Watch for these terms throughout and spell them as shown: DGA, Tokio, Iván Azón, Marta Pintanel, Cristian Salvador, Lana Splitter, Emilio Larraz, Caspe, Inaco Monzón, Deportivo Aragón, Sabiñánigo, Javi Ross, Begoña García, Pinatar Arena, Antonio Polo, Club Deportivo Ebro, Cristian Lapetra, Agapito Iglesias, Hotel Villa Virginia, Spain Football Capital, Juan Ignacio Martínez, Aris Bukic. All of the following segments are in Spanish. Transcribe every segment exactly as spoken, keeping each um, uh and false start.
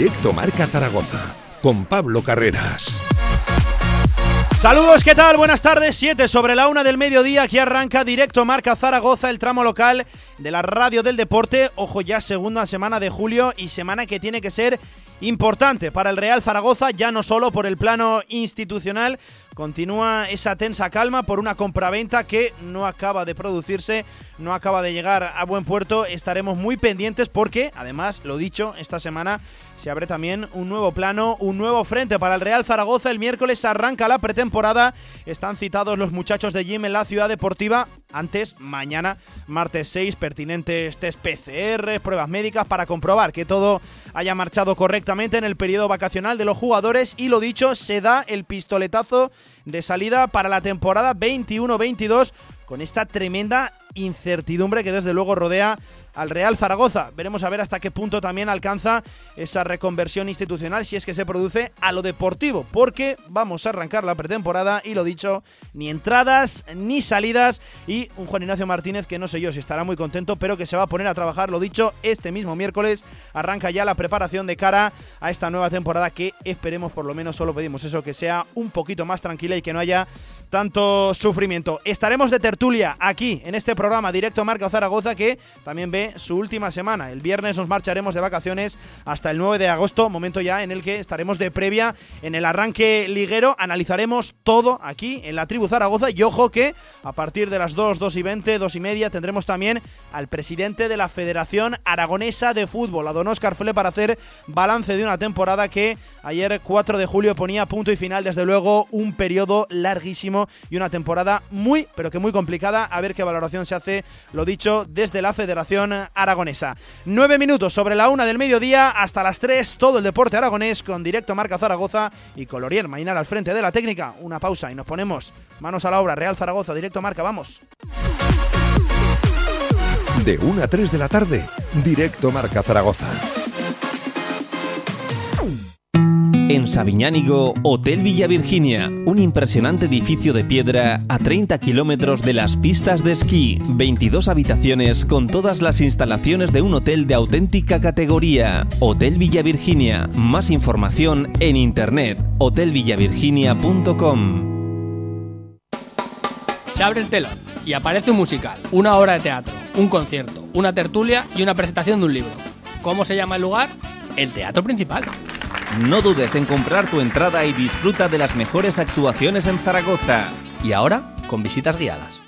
Directo Marca Zaragoza, con Pablo Carreras. Saludos, ¿qué tal? Buenas tardes, siete sobre la una del mediodía, aquí arranca Directo Marca Zaragoza, el tramo local de la radio del deporte. Ojo, ya segunda semana de julio y semana que tiene que ser importante para el Real Zaragoza, ya no solo por el plano institucional. Continúa esa tensa calma por una compraventa que no acaba de producirse, no acaba de llegar a buen puerto. Estaremos muy pendientes porque, además, lo dicho, esta semana se abre también un nuevo plano, un nuevo frente para el Real Zaragoza. El miércoles arranca la pretemporada. Están citados los muchachos de gym en la Ciudad Deportiva. Antes, mañana, martes seis, pertinentes test P C R, pruebas médicas para comprobar que todo haya marchado correctamente en el periodo vacacional de los jugadores. Y lo dicho, se da el pistoletazo de salida para la temporada veintiuno veintidós con esta tremenda incertidumbre que desde luego rodea al Real Zaragoza. Veremos a ver hasta qué punto también alcanza esa reconversión institucional, si es que se produce, a lo deportivo, porque vamos a arrancar la pretemporada y lo dicho, ni entradas ni salidas, y un Juan Ignacio Martínez que no sé yo si estará muy contento, pero que se va a poner a trabajar. Lo dicho, este mismo miércoles arranca ya la preparación de cara a esta nueva temporada que esperemos, por lo menos solo pedimos eso, que sea un poquito más tranquila y que no haya tanto sufrimiento. Estaremos de tertulia aquí en este programa Directo Marca Zaragoza, que también ve su última semana. El viernes nos marcharemos de vacaciones hasta el nueve de agosto, momento ya en el que estaremos de previa en el arranque liguero. Analizaremos todo aquí en la Tribu Zaragoza y ojo que a partir de las dos, dos y veinte, dos y media tendremos también al presidente de la Federación Aragonesa de Fútbol, a don Óscar Fle, para hacer balance de una temporada que ayer cuatro de julio ponía punto y final, desde luego, un periodo larguísimo y una temporada muy, pero que muy complicada. A ver qué valoración se hace, lo dicho, desde la Federación Aragonesa. Nueve minutos sobre la una del mediodía, hasta las tres, todo el deporte aragonés con Directo Marca Zaragoza y Colorier Mainar al frente de la técnica. Una pausa y nos ponemos manos a la obra. Real Zaragoza, Directo Marca, vamos. De una a tres de la tarde, Directo Marca Zaragoza. En Sabiñánigo, Hotel Villa Virginia, un impresionante edificio de piedra a treinta kilómetros de las pistas de esquí, veintidós habitaciones con todas las instalaciones de un hotel de auténtica categoría. Hotel Villa Virginia, más información en internet, hotel villa virginia punto com. Se abre el telón y aparece un musical, una obra de teatro, un concierto, una tertulia y una presentación de un libro. ¿Cómo se llama el lugar? El Teatro Principal. No dudes en comprar tu entrada y disfruta de las mejores actuaciones en Zaragoza. Y ahora, con visitas guiadas.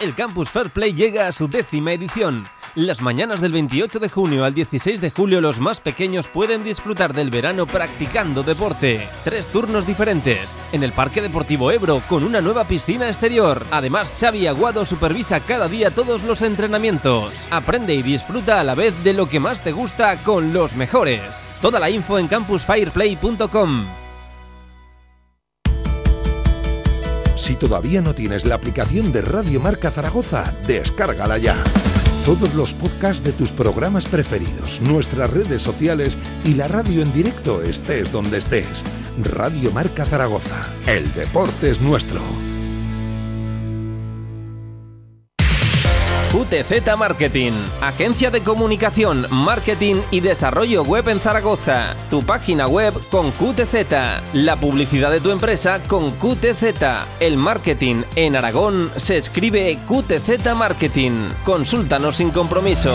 El Campus Fair Play llega a su décima edición. Las mañanas del veintiocho de junio al dieciséis de julio los más pequeños pueden disfrutar del verano practicando deporte. Tres turnos diferentes. En el Parque Deportivo Ebro, con una nueva piscina exterior. Además, Xavi Aguado supervisa cada día todos los entrenamientos. Aprende y disfruta a la vez de lo que más te gusta con los mejores. Toda la info en campus fair play punto com. Si todavía no tienes la aplicación de Radio Marca Zaragoza, descárgala ya. Todos los podcasts de tus programas preferidos, nuestras redes sociales y la radio en directo, estés donde estés. Radio Marca Zaragoza, el deporte es nuestro. Q T Z Marketing, agencia de comunicación, marketing y desarrollo web en Zaragoza. Tu página web con Q T Z, la publicidad de tu empresa con Q T Z. El marketing en Aragón se escribe Q T Z Marketing. Consúltanos sin compromiso.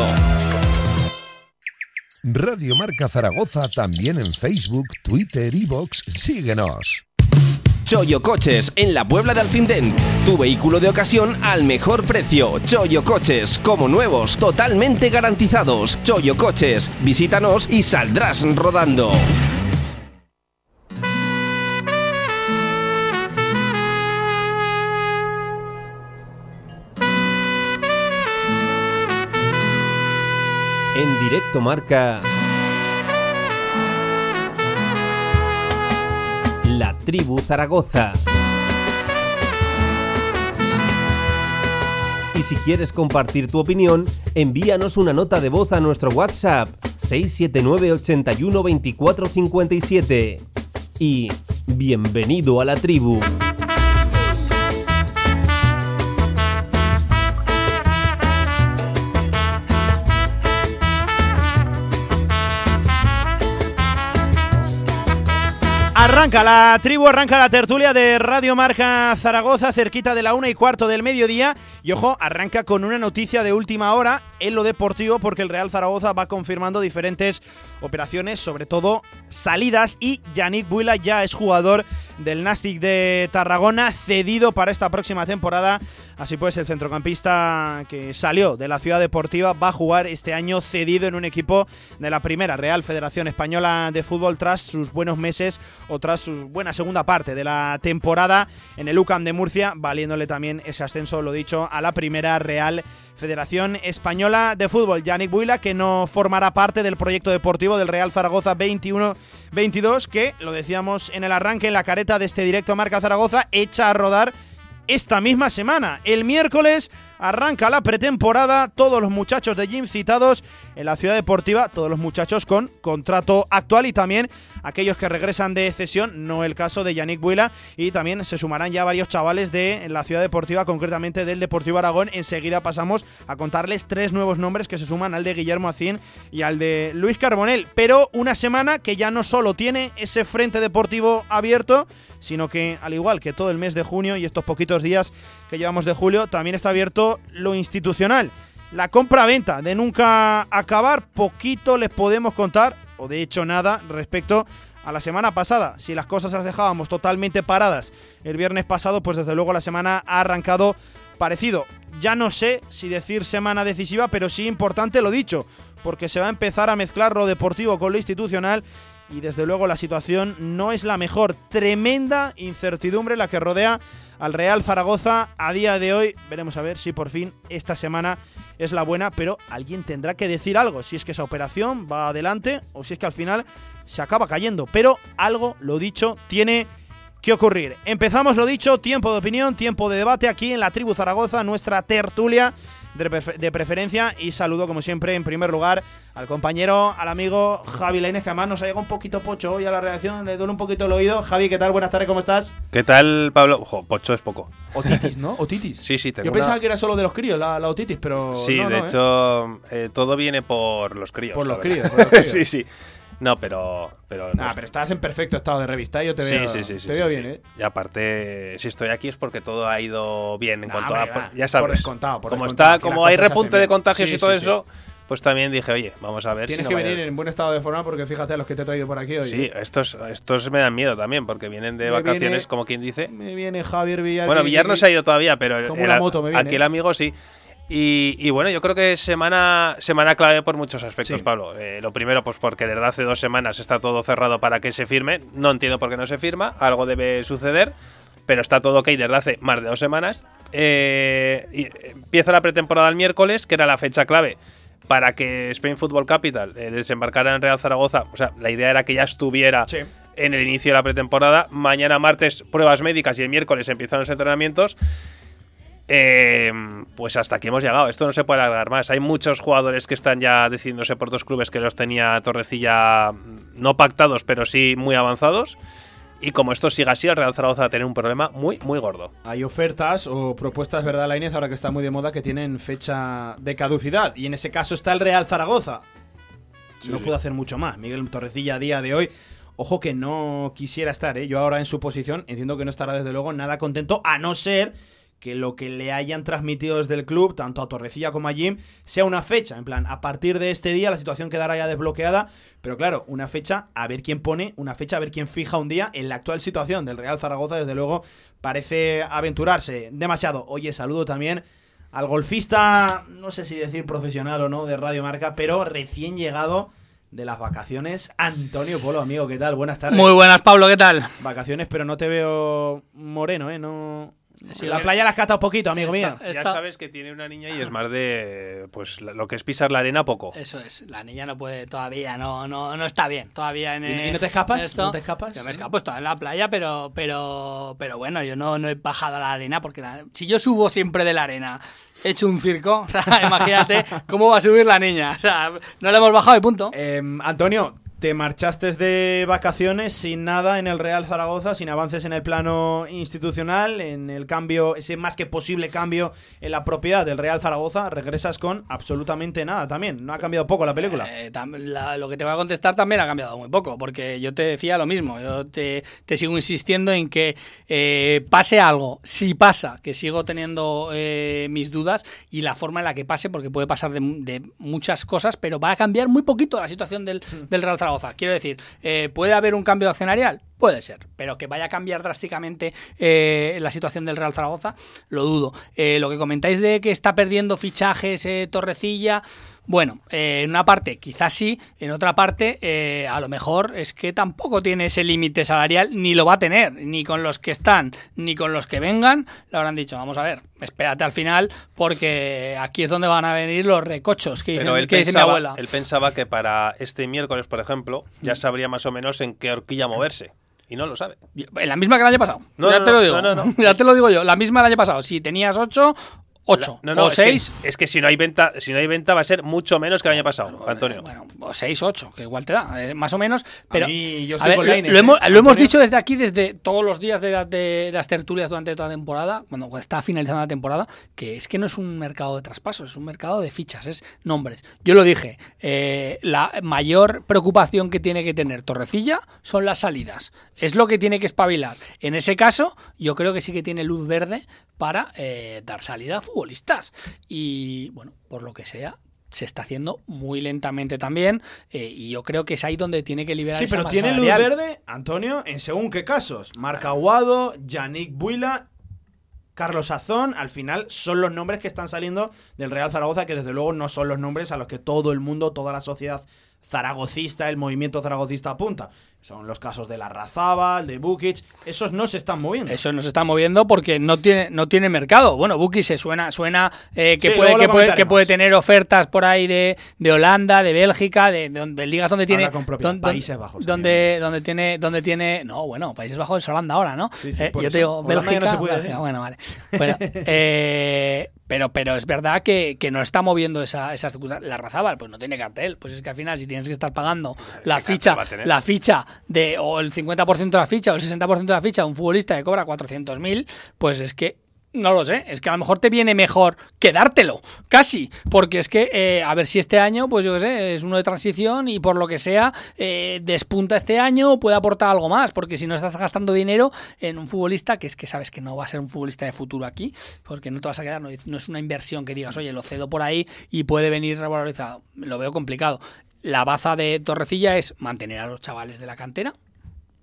Radio Marca Zaragoza también en Facebook, Twitter, iVoox. Síguenos. Chollo Coches, en la Puebla de Alfindén. Tu vehículo de ocasión al mejor precio. Chollo Coches, como nuevos, totalmente garantizados. Chollo Coches, visítanos y saldrás rodando. En Directo Marca, la Tribu Zaragoza. Y si quieres compartir tu opinión, envíanos una nota de voz a nuestro WhatsApp seis siete nueve, ochenta y uno, veinticuatro, cincuenta y siete. Y bienvenido a la tribu. Arranca la tribu, arranca la tertulia de Radio Marca Zaragoza, cerquita de la una y cuarto del mediodía. Y ojo, arranca con una noticia de última hora en lo deportivo, porque el Real Zaragoza va confirmando diferentes operaciones, sobre todo salidas. Y Yannick Buila ya es jugador del Nastic de Tarragona, cedido para esta próxima temporada. Así pues, el centrocampista que salió de la Ciudad Deportiva va a jugar este año cedido en un equipo de la primera Real Federación Española de Fútbol tras sus buenos meses o tras su buena segunda parte de la temporada en el U C A M de Murcia, valiéndole también ese ascenso, lo dicho, a la primera Real Federación Española de Fútbol. Yannick Buila, que no formará parte del proyecto deportivo del Real Zaragoza veintiuno veintidós, que, lo decíamos en el arranque, en la careta de este directo Marca Zaragoza, echa a rodar esta misma semana. El miércoles arranca la pretemporada, todos los muchachos de gym citados en la Ciudad Deportiva, todos los muchachos con contrato actual y también aquellos que regresan de cesión, no el caso de Yannick Buila, y también se sumarán ya varios chavales de la Ciudad Deportiva, concretamente del Deportivo Aragón. Enseguida pasamos a contarles tres nuevos nombres que se suman al de Guillermo Acín y al de Luis Carbonel, pero una semana que ya no solo tiene ese frente deportivo abierto, sino que, al igual que todo el mes de junio y estos poquitos días que llevamos de julio, también está abierto lo institucional, la compra-venta de nunca acabar. Poquito les podemos contar, o de hecho nada, respecto a la semana pasada. Si las cosas las dejábamos totalmente paradas el viernes pasado, pues desde luego la semana ha arrancado parecido. Ya no sé si decir semana decisiva, pero sí importante, lo dicho, porque se va a empezar a mezclar lo deportivo con lo institucional. Y desde luego la situación no es la mejor. Tremenda incertidumbre la que rodea al Real Zaragoza a día de hoy. Veremos a ver si por fin esta semana es la buena, pero alguien tendrá que decir algo, si es que esa operación va adelante o si es que al final se acaba cayendo. Pero algo, lo dicho, tiene que ocurrir. Empezamos, lo dicho, tiempo de opinión, tiempo de debate aquí en la tribu Zaragoza, nuestra tertulia de, prefer- de preferencia, y saludo como siempre en primer lugar al compañero, al amigo Javi Lainez, que además nos ha llegado un poquito pocho hoy a la redacción, le duele un poquito el oído. Javi, ¿qué tal? Buenas tardes, ¿cómo estás? ¿Qué tal, Pablo? Ojo, pocho es poco. Otitis, ¿no? Otitis. Sí, sí, tengo. Yo pensaba una... que era solo de los críos, la, la otitis, pero sí, no, de no, hecho, ¿eh? Eh, todo viene por los críos. Por los críos, por los críos. Sí, sí. No, pero... pero no, nah, es... pero estás en perfecto estado de revista, yo te veo, sí, sí, sí, te sí, veo sí, bien, ¿eh? Y aparte, si estoy aquí es porque todo ha ido bien en nah, cuanto hombre, a... Va. Ya sabes, por descontado, por como descontado, está, como hay repunte de contagios sí, y todo sí, eso... Sí. Pues también dije, oye, vamos a ver. Tienes si no que venir en buen estado de forma, porque fíjate los que te he traído por aquí hoy. Sí, estos, estos me dan miedo también, porque vienen de me vacaciones, viene, como quien dice. Me viene Javier Villar. Bueno, Villar no se ha ido todavía, pero el, el, moto, aquí el amigo sí. Y, y bueno, yo creo que semana semana clave por muchos aspectos, sí. Pablo. Eh, lo primero, pues porque desde hace dos semanas está todo cerrado para que se firme. No entiendo por qué no se firma, algo debe suceder. Pero está todo ok desde hace más de dos semanas. Eh, y empieza la pretemporada el miércoles, que era la fecha clave para que Spain Football Capital eh, desembarcara en Real Zaragoza. O sea, la idea era que ya estuviera sí. en el inicio de la pretemporada. Mañana martes pruebas médicas y el miércoles empiezan los entrenamientos. Eh, pues hasta aquí hemos llegado. Esto no se puede alargar más. Hay muchos jugadores que están ya decidiéndose por dos clubes que los tenía Torrecilla no pactados, pero sí muy avanzados. Y como esto siga así, el Real Zaragoza va a tener un problema muy, muy gordo. Hay ofertas o propuestas, ¿verdad, Lainez? Ahora que está muy de moda, que tienen fecha de caducidad. Y en ese caso está el Real Zaragoza. Sí, no sí. puedo hacer mucho más. Miguel Torrecilla a día de hoy, ojo que no quisiera estar, ¿eh? Yo ahora en su posición entiendo que no estará desde luego nada contento, a no ser que lo que le hayan transmitido desde el club, tanto a Torrecilla como a Jim, sea una fecha. En plan, a partir de este día la situación quedará ya desbloqueada. Pero claro, una fecha, a ver quién pone, una fecha, a ver quién fija un día. En la actual situación del Real Zaragoza, desde luego, parece aventurarse demasiado. Oye, saludo también al golfista, no sé si decir profesional o no, de Radio Marca, pero recién llegado de las vacaciones, Antonio Polo, amigo, ¿qué tal? Buenas tardes. Muy buenas, Pablo, ¿qué tal? Vacaciones, pero no te veo moreno, ¿eh? No... Sí, la playa la has catado poquito, amigo esta, mío. Esta. Ya sabes que tiene una niña y es más de pues lo que es pisar la arena poco. Eso es, la niña no puede todavía, no no no está bien todavía en ¿Y, ¿Y no te escapas? Esto. ¿No te escapas? Yo me escapo, estoy en la playa, pero pero pero bueno, yo no, no he bajado a la arena porque la, si yo subo siempre de la arena, he hecho un circo, o sea, imagínate cómo va a subir la niña, o sea, no la hemos bajado de punto. Eh, Antonio, Te marchaste de vacaciones sin nada en el Real Zaragoza, sin avances en el plano institucional, en el cambio, ese más que posible cambio en la propiedad del Real Zaragoza. Regresas con absolutamente nada también. No ha cambiado poco la película. Eh, tam, la, lo que te voy a contestar también ha cambiado muy poco, porque yo te decía lo mismo. Yo te, te sigo insistiendo en que eh, pase algo. Si pasa, que sigo teniendo eh, mis dudas y la forma en la que pase, porque puede pasar de, de muchas cosas, pero va a cambiar muy poquito la situación del, del Real Zaragoza. Quiero decir, eh, ¿puede haber un cambio accionarial? Puede ser, pero que vaya a cambiar drásticamente eh, la situación del Real Zaragoza, lo dudo. Eh, lo que comentáis de que está perdiendo fichajes eh, Torrecilla, bueno, eh, en una parte quizás sí, en otra parte eh, a lo mejor es que tampoco tiene ese límite salarial, ni lo va a tener, ni con los que están, ni con los que vengan, le habrán dicho, vamos a ver, espérate al final, porque aquí es donde van a venir los recochos, que, dicen, él que pensaba, dice mi abuela. Él pensaba que para este miércoles, por ejemplo, ya sabría más o menos en qué horquilla moverse. Y no lo sabe. La misma que el año pasado. No, ya no, te lo digo. No, no, no. Ya te lo digo yo. La misma el año pasado. Si tenías ocho, ocho. La, no, no, o seis. Es, es que si no hay venta, si no hay venta va a ser mucho menos que el año pasado, Antonio. Bueno, o seis, ocho, que igual te da, eh, más o menos. Pero a mí, yo a ver, Lainez, lo, lo, hemos, lo hemos dicho desde aquí, desde todos los días de, la, de las tertulias durante toda la temporada, cuando está finalizando la temporada, que es que no es un mercado de traspasos, es un mercado de fichas, es nombres. Yo lo dije, eh, la mayor preocupación que tiene que tener Torrecilla son las salidas. Es lo que tiene que espabilar. En ese caso, yo creo que sí que tiene luz verde para eh, dar salida a futbolistas. Y bueno, por lo que sea, se está haciendo muy lentamente también. Eh, y yo creo que es ahí donde tiene que liberar. Sí, esa pero masa tiene salarial. Luz verde, Antonio, en según qué casos. Marc Aguado, Yannick Buila, Carlos Azón, al final son los nombres que están saliendo del Real Zaragoza, que desde luego no son los nombres a los que todo el mundo, toda la sociedad zaragocista, el movimiento zaragocista apunta. Son los casos de Larrazábal, de Bukic, esos no se están moviendo. Esos no se están moviendo porque no tiene, no tiene mercado. Bueno, Bukic se suena, suena eh, que, sí, puede, que, puede, que puede tener ofertas por ahí de, de Holanda, de Bélgica, de, de, de ligas donde tiene. Con don, Países Bajos. Donde, donde tiene, donde tiene. No, bueno, Países Bajos es Holanda ahora, ¿no? Sí, sí, eh, yo eso. Te digo, Bélgica. No se puede Bélgica bueno, vale. Bueno, eh, pero, pero es verdad que, que no está moviendo esa, esas circunstancias. Larrazábal, pues no tiene cartel. Pues es que al final, si tienes que estar pagando la ficha, la ficha. De, o el cincuenta por ciento de la ficha o el sesenta por ciento de la ficha de un futbolista que cobra cuatrocientos mil, pues es que no lo sé, es que a lo mejor te viene mejor quedártelo, casi, porque es que eh, a ver si este año, pues yo qué sé, es uno de transición y por lo que sea eh, despunta este año o puede aportar algo más, porque si no estás gastando dinero en un futbolista, que es que sabes que no va a ser un futbolista de futuro aquí, porque no te vas a quedar, no, no es una inversión que digas, oye, lo cedo por ahí y puede venir revalorizado, lo veo complicado. La baza de Torrecilla es mantener a los chavales de la cantera.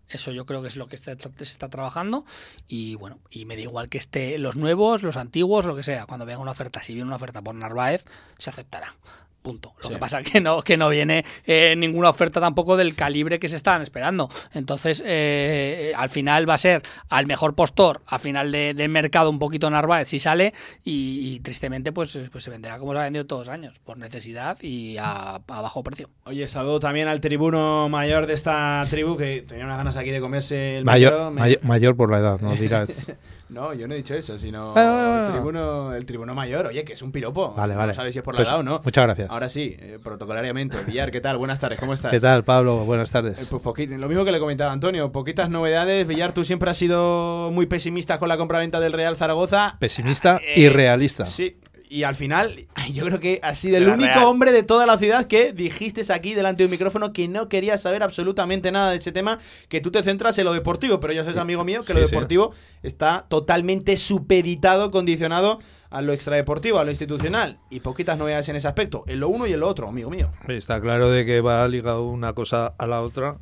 Eso yo creo que es lo que se está, está trabajando. Y bueno, y me da igual que esté los nuevos, los antiguos, lo que sea. Cuando venga una oferta, si viene una oferta por Narváez, se aceptará. Punto. Lo sí. que pasa es que no, que no viene eh, ninguna oferta tampoco del calibre que se estaban esperando. Entonces, eh, al final va a ser al mejor postor, al final de, del mercado un poquito Narváez si sale y, y tristemente pues, pues se venderá como se ha vendido todos los años, por necesidad y a, a bajo precio. Oye, saludo también al tribuno mayor de esta tribu que tenía unas ganas aquí de comerse el mayor, mayor, me... mayor, mayor por la edad, no dirás. No, yo no he dicho eso, sino no, no, no. El, tribuno, el tribuno mayor, oye, que es un piropo. Vale, vale. No sabes si es por la pues, edad o no. Muchas gracias. Ahora sí, eh, protocolariamente. Villar, ¿qué tal? Buenas tardes, ¿cómo estás? ¿Qué tal, Pablo? Buenas tardes. Eh, pues poquito, lo mismo que le comentaba Antonio, poquitas novedades. Villar, tú siempre has sido muy pesimista con la compraventa del Real Zaragoza. Pesimista ah, eh, y realista. Sí. Y al final, yo creo que has sido el único real. hombre de toda la ciudad que dijiste aquí delante de un micrófono que no querías saber absolutamente nada de ese tema, que tú te centras en lo deportivo, pero ya sabes, amigo mío, que sí, lo deportivo sí. está totalmente supeditado, condicionado a lo extradeportivo, a lo institucional, y poquitas novedades en ese aspecto, en lo uno y en lo otro, amigo mío. Está claro de que va ligado una cosa a la otra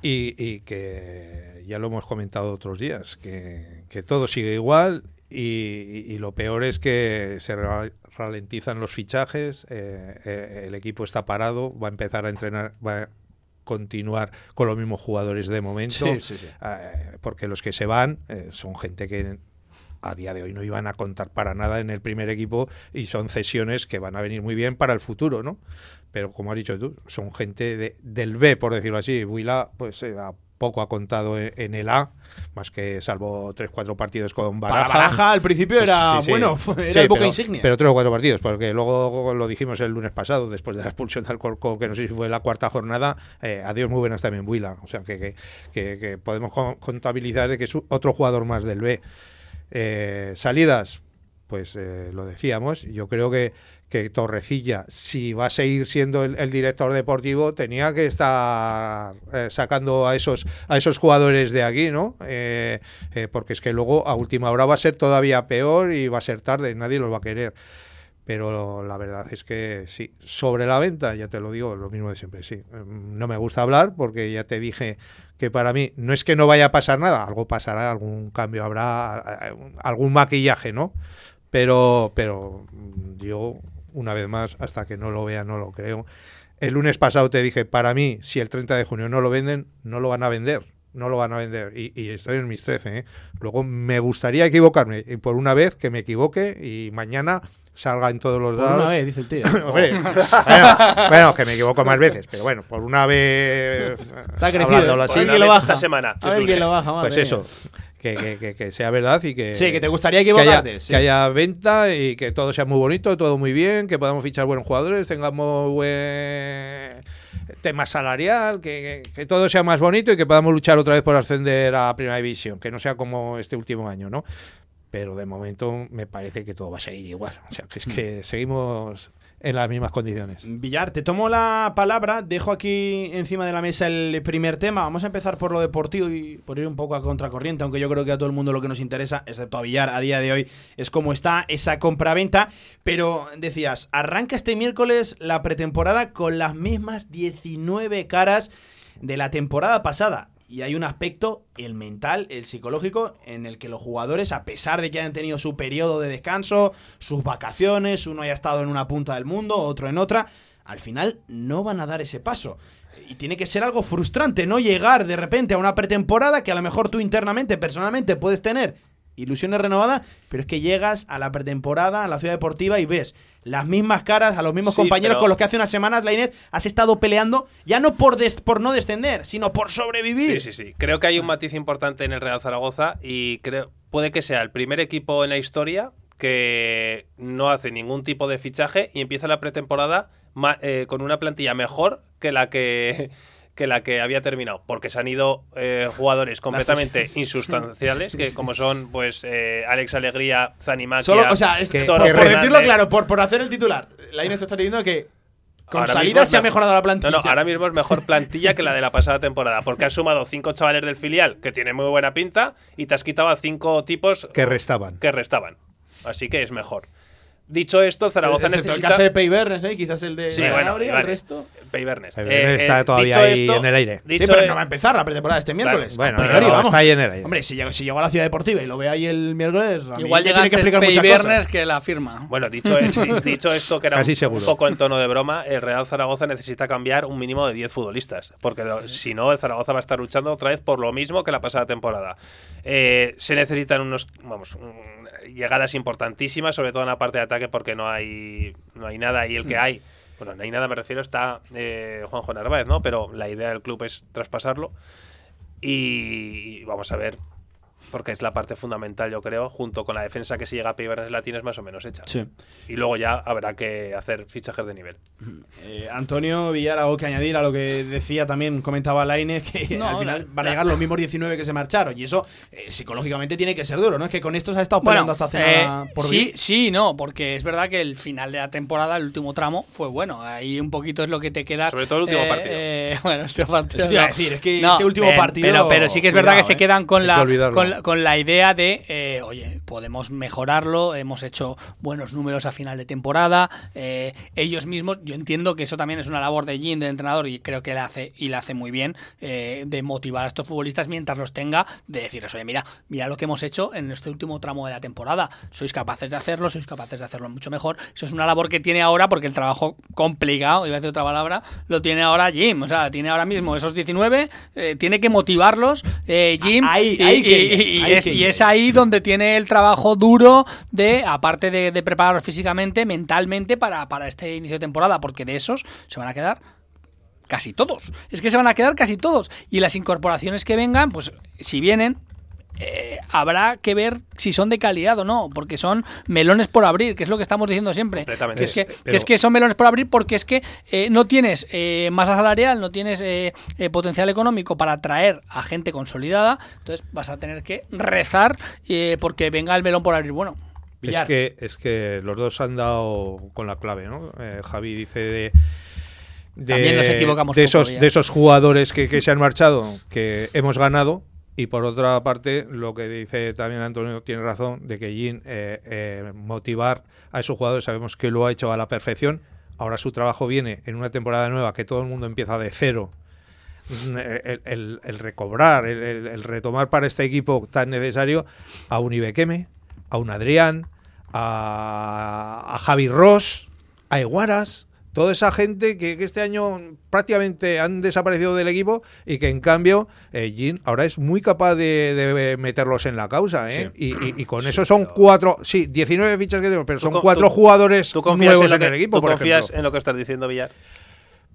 y, y que ya lo hemos comentado otros días, que, que todo sigue igual. Y, y, y lo peor es que se ralentizan los fichajes, eh, eh, el equipo está parado, va a empezar a entrenar, va a continuar con los mismos jugadores de momento, sí, sí, sí. Eh, porque los que se van eh, son gente que a día de hoy no iban a contar para nada en el primer equipo y son cesiones que van a venir muy bien para el futuro, ¿no? Pero como has dicho tú, son gente de, del B, por decirlo así. Buila, pues eh, a poco ha contado en el A, más que salvo tres cuatro partidos con Baraja. Para Baraja al principio era, pues, sí, sí. bueno, era sí, el boca pero, insignia. Pero tres o cuatro partidos, porque luego lo dijimos el lunes pasado, después de la expulsión de Alcorcón, que no sé si fue la cuarta jornada, eh, adiós muy buenas también Buila. O sea, que, que, que, que podemos contabilizar de que es otro jugador más del B. Eh, salidas, pues eh, lo decíamos, yo creo que que Torrecilla, si va a seguir siendo el, el director deportivo, tenía que estar eh, sacando a esos a esos jugadores de aquí, ¿no? Eh, eh, porque es que luego a última hora va a ser todavía peor y va a ser tarde, nadie los va a querer. Pero la verdad es que sí, sobre la venta, ya te lo digo, lo mismo de siempre, sí. No me gusta hablar porque ya te dije que para mí no es que no vaya a pasar nada, algo pasará, algún cambio habrá, algún maquillaje, ¿no? Pero, pero yo... Una vez más, hasta que no lo vea, no lo creo. El lunes pasado te dije, para mí, si el treinta de junio no lo venden, no lo van a vender. No lo van a vender. Y, y estoy en mis trece, ¿eh? Luego me gustaría equivocarme. Y por una vez que me equivoque y mañana salga en todos los por lados. Una vez, dice el tío. Hombre, bueno, bueno, que me equivoco más veces, pero bueno, por una vez... Está crecido. Por así, una lo baja. Esta semana. A ver quién lo baja, madre. Pues eso. Que, que, que, que sea verdad y que... Sí, que te gustaría equivocarte. Que haya, sí. que haya venta y que todo sea muy bonito, todo muy bien, que podamos fichar buenos jugadores, tengamos buen tema salarial, que, que, que todo sea más bonito y que podamos luchar otra vez por ascender a Primera División, que no sea como este último año, ¿no? Pero de momento me parece que todo va a seguir igual. O sea, que es que seguimos... en las mismas condiciones. Villar, te tomo la palabra, dejo aquí encima de la mesa el primer tema. Vamos a empezar por lo deportivo y por ir un poco a contracorriente, aunque yo creo que a todo el mundo lo que nos interesa, excepto a Villar a día de hoy, es cómo está esa compraventa. Pero decías, arranca este miércoles la pretemporada con las mismas diecinueve caras de la temporada pasada. Y hay un aspecto, el mental, el psicológico, en el que los jugadores, a pesar de que hayan tenido su periodo de descanso, sus vacaciones, uno haya estado en una punta del mundo, otro en otra, al final no van a dar ese paso. Y tiene que ser algo frustrante, no llegar de repente a una pretemporada que a lo mejor tú internamente, personalmente, puedes tener ilusiones renovadas, pero es que llegas a la pretemporada, a la ciudad deportiva y ves las mismas caras, a los mismos sí, compañeros pero... con los que hace unas semanas, Lainez, has estado peleando, ya no por, des- por no descender, sino por sobrevivir. Sí, sí, sí. Creo que hay un matiz importante en el Real Zaragoza y creo puede que sea el primer equipo en la historia que no hace ningún tipo de fichaje y empieza la pretemporada ma- eh, con una plantilla mejor que la que... que la que había terminado, porque se han ido eh, jugadores completamente insustanciales, que como son pues eh, Alex Alegría, Zanimaquia... Solo, o sea, es, que, por, por decirlo claro, por, por hacer el titular, Lainez está diciendo que con ahora salida se mejor, ha mejorado la plantilla. No, no, ahora mismo es mejor plantilla que la de la pasada temporada, porque has sumado cinco chavales del filial, que tienen muy buena pinta, y te has quitado a cinco tipos... Que restaban. Que restaban. Así que es mejor. Dicho esto, Zaragoza es, es necesita... el caso de Peibernes, ¿eh? Quizás el de sí, Sanabria, bueno, Iván, el resto... Peibernes. Peibernes eh, está eh, todavía ahí esto, en el aire. Sí, pero es... no va a empezar la pretemporada este miércoles. Claro. Bueno, priori, no, vamos. Está ahí en el aire. Hombre, si llegó, si llegó a la ciudad deportiva y lo ve ahí el miércoles, a igual llega tiene que explicar muchas cosas. Que la firma. Bueno, dicho, dicho esto, que era casi un seguro. Poco en tono de broma, el Real Zaragoza necesita cambiar un mínimo de diez futbolistas, porque lo, si no, el Zaragoza va a estar luchando otra vez por lo mismo que la pasada temporada. Eh, se necesitan unos... vamos. Un, llegadas importantísimas, sobre todo en la parte de ataque, porque no hay no hay nada y el que hay, bueno, no hay nada me refiero, está eh, Juanjo Narváez, ¿no? Pero la idea del club es traspasarlo y, y vamos a ver, porque es la parte fundamental, yo creo, junto con la defensa que si llega a Peibernes la tienes más o menos hecha. Sí. Y luego ya habrá que hacer fichajes de nivel. Eh, Antonio Villar, algo que añadir a lo que decía también, comentaba Lainez, que no, al final la, van a llegar la, los mismos diecinueve que se marcharon. Y eso eh, psicológicamente tiene que ser duro, ¿no? Es que con esto se ha estado peleando bueno, hasta hace eh, una por Sí, vivir. Sí, no, porque es verdad que el final de la temporada, el último tramo, fue bueno. Ahí un poquito es lo que te quedas. Sobre todo el último eh, partido. Eh, bueno, el último partido. Eso te iba a decir, es que no, ese último eh, partido. Pero, pero sí que es cuidado, verdad que eh, se quedan con la. Con, con la idea de, eh, oye, podemos mejorarlo, hemos hecho buenos números a final de temporada, eh, ellos mismos, yo entiendo que eso también es una labor de Jim, del entrenador, y creo que la hace y la hace muy bien, eh, de motivar a estos futbolistas mientras los tenga, de decirles, oye, mira, mira lo que hemos hecho en este último tramo de la temporada, sois capaces de hacerlo, sois capaces de hacerlo mucho mejor, eso es una labor que tiene ahora, porque el trabajo complicado, iba a decir otra palabra, lo tiene ahora Jim, o sea, tiene ahora mismo esos diecinueve, eh, tiene que motivarlos, eh, Jim, ahí, y, ahí que... y, Y, y, es, y es ahí donde tiene el trabajo duro de, aparte de, de prepararlos físicamente, mentalmente para, para este inicio de temporada, porque de esos se van a quedar casi todos. Es que se van a quedar casi todos. Y las incorporaciones que vengan, pues si vienen, eh, habrá que ver si son de calidad o no, porque son melones por abrir, que es lo que estamos diciendo siempre. Que es que, pero... que es que son melones por abrir porque es que eh, no tienes eh, masa salarial, no tienes eh, eh, potencial económico para atraer a gente consolidada, entonces vas a tener que rezar eh, porque venga el melón por abrir bueno. Villar. Es que, es que los dos han dado con la clave, ¿no? Eh, Javi dice de... de También nos equivocamos de esos, de esos jugadores que, que se han marchado, que hemos ganado. Y por otra parte, lo que dice también Antonio tiene razón, de que Jin eh, eh, motivar a esos jugadores, sabemos que lo ha hecho a la perfección. Ahora su trabajo viene en una temporada nueva que todo el mundo empieza de cero. El, el, el recobrar, el, el, el retomar para este equipo tan necesario a un Ibequeme, a un Adrián, a, a Javi Ross, a Eguaras... Toda esa gente que, que este año prácticamente han desaparecido del equipo y que en cambio eh, Jin ahora es muy capaz de, de meterlos en la causa, ¿eh? Sí. Y, y, y con sí, eso son cuatro, sí, diecinueve fichas que tenemos, pero son tú, cuatro tú, jugadores tú nuevos en, en que, el equipo. ¿Tú por confías ejemplo. en lo que estás diciendo, Villar?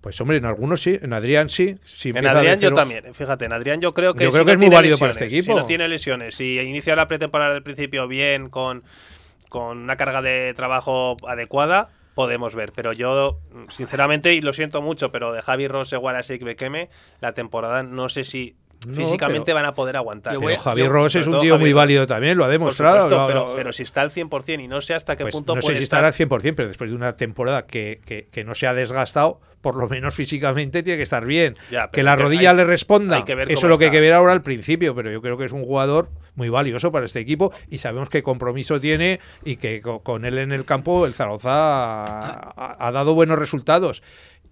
Pues hombre, en algunos sí, en Adrián sí. Si en Adrián yo también, fíjate, en Adrián yo creo que, yo creo si que no es muy válido lesiones, para este equipo. Si no tiene lesiones, si inicia la pretemporada del principio bien, con, con una carga de trabajo adecuada... Podemos ver, pero yo, sinceramente, y lo siento mucho, pero de Javi Ross, Eguaras y Bekeme, la temporada no sé si no, físicamente pero, van a poder aguantar. Pero Javi Ross es un tío Javi muy válido también, lo ha demostrado. Supuesto, no, pero, no, pero si está al cien por ciento y no sé hasta qué pues punto no puede estar. No sé si estará al cien por ciento, pero después de una temporada que, que, que no se ha desgastado, por lo menos físicamente tiene que estar bien. Ya, que la que rodilla hay, le responda. Eso es lo está. que hay que ver ahora al principio, pero yo creo que es un jugador muy valioso para este equipo y sabemos qué compromiso tiene y que con él en el campo el Zaragoza ha, ha dado buenos resultados.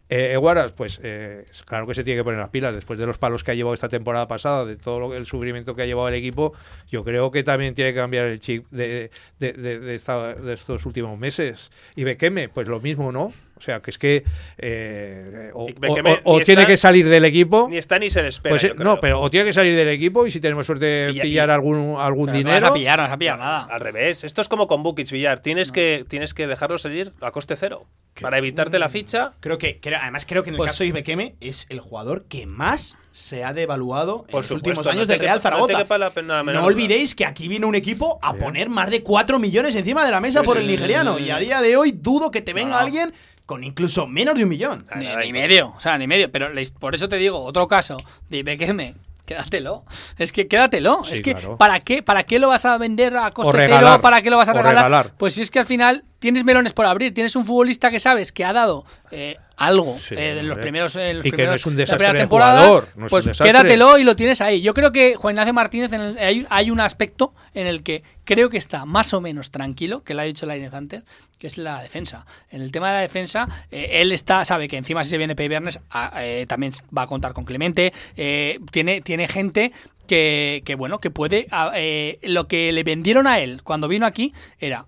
Eh, Eguaras, pues eh, claro que se tiene que poner las pilas después de los palos que ha llevado esta temporada pasada, de todo lo, el sufrimiento que ha llevado el equipo. Yo creo que también tiene que cambiar el chip de, de, de, de, esta, de estos últimos meses. Y Bekeme, pues lo mismo, ¿no? O sea, que es que eh, o, Bekeme, o, o tiene está, que salir del equipo. Ni está ni se le espera. Pues, no, pero o tiene que salir del equipo y si tenemos suerte de Villa, pillar algún, algún dinero. No vas a pillar, no vas a pillar nada. Al revés. Esto es como con Bukic, Villar. Tienes, no. que, tienes que dejarlo salir a coste cero ¿Qué? para evitarte la ficha. Creo que, que además creo que en el pues, caso de Ibekeme es el jugador que más se ha devaluado en los supuesto, últimos años no de Real Zaragoza. No, la pena, no olvidéis que aquí vino un equipo a sí. poner más de cuatro millones encima de la mesa sí, por sí, el nigeriano. Sí, sí. Y a día de hoy dudo que te venga no. alguien con incluso menos de un millón. Ni, ni medio, o sea, ni medio. Pero por eso te digo, otro caso de Ibekeme. Quédatelo. Es que quédatelo. Sí, es que claro. ¿para qué ¿para qué lo vas a vender a coste cero? ¿Para qué lo vas a regalar? regalar? Pues si es que al final tienes melones por abrir. Tienes un futbolista que sabes que ha dado eh, algo sí, eh, en los primeros, en los y primeros, que no es un desastre de jugador. No pues quédatelo y lo tienes ahí. Yo creo que Juan Ignacio Martínez en el, hay, hay un aspecto en el que creo que está más o menos tranquilo, que lo ha dicho Lainez antes, que es la defensa. En el tema de la defensa, eh, él está, sabe que encima si se viene Peibernes eh, también va a contar con Clemente, eh, tiene, tiene gente que, que bueno, que puede eh, lo que le vendieron a él cuando vino aquí era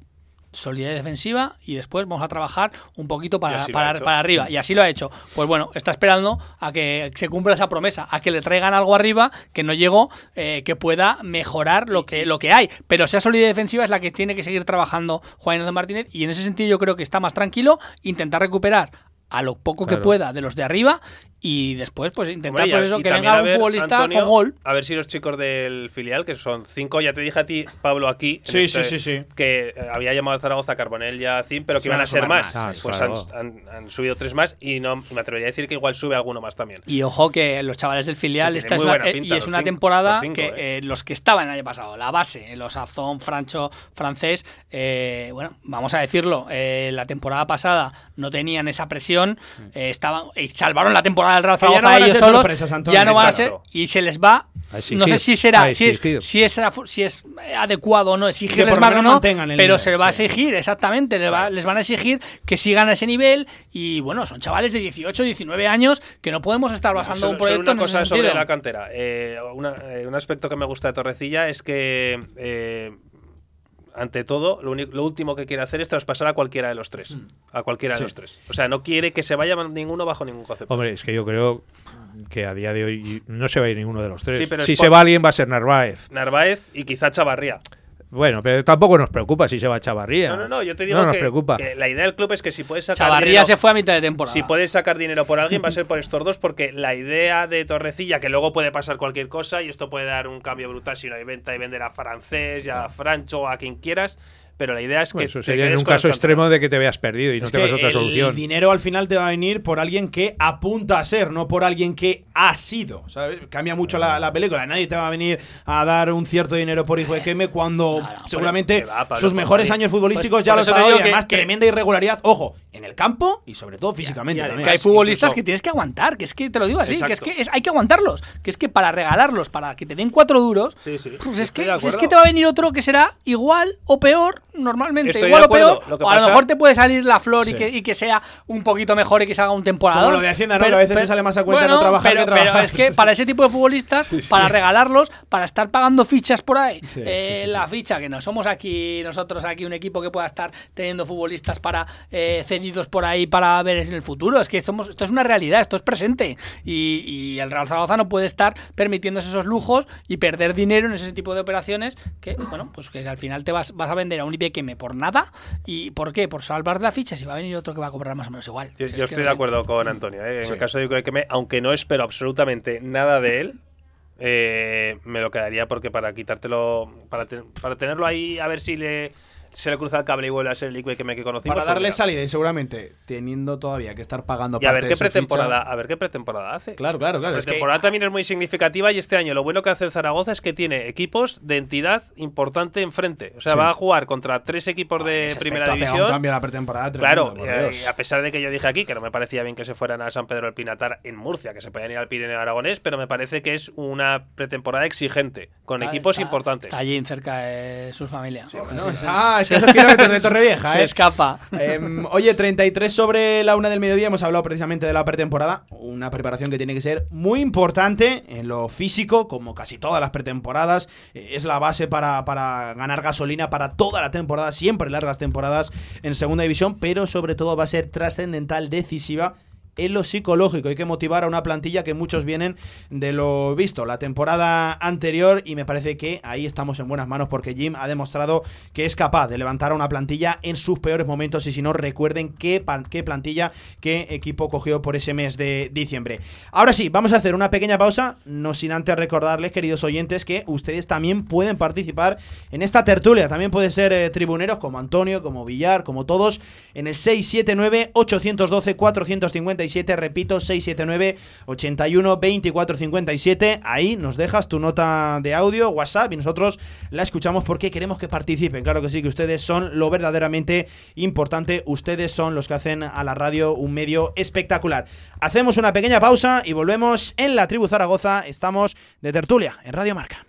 solidez defensiva y después vamos a trabajar un poquito para, para, para arriba y así lo ha hecho. Pues bueno, está esperando a que se cumpla esa promesa, a que le traigan algo arriba que no llegó, eh, que pueda mejorar lo que, lo que hay, pero esa solidez defensiva es la que tiene que seguir trabajando Juan Ignacio Martínez y en ese sentido yo creo que está más tranquilo, intentar recuperar a lo poco claro. que pueda de los de arriba y después pues intentar Hombre, por eso que venga un ver, futbolista Antonio, con gol. A ver si los chicos del filial, que son cinco, ya te dije a ti, Pablo, aquí, sí, este, sí, sí, sí. que había llamado a Zaragoza, Carbonel y Acín, pero que iban a ser más. más. Ah, pues han, han, han subido tres más y no me atrevería a decir que igual sube alguno más también. Y ojo que los chavales del filial, esta es una, pinta, y es una cinco, temporada cinco, que eh. Eh, los que estaban el año pasado, la base, los Azón, Francho, Francés, eh, bueno, vamos a decirlo, eh, la temporada pasada no tenían esa presión, eh, estaban y salvaron la temporada del Real Zaragoza no ellos solos Antonio, ya no van exacto. a ser y se les va exigir, no sé si será si es, si es si es adecuado o no exigirles más o no pero nivel, se les va sí. a exigir exactamente les, va, les van a exigir que sigan a ese nivel y bueno son chavales de dieciocho diecinueve años que no podemos estar basando bueno, sobre, un proyecto una en cosa ese sobre sentido. La cantera eh, una, eh, un aspecto que me gusta de Torrecilla es que eh, ante todo, lo, único, lo último que quiere hacer es traspasar a cualquiera de los tres. Mm. A cualquiera sí. de los tres. O sea, no quiere que se vaya ninguno bajo ningún concepto. Hombre, es que yo creo que a día de hoy no se va a ir ninguno de los tres. Sí, pero si se va alguien va a ser Narváez. Narváez y quizá Chavarría. Bueno, pero tampoco nos preocupa si se va Chavarría. No, no, no, yo te digo no que, que la idea del club es que si puedes sacar Chavarría dinero, se fue a mitad de temporada. Si puedes sacar dinero por alguien va a ser por estos dos, porque la idea de Torrecilla, que luego puede pasar cualquier cosa y esto puede dar un cambio brutal si no hay venta y vender a Francés, ya a Francho, a quien quieras, pero la idea es que bueno, eso sería en un caso extremo de que te veas perdido y no tengas otra solución. El dinero al final te va a venir por alguien que apunta a ser, no por alguien que ha sido, ¿sabes? Cambia mucho la, la película. Nadie te va a venir a dar un cierto dinero por hijo de Queme cuando no, no, seguramente va, Pablo, sus mejores años futbolísticos pues, ya los ha dado, y además que, tremenda irregularidad, ojo, en el campo y sobre todo físicamente ya, ya, también. Que hay futbolistas incluso que tienes que aguantar, que es que te lo digo así, exacto, que es que es, hay que aguantarlos, que es que para regalarlos, para que te den cuatro duros, sí, sí, pues es que, es que te va a venir otro que será igual o peor. Normalmente, estoy igual o peor, lo que o a pasa... lo mejor te puede salir la flor, sí, y, que, y que sea un poquito mejor y que se haga un temporadón. Como lo de Hacienda, ¿no? Pero, que a veces pero, te sale más a cuenta bueno, no trabajar pero, que trabajar. Pero es que para ese tipo de futbolistas, sí, sí, para regalarlos, para estar pagando fichas por ahí, sí, eh, sí, sí, la sí. ficha, que no somos aquí nosotros aquí un equipo que pueda estar teniendo futbolistas para eh, cedidos por ahí para ver en el futuro. Es que somos, esto es una realidad, esto es presente. Y, y el Real Zaragoza no puede estar permitiéndose esos lujos y perder dinero en ese tipo de operaciones que, bueno, pues que al final te vas, vas a vender a un que me por nada. ¿Y por qué? Por salvar la ficha, si va a venir otro que va a cobrar más o menos igual. Yo, si yo es estoy de acuerdo es... con Antonio, ¿eh? En sí. el caso de Iqueme, aunque no espero absolutamente nada de él, eh, me lo quedaría porque para quitártelo, para, te, para tenerlo ahí, a ver si le se le cruza el cable y vuelve a ser el Iqueme que conocimos. Para darle salida y seguramente teniendo todavía que estar pagando y a parte ver qué de pretemporada ficha. A ver qué pretemporada hace. Claro, claro, claro. La pretemporada es que... también es muy significativa y este año lo bueno que hace el Zaragoza es que tiene equipos de entidad importante enfrente. O sea, sí. va a jugar contra tres equipos ah, de primera división. Cambia la pretemporada. Tremendo, claro, y a pesar de que yo dije aquí que no me parecía bien que se fueran a San Pedro del Pinatar en Murcia, que se podían ir al Pirineo Aragonés, pero me parece que es una pretemporada exigente, con claro, equipos está, importantes. Está allí cerca de sus familias. Sí, bueno, sí, está... Sí. Esos kilómetros de Torrevieja, Se eh. escapa. Eh, oye, treinta y tres sobre la una del mediodía. Hemos hablado precisamente de la pretemporada. Una preparación que tiene que ser muy importante en lo físico, como casi todas las pretemporadas. Eh, es la base para, para ganar gasolina para toda la temporada, siempre largas temporadas en segunda división, pero sobre todo va a ser trascendental, decisiva en lo psicológico. Hay que motivar a una plantilla que muchos vienen de lo visto la temporada anterior y me parece que ahí estamos en buenas manos porque Jim ha demostrado que es capaz de levantar a una plantilla en sus peores momentos y si no, recuerden qué, qué plantilla, qué equipo cogió por ese mes de diciembre. Ahora sí, vamos a hacer una pequeña pausa, no sin antes recordarles, queridos oyentes, que ustedes también pueden participar en esta tertulia, también pueden ser eh, tribuneros como Antonio, como Villar, como todos en el seis siete nueve, ocho uno dos, cuatro cinco cero. Repito, seis siete nueve, ochenta y uno, veinticuatro cincuenta y siete. Ahí nos dejas tu nota de audio, WhatsApp, y nosotros la escuchamos porque queremos que participen. Claro que sí, que ustedes son lo verdaderamente importante. Ustedes son los que hacen a la radio un medio espectacular. Hacemos una pequeña pausa y volvemos en la Tribu Zaragoza. Estamos de tertulia en Radio Marca.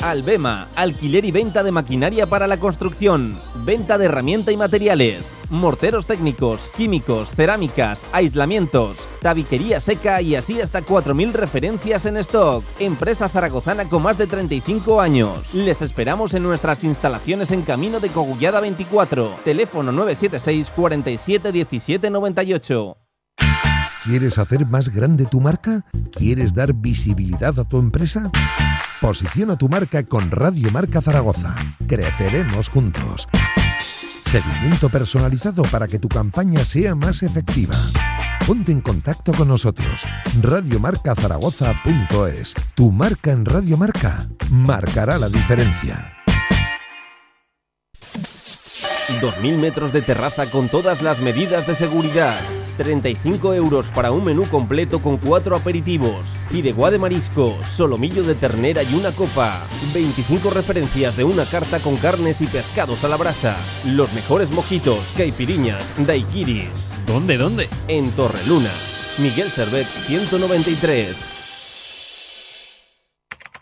Albema, alquiler y venta de maquinaria para la construcción, venta de herramienta y materiales, morteros técnicos, químicos, cerámicas, aislamientos, tabiquería seca y así hasta cuatro mil referencias en stock. Empresa zaragozana con más de treinta y cinco años. Les esperamos en nuestras instalaciones en Camino de Cogullada veinticuatro. Teléfono nueve siete seis, cuarenta y siete, diecisiete noventa y ocho. ¿Quieres hacer más grande tu marca? ¿Quieres dar visibilidad a tu empresa? Posiciona tu marca con Radio Marca Zaragoza. Creceremos juntos. Seguimiento personalizado para que tu campaña sea más efectiva. Ponte en contacto con nosotros. radio marca zaragoza punto es. Tu marca en Radio Marca marcará la diferencia. dos mil metros de terraza con todas las medidas de seguridad. treinta y cinco euros para un menú completo con cuatro aperitivos, fideuá de marisco, solomillo de ternera y una copa, veinticinco referencias de una carta con carnes y pescados a la brasa, los mejores mojitos, caipiriñas, daiquiris. ¿Dónde, dónde? En Torreluna, Miguel Servet ciento noventa y tres.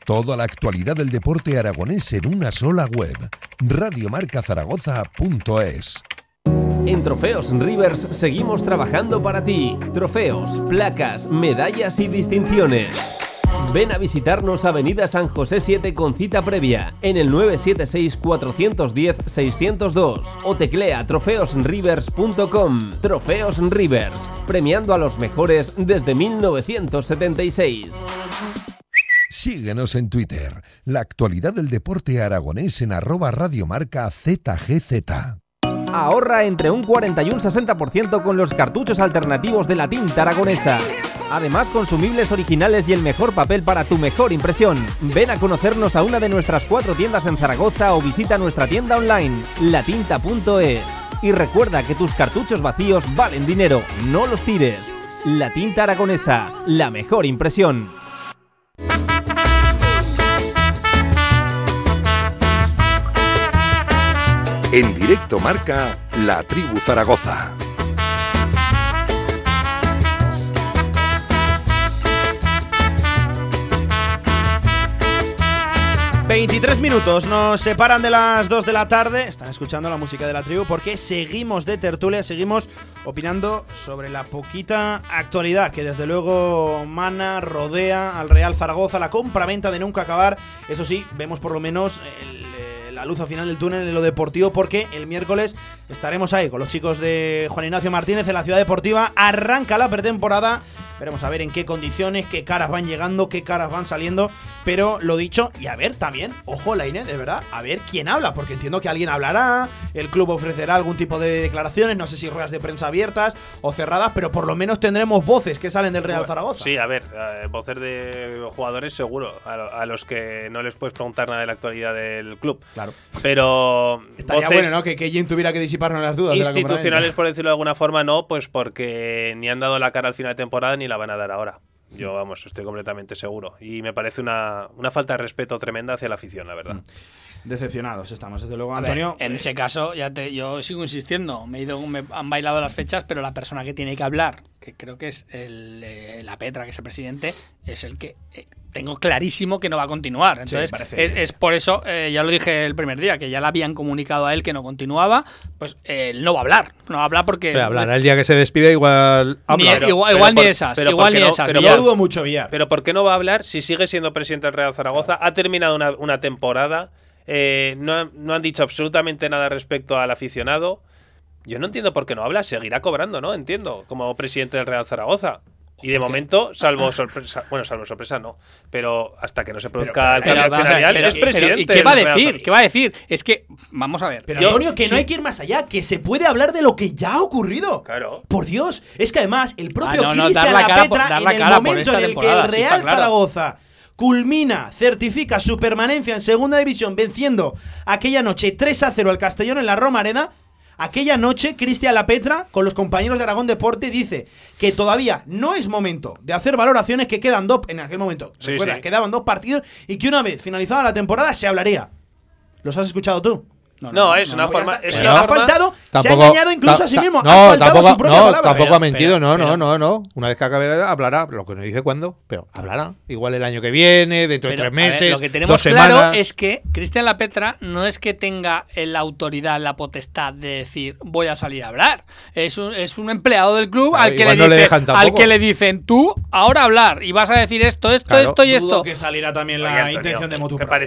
Toda la actualidad del deporte aragonés en una sola web, radio marca zaragoza punto es. En Trofeos Rivers seguimos trabajando para ti. Trofeos, placas, medallas y distinciones. Ven a visitarnos Avenida San José siete con cita previa en el nueve siete seis, cuatro uno cero, seis cero dos o teclea trofeos rivers punto com. Trofeos Rivers, premiando a los mejores desde mil novecientos setenta y seis. Síguenos en Twitter. La actualidad del deporte aragonés en arroba radiomarca Z G Z. Ahorra entre un cuarenta y un sesenta por ciento con los cartuchos alternativos de la tinta aragonesa. Además, consumibles originales y el mejor papel para tu mejor impresión. Ven a conocernos a una de nuestras cuatro tiendas en Zaragoza o visita nuestra tienda online, la tinta punto es. Y recuerda que tus cartuchos vacíos valen dinero, no los tires. La tinta aragonesa, la mejor impresión. En directo Marca, La Tribu Zaragoza. veintitrés minutos nos separan de las dos de la tarde. Están escuchando la música de La Tribu porque seguimos de tertulia, seguimos opinando sobre la poquita actualidad que desde luego mana, rodea al Real Zaragoza, la compraventa de nunca acabar. Eso sí, vemos por lo menos el... la luz al final del túnel en lo deportivo, porque el miércoles estaremos ahí con los chicos de Juan Ignacio Martínez en la Ciudad Deportiva. Arranca la pretemporada, veremos a ver en qué condiciones, qué caras van llegando, qué caras van saliendo, pero lo dicho, y a ver también, ojo Lainez, de verdad, a ver quién habla, porque entiendo que alguien hablará, el club ofrecerá algún tipo de declaraciones, no sé si ruedas de prensa abiertas o cerradas, pero por lo menos tendremos voces que salen del Real Zaragoza. Sí, a ver, eh, voces de jugadores seguro, a, a los que no les puedes preguntar nada de la actualidad del club. Claro. Pero estaría voces bueno, ¿no? Que Jim tuviera que disiparnos las dudas institucionales, de la por decirlo de alguna forma, no, pues porque ni han dado la cara al final de temporada ni la van a dar ahora. Yo, vamos, estoy completamente seguro. Y me parece una, una falta de respeto tremenda hacia la afición, la verdad. Decepcionados estamos, desde luego, Antonio. Ver, en ese caso, ya te, yo sigo insistiendo. Me, he ido, me han bailado las fechas, pero la persona que tiene que hablar, que creo que es el, eh, la Petra, que es el presidente, es el que eh, tengo clarísimo que no va a continuar. Entonces, sí, es, es por eso, eh, ya lo dije el primer día, que ya le habían comunicado a él que no continuaba, pues él eh, no va a hablar. No va a hablar porque... Pero hablará el día que se despide, igual habla. Ni, pero, igual pero igual por, ni esas, igual ni no, esas. Pero yo dudo mucho, Villar. Pero ¿por qué no va a hablar si sigue siendo presidente del Real Zaragoza? Ha terminado una, una temporada... Eh, no, no han dicho absolutamente nada respecto al aficionado. Yo no entiendo por qué no habla. Seguirá cobrando, ¿no? Entiendo, como presidente del Real Zaragoza. Y de momento, salvo sorpresa, bueno, salvo sorpresa no, pero hasta que no se produzca el cambio accionarial, es presidente. ¿Y qué va a decir? ¿Qué va a decir? Es que, vamos a ver. Pero Antonio, que no hay que ir más allá, que se puede hablar de lo que ya ha ocurrido. Claro. Por Dios, es que además, el propio Cristian Lapetra, en el momento en el que el Real Zaragoza culmina, certifica su permanencia en segunda división venciendo aquella noche tres a cero al Castellón en la Romareda, aquella noche Cristian Lapetra con los compañeros de Aragón Deporte dice que todavía no es momento de hacer valoraciones, que quedan dos, en aquel momento, sí, recuerda, sí, quedaban dos partidos y que una vez finalizada la temporada se hablaría. ¿Los has escuchado tú? No, no, no, es, no, una no, forma, es que ha faltado, tampoco, se ha engañado incluso a sí mismo. No, tampoco, su propia no, palabra. Tampoco pero, ha mentido, pero, no, pero, no, no, no. Una vez que acabe hablará, lo que no dice cuándo, pero hablará. Igual el año que viene, dentro pero, de tres meses. Ver, lo que tenemos claro semanas. Es que Cristian Lapetra no es que tenga la autoridad, la potestad de decir voy a salir a hablar. Es un, es un empleado del club, claro, al, que le no dicen, le al que le dicen tú ahora hablar y vas a decir esto, esto, claro, esto y esto. Dudo que salirá también la Oye, intención de motu propio.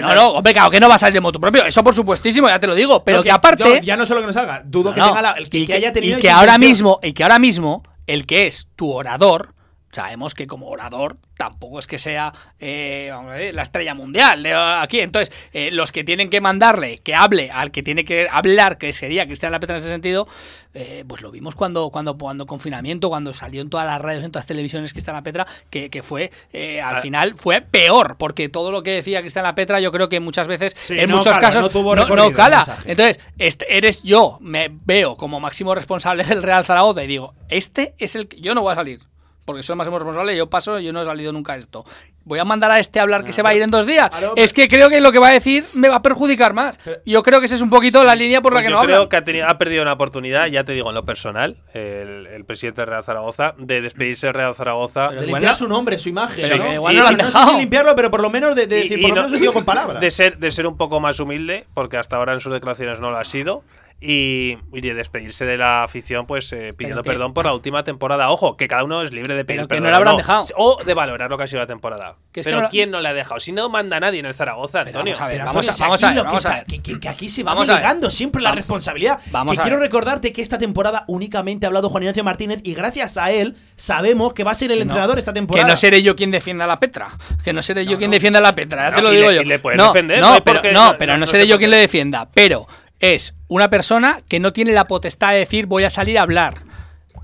No, no, hombre, claro que no va a salir de motu propio, eso por supuestísimo. Ya te lo digo, pero no, que, que aparte no, ya no solo que nos salga, dudo no, que tenga la, el que, y que, que haya tenido y que ahora mismo y que ahora mismo el que es tu orador, sabemos que como orador tampoco es que sea eh, vamos a decir, la estrella mundial de aquí. Entonces, eh, los que tienen que mandarle que hable al que tiene que hablar, que sería Cristian Lapetra en ese sentido, eh, pues lo vimos cuando cuando cuando confinamiento, cuando salió en todas las radios, en todas las televisiones Cristian Lapetra, que, que fue, eh, al final fue peor, porque todo lo que decía Cristian Lapetra yo creo que muchas veces, sí, en no, muchos claro, casos, no, tuvo no, no cala. Entonces, este, eres yo, me veo como máximo responsable del Real Zaragoza y digo, este es el que yo no voy a salir. Porque soy el máximo responsable, yo paso, yo no he salido nunca esto. Voy a mandar a este a hablar no, que se va a ir en dos días. Claro, es que creo que lo que va a decir me va a perjudicar más. Yo creo que esa es un poquito sí, la línea por la pues que no habla. Yo creo que ha, tenido, ha perdido una oportunidad, ya te digo, en lo personal, el, el presidente del Real Zaragoza, de despedirse del Real Zaragoza. Pero de igual limpiar no, su nombre, su imagen. Pero ¿no? Igual y, no lo han dejado. No sé si limpiarlo, pero por lo menos de, de decir, y, y por lo no, menos he sido con palabras. De ser, de ser un poco más humilde, porque hasta ahora en sus declaraciones no lo ha sido. Y, y de despedirse de la afición, pues eh, pidiendo perdón por la última temporada. Ojo, que cada uno es libre de pedir pero perdón. Que no la habrán no, dejado. O de valorar lo que ha sido la temporada. Que pero que no... ¿quién no la ha dejado? Si no manda a nadie en el Zaragoza, pero Antonio. Vamos a ver, vamos a, vamos a ver. Vamos a ver. Que, que, que aquí se va delegando siempre la responsabilidad. Vamos que quiero recordarte que esta temporada únicamente ha hablado Juan Ignacio Martínez y gracias a él sabemos que va a ser el que entrenador no, esta temporada. Que no seré yo quien defienda a la Petra. Que no seré yo no, quien no. defienda a la Petra. Ya no, te lo digo le, yo. Le no, defender, no, pero, no, pero no seré yo quien le defienda. Pero es una persona que no tiene la potestad de decir voy a salir a hablar.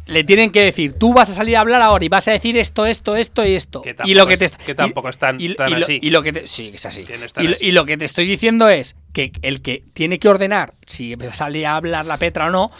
Le tienen que decir, tú vas a salir a hablar ahora y vas a decir esto, esto, esto y esto. Que tampoco, y lo que te es, que tampoco es tan, y, tan y lo, así. Y lo que te, sí, es así. Y, así. Y lo que te estoy diciendo es que el que tiene que ordenar si sale a hablar la Petra o no,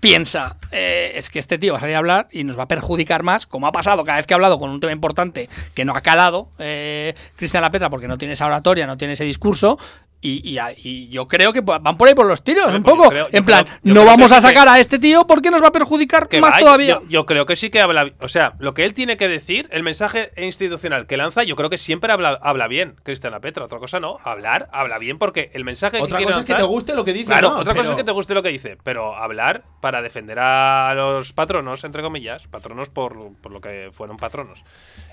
piensa, eh, es que este tío va a salir a hablar y nos va a perjudicar más, como ha pasado cada vez que ha hablado con un tema importante que no ha calado eh, Cristian La Petra porque no tiene esa oratoria, no tiene ese discurso. Y, y, y yo creo que van por ahí por los tiros, no, un poco. Creo, en plan, creo, no vamos a sacar que, a este tío porque nos va a perjudicar más va, todavía. Yo, yo creo que sí que habla. O sea, lo que él tiene que decir, el mensaje institucional que lanza, yo creo que siempre habla, habla bien, Cristian La Petra. Otra cosa no, hablar, habla bien porque el mensaje otra que quiere lanzar. Otra cosa es que te guste lo que dice. Claro, no, otra pero... cosa es que te guste lo que dice. Pero hablar para defender a los patronos, entre comillas, patronos por, por lo que fueron patronos.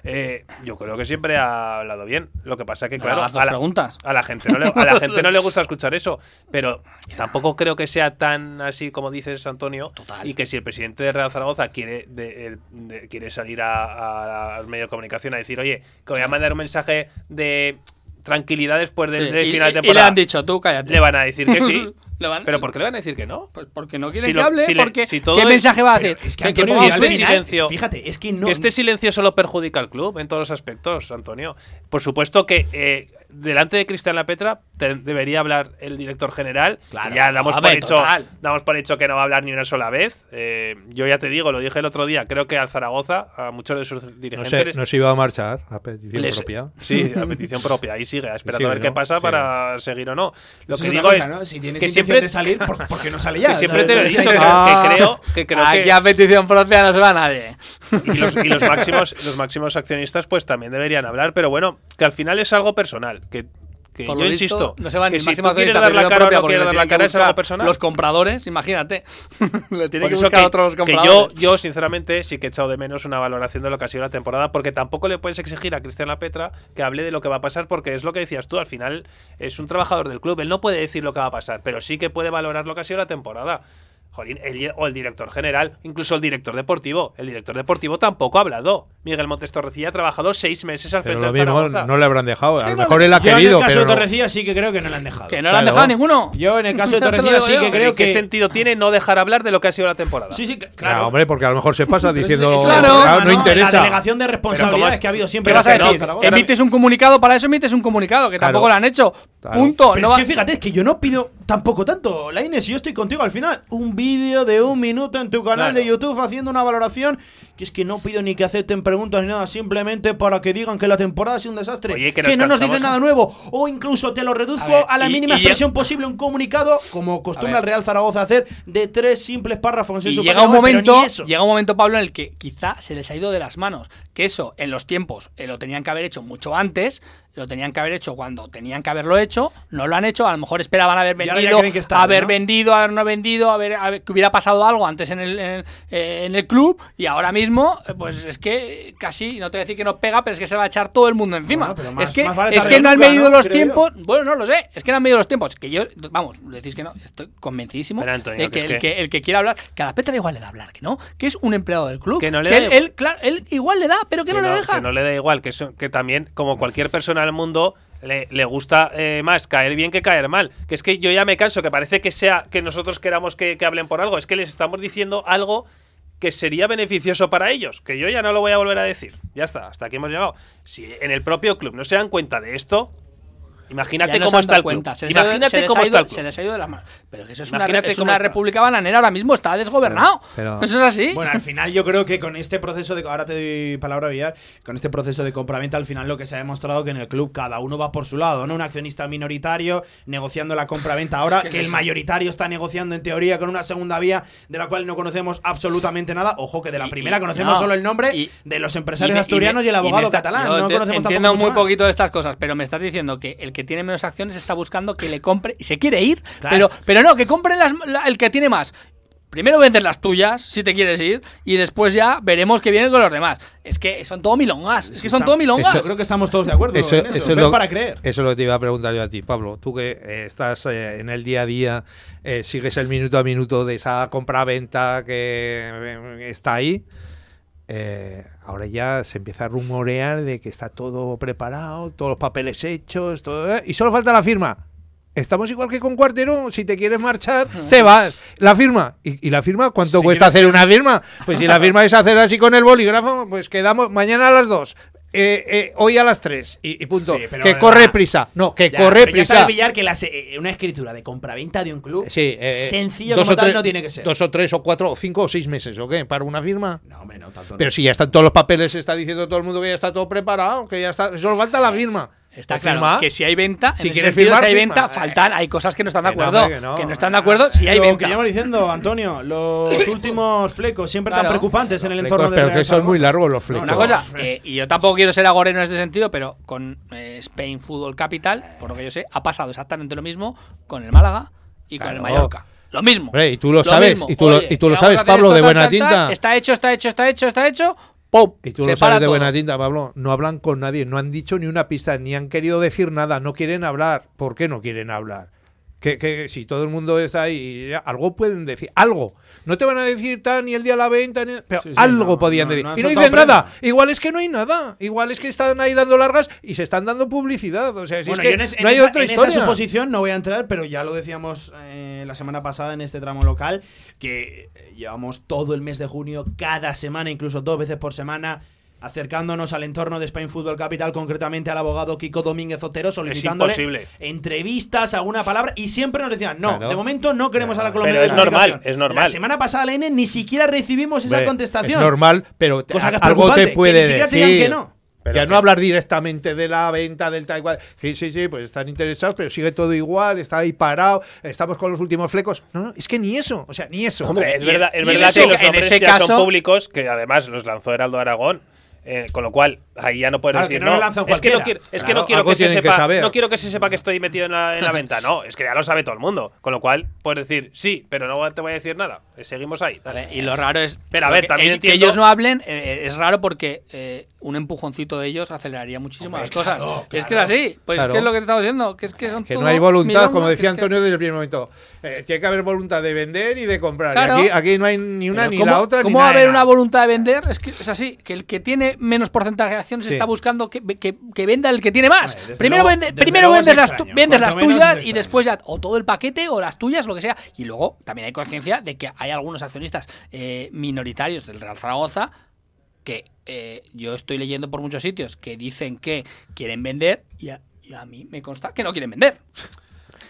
Eh, yo creo que siempre ha hablado bien. Lo que pasa que, no, claro, a la, preguntas. a la gente no le. A la gente no le gusta escuchar eso, pero tampoco creo que sea tan así como dices, Antonio. Total. Y que si el presidente de Real Zaragoza quiere, de, de, de, quiere salir a, a, a medio de comunicación a decir, oye, que voy a mandar un mensaje de tranquilidad después del sí, de final y, de temporada. Y le han dicho, tú cállate. Le van a decir que sí. Van, ¿Pero por qué le van a decir que no? Pues porque no quieren si lo, que hable, si le, porque si ¿qué es, mensaje va a hacer? Es que, Antonio, que, que, este silencio, fíjate, es que, no, que este silencio solo perjudica al club en todos los aspectos, Antonio. Por supuesto que eh, delante de Cristian La Petra te, debería hablar el director general. Claro, ya damos, no, por hecho, damos por hecho que no va a hablar ni una sola vez. Eh, yo ya te digo, lo dije el otro día, creo que al Zaragoza, a muchos de sus dirigentes... No se, no se iba a marchar a petición les, propia. Sí, a petición propia. Ahí sigue, esperando sí, a ver no, qué pasa sí, para no. seguir o no. Lo Eso que digo cosa, es ¿no? si que siempre de salir porque no sale ya. Que siempre te lo he dicho, que, que creo que creo aquí que a petición propia no se va nadie. Y los, y los máximos los máximos accionistas pues también deberían hablar, pero bueno, que al final es algo personal, que que por yo insisto, no se van que si tú quieres dar la cara o no quieres dar la cara es algo personal. Los compradores, imagínate, le tienen que buscar que, otros compradores. Que yo, yo, sinceramente, sí que he echado de menos una valoración de lo que ha sido la temporada, porque tampoco le puedes exigir a Cristian La Petra que hable de lo que va a pasar, porque es lo que decías tú, al final es un trabajador del club, él no puede decir lo que va a pasar, pero sí que puede valorar lo que ha sido la temporada. Jolín, el, o el director general, incluso el director deportivo. El director deportivo tampoco ha hablado. Miguel Montes Torrecilla ha trabajado seis meses al pero frente del Zaragoza. No le habrán dejado, a lo mejor él ha yo querido. Yo en el caso pero de Torrecilla no. sí que creo que no le han dejado. Que no claro. le han dejado ninguno. Yo en el caso de Torrecilla sí que creo que... ¿Qué sentido tiene no dejar hablar de lo que ha sido la temporada? Sí, sí, claro. Claro, hombre, porque a lo mejor se pasa diciendo... claro, claro, no, no interesa. La delegación de responsabilidades es que ha habido siempre. ¿Qué vas a decir? No, emites un comunicado, para eso emites un comunicado, que claro. tampoco lo han hecho. Claro. Punto. Pero no es va... que fíjate, es que yo no pido tampoco tanto. Lainez, yo estoy contigo al final. Un vídeo de un minuto en tu canal claro. de YouTube haciendo una valoración. Que es que no pido ni que acepten preguntas ni nada. Simplemente para que digan que la temporada ha sido un desastre. Oye, que, que no nos dicen nada nuevo. O incluso te lo reduzco a, ver, a la y, mínima y expresión y... posible. Un comunicado, como acostumbra el Real Zaragoza hacer, de tres simples párrafos. En y su llega, un momento, llega un momento, Pablo, en el que quizá se les ha ido de las manos. Que eso, en los tiempos, eh, lo tenían que haber hecho mucho antes. Lo tenían que haber hecho cuando tenían que haberlo hecho, no lo han hecho, a lo mejor esperaban haber vendido, tarde, haber ¿no? vendido, haber no vendido, haber, haber, que hubiera pasado algo antes en el, en, en el club y ahora mismo, pues es que casi, no te voy a decir que no pega, pero es que se va a echar todo el mundo encima. Bueno, pero más, es que, vale es que no han medido los tiempos, yo. bueno, no lo sé, es que no han medido los tiempos, que yo, vamos, decís que no, estoy convencidísimo Antonio, de que, que, el, que... que el que quiera hablar, que a la Petra igual le da hablar, que no, que es un empleado del club, que, no le que da él, él, claro, él igual le da, pero que, que no, no le deja. Que no le da igual, que, eso, que también, como cualquier persona al mundo le, le gusta eh, más caer bien que caer mal, que es que yo ya me canso que parece que sea que nosotros queramos que, que hablen por algo, es que les estamos diciendo algo que sería beneficioso para ellos, que yo ya no lo voy a volver a decir, ya está, hasta aquí hemos llegado. Si en el propio club no se dan cuenta de esto, imagínate cómo está el club. Imagínate cómo está el club. Se les ha ido de la mano. Pero que eso es imagínate una, es una república bananera. Ahora mismo está desgobernado. Pero, pero... Eso es así. Bueno, al final yo creo que con este proceso de... Ahora te doy palabra, Villar. Con este proceso de compraventa, al final lo que se ha demostrado que en el club cada uno va por su lado, ¿no? Un accionista minoritario negociando la compraventa ahora, es que, es que el eso. mayoritario está negociando en teoría con una segunda vía de la cual no conocemos absolutamente nada. Ojo, que de la y, primera y, conocemos no, solo el nombre y, de los empresarios y, asturianos y, me, y el abogado y está, catalán. No te, conocemos entiendo tampoco muy poquito de estas cosas, pero me estás diciendo que el que que tiene menos acciones está buscando que le compre y se quiere ir, claro. pero, pero no, que compre las, la, el que tiene más. Primero vendes las tuyas, si te quieres ir, y después ya veremos qué viene con los demás. Es que son todo milongas, es que son todo milongas. Yo creo que estamos todos de acuerdo eso, en eso, eso es lo, para creer. Eso es lo que te iba a preguntar yo a ti, Pablo. Tú que eh, estás eh, en el día a día, eh, sigues el minuto a minuto de esa compra-venta que eh, está ahí. Eh, ahora ya se empieza a rumorear de que está todo preparado, todos los papeles hechos, todo, eh, y solo falta la firma. Estamos igual que con Cuarterón, si te quieres marchar, te vas. La firma. ¿Y, y la firma? ¿Cuánto sí, cuesta hacer una firma? Pues si la firma es hacer así con el bolígrafo, pues quedamos mañana a las dos. Eh, eh, hoy a las tres y, y punto. Sí, que corre prisa. No, que ya, corre prisa. Ya sabe Villar que las, eh, una escritura de compraventa de un club sí, eh, sencillo como tal tres, no tiene que ser. Dos o tres o cuatro o cinco o seis meses, ¿o qué? ¿Para una firma? No, hombre, no tanto. Pero no. Si ya están todos los papeles, está diciendo todo el mundo que ya está todo preparado, que ya está, solo falta la firma. Está claro firma? que si hay venta, si quieres firmar, si hay firma. venta, faltan, hay cosas que no están de acuerdo, que no, que no, que no están de acuerdo, si hay lo venta. Lo que llevamos diciendo, Antonio, los últimos flecos siempre claro. tan preocupantes los en el flecos, entorno de pero que son muy largos los flecos. No, una cosa, eh, y yo tampoco quiero ser agorero en este sentido, pero con eh, Spain Football Capital, por lo que yo sé, ha pasado exactamente lo mismo con el Málaga y claro. con el Mallorca. Lo mismo. Hombre, y tú lo, lo sabes, mismo. y tú Oye, lo, y tú lo sabes, Pablo, de buena tinta. Está hecho, está hecho, está hecho, está hecho. ¡Pum! Y tú lo sabes de todo. Buena tinta, Pablo. No hablan con nadie, no han dicho ni una pista, ni han querido decir nada, no quieren hablar. ¿Por qué no quieren hablar? Que, que si todo el mundo está ahí, algo pueden decir, algo. No te van a decir tal ni el día de la venta, ni... pero sí, sí, algo no, podían no, decir. No, no, y no dicen nada. Igual es que no hay nada. Igual es que están ahí dando largas y se están dando publicidad. O sea, si bueno, es que en es, no hay esa, otra historia. En esa suposición no voy a entrar, pero ya lo decíamos eh, la semana pasada en este tramo local, que llevamos todo el mes de junio, cada semana, incluso dos veces por semana, acercándonos al entorno de Spain Football Capital, concretamente al abogado Kiko Domínguez Otero, solicitándole entrevistas, alguna palabra, y siempre nos decían, no, claro. de momento no queremos claro. a la Colombia. Pero es normal, es normal. La semana pasada, la N, ni siquiera recibimos esa contestación. Es normal, pero te, algo te puede que ni siquiera decir. Digan que no. Pero ya que... no hablar directamente de la venta, del tal cual. Sí, sí, sí, pues están interesados, pero sigue todo igual, está ahí parado, estamos con los últimos flecos. No, no, es que ni eso, o sea, ni eso. Hombre, es verdad, es verdad que los nombres ya caso... son públicos, que además los lanzó Heraldo Aragón. Eh, con lo cual, ahí ya no puedes claro, decir que no, no es que no quiero, es claro, que no quiero que se sepa que no quiero que se sepa que estoy metido en la, en la venta, no, es que ya lo sabe todo el mundo, con lo cual puedes decir sí, pero no te voy a decir nada, seguimos ahí vale, y lo raro es pero a ver, también el, entiendo... que ellos no hablen, eh, es raro porque eh, un empujoncito de ellos aceleraría muchísimo Hombre, las cosas, claro, claro, es que es así pues claro. es que es lo que te estamos diciendo, que es que son que no hay voluntad, milonga, como decía Antonio que... desde el primer momento eh, tiene que haber voluntad de vender y de comprar, claro. y aquí, aquí no hay ni una pero ni cómo, la otra, ¿cómo va a haber una voluntad de vender? Es que es así, que el que tiene menos porcentaje de acciones sí. está buscando que, que, que venda el que tiene más. Vale, primero luego, vende, primero vendes las, tu, vendes las tuyas y después ya o todo el paquete o las tuyas, lo que sea. Y luego también hay conciencia de que hay algunos accionistas eh, minoritarios del Real Zaragoza que eh, yo estoy leyendo por muchos sitios que dicen que quieren vender y a, y a mí me consta que no quieren vender.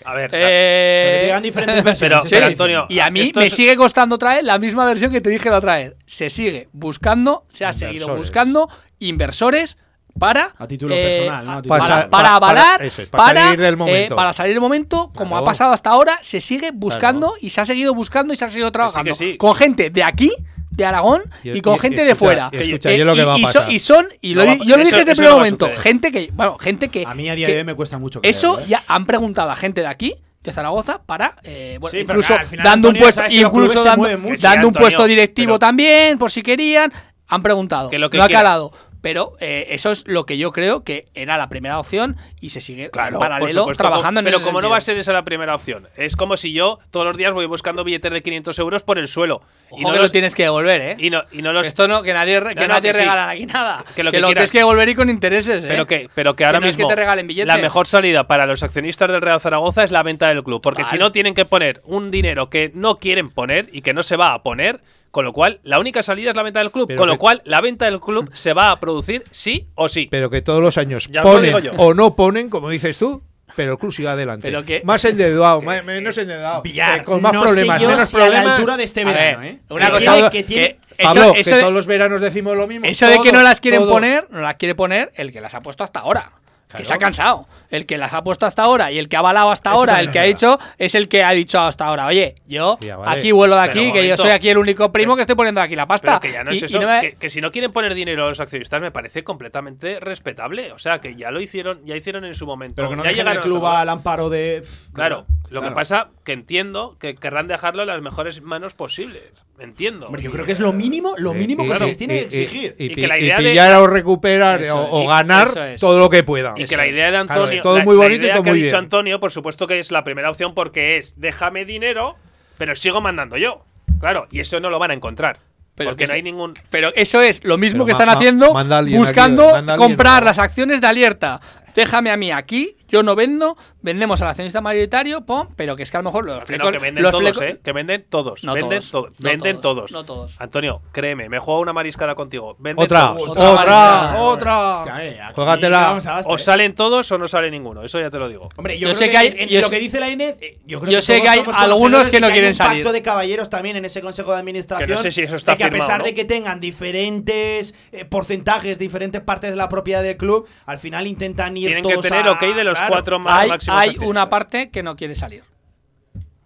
A ver, eh, a, diferentes versiones, pero, sí, pero Antonio, y a mí me es... sigue costando traer la misma versión que te dije la otra vez. Se sigue buscando, se ha inversores. seguido buscando inversores para a título eh, personal, ¿no? a título para, para, para avalar, para, es, para, para salir del momento, eh, para salir del momento, como claro. ha pasado hasta ahora, se sigue buscando claro. y se ha seguido buscando y se ha seguido trabajando que sí que sí. con gente de aquí. De Aragón y, y con y, gente y escucha, de fuera. Y, escucha, eh, y, lo que va a pasar. y son, y lo, no, yo lo dije desde el primer momento, gente que, bueno, gente que. A mí a día de hoy me cuesta mucho. Eso creer, ¿eh? Ya han preguntado a gente de aquí, de Zaragoza, para. Eh, bueno, sí, incluso claro, final, dando Antonio, un puesto, incluso dando, dando sí, Antonio, un puesto directivo pero, también, por si querían. Han preguntado. Que lo que no ha calado. Pero eh, eso es lo que yo creo que era la primera opción y se sigue claro, en paralelo supuesto, trabajando como, en Pero como sentido. No va a ser esa la primera opción, es como si yo todos los días voy buscando billetes de quinientos euros por el suelo. Ojo y no que los, lo tienes que devolver, ¿eh? Y no, y no los, Esto no, que nadie, que no, no, nadie que regala sí. aquí nada. Que lo que, que, lo que tienes que devolver y con intereses, ¿eh? Pero que, pero que ahora que no mismo es que te regalen billetes. La mejor salida para los accionistas del Real Zaragoza es la venta del club. Porque vale. si no tienen que poner un dinero que no quieren poner y que no se va a poner... Con lo cual, la única salida es la venta del club. Pero con lo cual, la venta del club se va a producir sí o sí. Pero que todos los años ya ponen lo o no ponen, como dices tú, pero el club sigue adelante. Pero que, más endeudado, que, más, menos endeudado. Villar, eh, con más no problemas, sé yo menos si problemas. A la altura de este verano, ver, ¿eh? Una que cosa que tiene. Que, Pablo, eso, eso que de, todos los veranos decimos lo mismo. Eso todo, de que no las quieren todo. poner, no las quiere poner el que las ha puesto hasta ahora. Claro. Que se ha cansado. El que las ha puesto hasta ahora y el que ha avalado hasta eso ahora, el que verdad. ha hecho, es el que ha dicho hasta ahora, oye, yo ya, vale. aquí vuelo de aquí, pero que momento, yo soy aquí el único primo pero, que estoy poniendo aquí la pasta. Pero que ya no y, es eso, no me... que, que si no quieren poner dinero a los accionistas me parece completamente respetable. O sea, que ya lo hicieron, ya hicieron en su momento. Pero que no ya llegaron el club al amparo de... Claro, lo claro. que pasa que entiendo que querrán dejarlo en las mejores manos posibles. Entiendo. Hombre, yo creo que es lo mínimo, lo mínimo y, que y, se les tiene y, que exigir. Y, y, y que la idea y pillar de... o recuperar eso o, o ganar es. todo lo que pueda. Y que eso la idea de Antonio, claro, todo la, muy bonito la idea y todo que muy ha dicho bien. Antonio, por supuesto que es la primera opción porque es déjame dinero, pero sigo mandando yo. Claro, y eso no lo van a encontrar. Pero porque no hay ningún... Pero eso es lo mismo pero que están ma, haciendo ma, buscando aquí, comprar alguien, las acciones de Alierta. Déjame a mí aquí, yo no vendo, vendemos al accionista mayoritario, pom, pero que es que a lo mejor los flecos... No, que venden los todos, flecos, ¿eh? Que venden todos. No venden todos. To- no venden todos, todos. No todos. Antonio, créeme, me he jugado una mariscada contigo. Venden otra, todos. otra, otra, otra. otra. Juégatela. O salen todos o no sale ninguno, eso ya te lo digo. Hombre, yo, yo creo sé que, que hay, en yo lo sé, que dice la Inés, yo creo yo que sé que hay algunos que no que quieren hay salir. Hay un pacto de caballeros también en ese consejo de administración. Que no sé si eso está de que firmado, a pesar ¿no? de que tengan diferentes eh, porcentajes, diferentes partes de la propiedad del club, al final intentan ir tienen todos que tener a, ok de los claro, cuatro más hay, máximos. Hay acciones. Una parte que no quiere salir.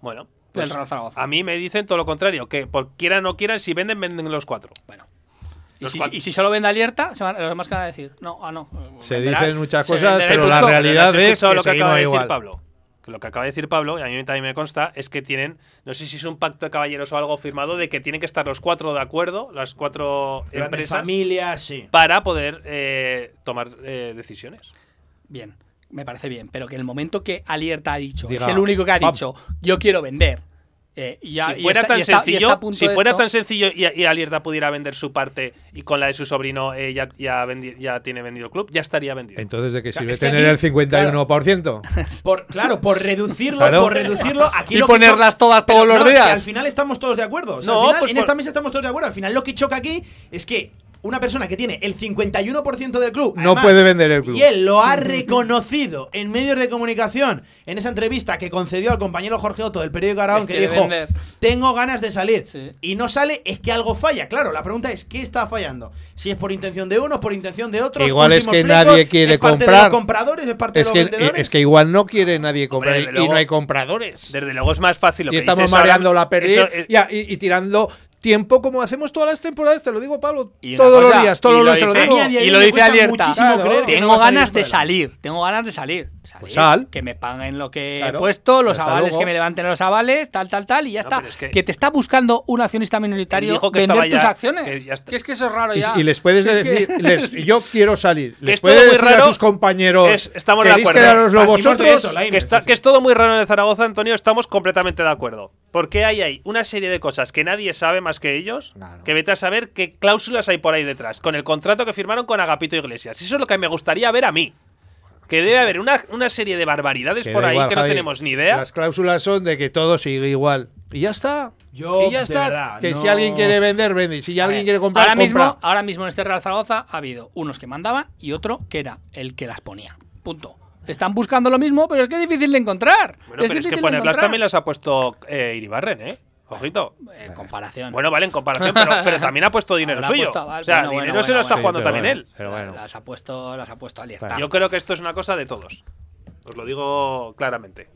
Bueno, pues del Real Zaragoza. A mí me dicen todo lo contrario, que por quieran o no quieran, si venden, venden los cuatro. Bueno. Los ¿Y, cuatro? Si, y si solo vende Alierta, se van, los demás que van a decir, no, ah, no. Se venderá, dicen muchas cosas, pero la realidad pero es que lo que acaba de igual. decir Pablo. Lo que acaba de decir Pablo, y a mí también me consta, es que tienen, no sé si es un pacto de caballeros o algo firmado, de que tienen que estar los cuatro de acuerdo, las cuatro pero empresas, familia, sí. para poder eh, tomar eh, decisiones. Bien, me parece bien, pero que el momento que Alierta ha dicho, diga, es el único que ha dicho, yo quiero vender. Eh, y ya, si fuera, y está, tan, y está, sencillo, y está si fuera tan sencillo y, y Alierta pudiera vender su parte y con la de su sobrino eh, ya, ya, vendi, ya tiene vendido el club, ya estaría vendido. Entonces, ¿de qué sirve claro, tener aquí, el cincuenta y uno por ciento? Claro, por, claro, por reducirlo. Claro. Por reducirlo aquí y lo ponerlas que cho- todas todos pero, los no, días. Si al final estamos todos de acuerdo. O sea, no, al final, pues en por... esta mesa estamos todos de acuerdo. Al final lo que choca aquí es que una persona que tiene el cincuenta y uno por ciento del club además, no puede vender el club. Y él lo ha reconocido en medios de comunicación en esa entrevista que concedió al compañero Jorge Otto del periódico Aragón, que dijo vender. Tengo ganas de salir sí. y no sale, es que algo falla. Claro, la pregunta es ¿qué está fallando? Si es por intención de unos, por intención de otros. Igual es que flecos, nadie quiere es parte comprar. De los compradores, es parte es de los que, vendedores. Es que igual no quiere nadie comprar. Hombre, y luego, no hay compradores. Desde luego es más fácil lo y que estamos mareando ahora, la pérdida es... y, y, y tirando... Tiempo como hacemos todas las temporadas, te lo digo, Pablo, todos cosa, los días, todos los días, te lo digo. Y lo dice Alierta. Claro, tengo no ganas de salir, tengo ganas de salir. salir pues sal. Que me paguen lo que claro, he puesto, los avales, luego. que me levanten los avales, tal, tal, tal, y ya no, está. Es que, que te está buscando un accionista minoritario vender tus ya, acciones. Que, que es que eso es raro ya. Y, y les puedes decir, que... les, yo quiero salir. Les puedes decir raro, a sus compañeros, es, estamos de acuerdo. Vosotros, que es todo muy raro en el Zaragoza, Antonio, estamos completamente de acuerdo. Porque hay ahí una serie de cosas que nadie sabe más que ellos, claro. que vete a saber qué cláusulas hay por ahí detrás, con el contrato que firmaron con Agapito Iglesias. Eso es lo que me gustaría ver a mí. Que debe haber una, una serie de barbaridades que por ahí igual, que no Javi, tenemos ni idea. Las cláusulas son de que todo sigue igual. Y ya está. Yo, y ya está. Verdad, que no. si alguien quiere vender, vende. Si alguien quiere comprar, ahora compra. Mismo, ahora mismo en este Real Zaragoza ha habido unos que mandaban y otro que era el que las ponía. Punto. Están buscando lo mismo, pero es que es difícil de encontrar. Bueno, es pero es que ponerlas encontrar. también las ha puesto eh, Iribarren, ¿eh? Ojito. En comparación. Bueno, vale, en comparación, pero, pero también ha puesto dinero suyo. Puesto, vale, o sea, bueno, dinero bueno, se lo bueno, está bueno. jugando sí, también bueno, él. Pero bueno. Las ha puesto, las ha puesto Alierta. Bueno. Yo creo que esto es una cosa de todos. Os lo digo claramente.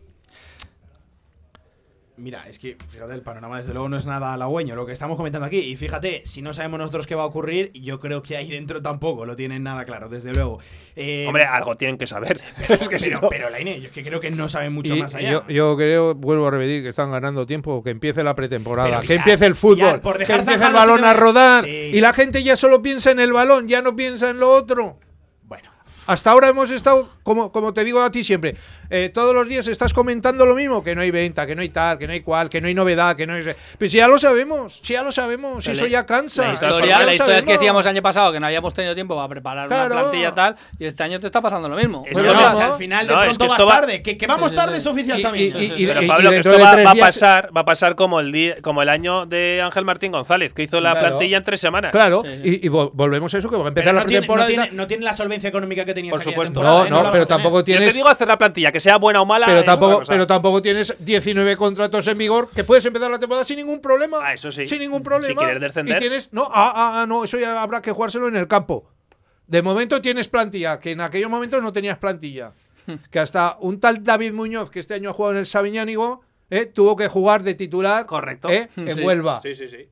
Mira, es que, fíjate, el panorama desde luego no es nada halagüeño lo que estamos comentando aquí. Y fíjate, si no sabemos nosotros qué va a ocurrir, yo creo que ahí dentro tampoco lo tienen nada claro, desde luego. Eh, Hombre, algo tienen que saber. Pero, es que pero, pero, pero Lainez, yo es que creo que no saben mucho y, más allá. Yo, yo creo, vuelvo a repetir, que están ganando tiempo, que empiece la pretemporada, Villar, que empiece el fútbol, Villar, que empiece el balón a rodar. Sí. Y la gente ya solo piensa en el balón, ya no piensa en lo otro. Hasta ahora hemos estado, como, como te digo a ti siempre, eh, todos los días estás comentando lo mismo, que no hay venta, que no hay tal, que no hay cual, que no hay novedad, que no hay... Pues ya lo sabemos, ya lo sabemos, pero eso la, ya cansa. La historia, la historia es que decíamos el año pasado que no habíamos tenido tiempo para preparar claro. una plantilla tal, y este año te está pasando lo mismo. Pues no, no, o sea, al final de no, pronto es que vas tarde, va... que, que vamos sí, sí, sí. tarde es oficial y, también. Y, y, y, pero Pablo, que esto va, va, a pasar, se... va a pasar como el, día, como el año de Ángel Martín González, que hizo la claro. plantilla en tres semanas. Claro, sí, sí. Y, y volvemos a eso, que va a empezar la pretemporada. No tiene la solvencia económica que tenía. Por supuesto. No, no, no pero tampoco tienes. Yo te digo hacer la plantilla, que sea buena o mala. Pero tampoco, pero tampoco tienes diecinueve contratos en vigor que puedes empezar la temporada sin ningún problema. Ah, eso sí. Sin ningún problema. Si quieres descender. Y tienes, no, ah, ah, no, eso ya habrá que jugárselo en el campo. de momento tienes plantilla, que en aquellos momentos no tenías plantilla. Que hasta un tal David Muñoz, que este año ha jugado en el Sabiñánigo, ¿eh? tuvo que jugar de titular. Correcto. ¿eh? en sí. Huelva. Sí, sí, sí.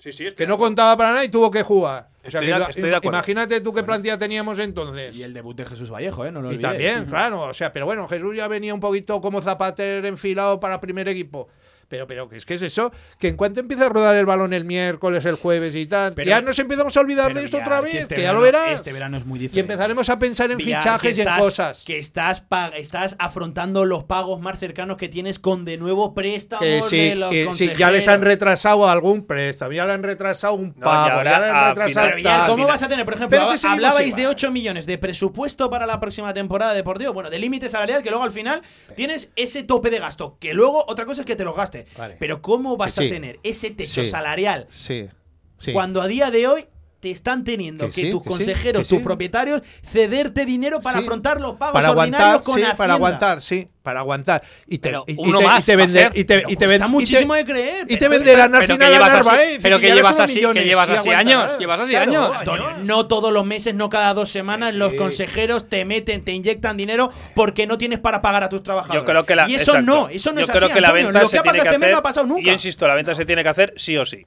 sí, sí que no contaba para nada y tuvo que jugar. Estoy, o sea, que, a, estoy de acuerdo. Imagínate tú qué bueno. plantilla teníamos entonces. Y el debut de Jesús Vallejo, ¿eh? No lo olvides. Y también, claro. O sea, pero bueno, Jesús ya venía un poquito como zapatero enfilado para primer equipo. Pero, pero, ¿qué es, qué es eso? Que en cuanto empieza a rodar el balón el miércoles, el jueves y tal, pero, ya nos empezamos a olvidar de esto ya, otra vez, que, este que verano, ya lo verás. Este verano es muy difícil. Y empezaremos a pensar en Villar, fichajes estás, y en cosas. Que estás, estás afrontando los pagos más cercanos que tienes con de nuevo préstamos que sí, de los que consejeros. Sí, ya les han retrasado algún préstamo, ya le han retrasado un pago, no, ya, ya le han retrasado final, tal, ¿Cómo final. vas a tener, por ejemplo, hab, hablabais de ocho millones de presupuesto para la próxima temporada de Deportivo, bueno, de límite salarial, que luego al final tienes ese tope de gasto, que luego otra cosa es que te lo gastes. Vale. Pero ¿cómo vas sí. a tener ese techo sí. salarial sí. Sí. cuando a día de hoy te están teniendo que, que sí, tus que consejeros, que tus sí. propietarios cederte dinero para sí. afrontar los pagos para ordinarios aguantar, con sí, Hacienda? Para aguantar, sí, para aguantar. Y te vender, y te cuesta muchísimo de creer. Y te venderán al final a Narváez. Pero que llevas así años, llevas así años. No todos los meses, no cada dos semanas los consejeros te meten, te inyectan dinero porque no tienes para pagar a tus trabajadores. Y eso no, eso no es así. Yo creo que la venta se tiene que hacer. Yo insisto, la venta se tiene que hacer sí o sí.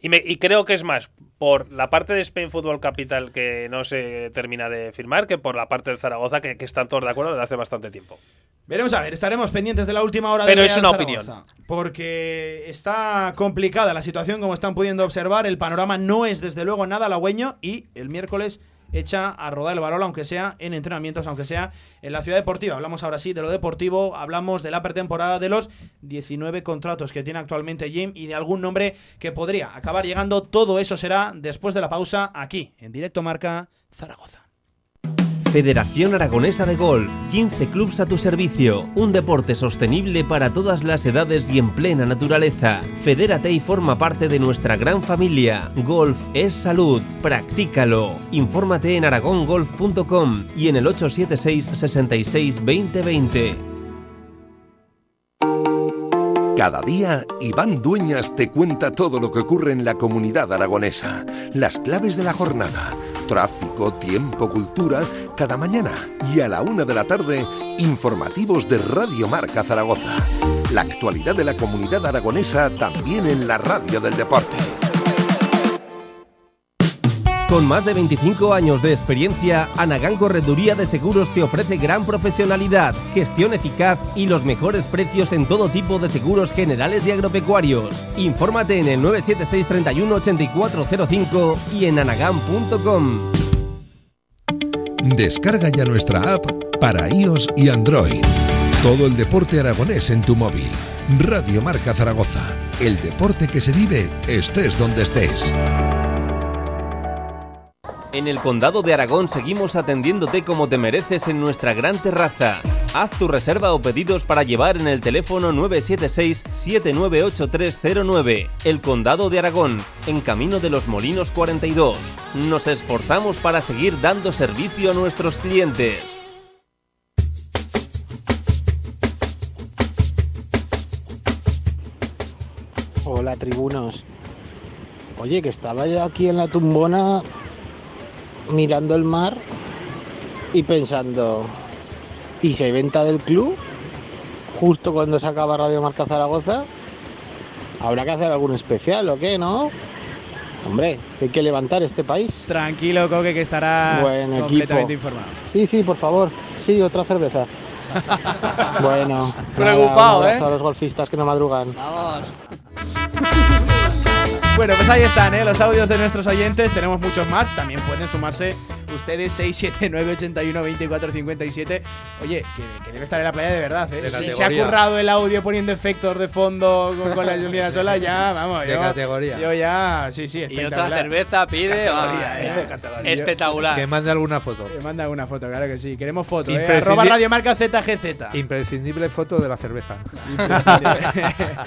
Y, me, y creo que es más por la parte de Spain Football Capital que no se termina de firmar que por la parte del Zaragoza que, que están todos de acuerdo desde hace bastante tiempo. Veremos a ver, estaremos pendientes de la última hora de Pero Real es una Zaragoza, opinión. Porque está complicada la situación, como están pudiendo observar. El panorama no es desde luego nada halagüeño y el miércoles echa a rodar el balón, aunque sea en entrenamientos, aunque sea en la ciudad deportiva. Hablamos ahora sí de lo deportivo, hablamos de la pretemporada, de los diecinueve contratos que tiene actualmente Jim y de algún nombre que podría acabar llegando. Todo eso será después de la pausa aquí, en Directo Marca Zaragoza. Federación Aragonesa de Golf, quince clubs a tu servicio, un deporte sostenible para todas las edades y en plena naturaleza. Fedérate y forma parte de nuestra gran familia. Golf es salud, practícalo. Infórmate en aragón golf punto com y en el ocho siete seis, sesenta y seis, veinte veinte. Cada día, Iván Dueñas te cuenta todo lo que ocurre en la comunidad aragonesa, las claves de la jornada, tráfico, tiempo, cultura, cada mañana y a la una de la tarde, informativos de Radio Marca Zaragoza. La actualidad de la comunidad aragonesa también en la radio del deporte. Con más de veinticinco años de experiencia, Anagán Correduría de Seguros te ofrece gran profesionalidad, gestión eficaz y los mejores precios en todo tipo de seguros generales y agropecuarios. Infórmate en el nueve siete seis, treinta y uno, ochenta y cuatro cero cinco y en anagán punto com. Descarga ya nuestra app para iOS y Android. Todo el deporte aragonés en tu móvil. Radio Marca Zaragoza. El deporte que se vive, estés donde estés. En el Condado de Aragón seguimos atendiéndote como te mereces en nuestra gran terraza. Haz tu reserva o pedidos para llevar en el teléfono nueve siete seis, siete nueve ocho, tres cero nueve. El Condado de Aragón, en Camino de los Molinos cuarenta y dos. Nos esforzamos para seguir dando servicio a nuestros clientes. Hola, tribunos. Oye, que estaba yo aquí en la Tumbona mirando el mar y pensando, ¿y si hay venta del club? Justo cuando se acaba Radio Marca Zaragoza, habrá que hacer algún especial o qué, ¿no? Hombre, hay que levantar este país. Tranquilo, Coque, que estará bueno, completamente equipo. informado. Sí, sí, por favor. Sí, otra cerveza. Bueno, preocupado, nada, un abrazo ¿eh? a los golfistas que no madrugan. Vamos. Bueno, pues ahí están, ¿eh? los audios de nuestros oyentes. Tenemos muchos más. También pueden sumarse ustedes, seis siete nueve, ochenta y uno, veinticuatro, cincuenta y siete. Oye, que, que debe estar en la playa de verdad, ¿eh? De si se ha currado el audio poniendo efectos de fondo con, con la lluvia sola, ya, vamos. De yo, categoría. Yo ya, sí, sí, espectacular. Y otra cerveza pide. Categoría, ah, eh, categoría. Espectacular. Que mande alguna foto. Que mande alguna foto, claro que sí. Queremos fotos, ¿eh? Arroba Radio Marca Z G Z. Imprescindible foto de la cerveza.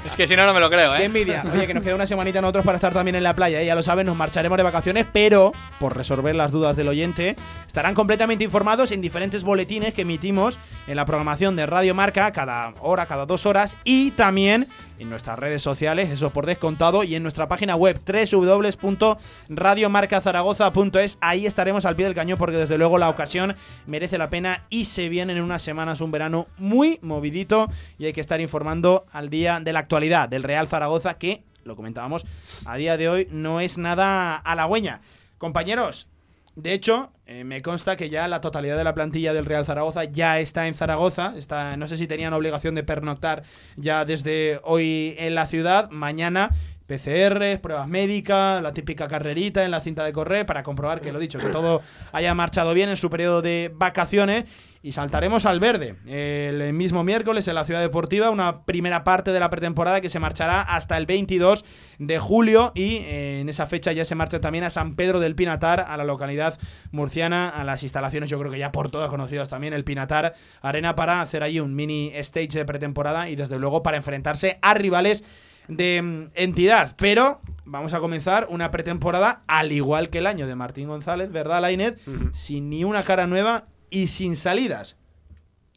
Es que si no, no me lo creo, ¿eh? Qué envidia. Oye, que nos queda una semanita nosotros para estar también en la playa, ¿eh? Ya lo saben, nos marcharemos de vacaciones, pero por resolver las dudas del oyente, siguiente, estarán completamente informados en diferentes boletines que emitimos en la programación de Radio Marca cada hora, cada dos horas, y también en nuestras redes sociales, eso por descontado, y en nuestra página web doble u doble u doble u punto radio marca zaragoza punto es. Ahí estaremos al pie del cañón porque desde luego la ocasión merece la pena y se vienen en unas semanas un verano muy movidito y hay que estar informando al día de la actualidad del Real Zaragoza, que lo comentábamos, a día de hoy no es nada halagüeña. Compañeros, de hecho, eh, me consta que ya la totalidad de la plantilla del Real Zaragoza ya está en Zaragoza. Está, no sé si tenían obligación de pernoctar ya desde hoy en la ciudad. Mañana, P C R, pruebas médicas, la típica carrerita en la cinta de correr para comprobar que, lo dicho, que todo haya marchado bien en su periodo de vacaciones. Y saltaremos al verde el mismo miércoles en la Ciudad Deportiva, una primera parte de la pretemporada que se marchará hasta el veintidós de julio, y en esa fecha ya se marcha también a San Pedro del Pinatar, a la localidad murciana, a las instalaciones, yo creo que ya por todas conocidas también, el Pinatar Arena, para hacer ahí un mini stage de pretemporada y desde luego para enfrentarse a rivales de entidad. Pero vamos a comenzar una pretemporada al igual que el año de Martín González, ¿verdad, Lainez? Uh-huh. Sin ni una cara nueva y sin salidas.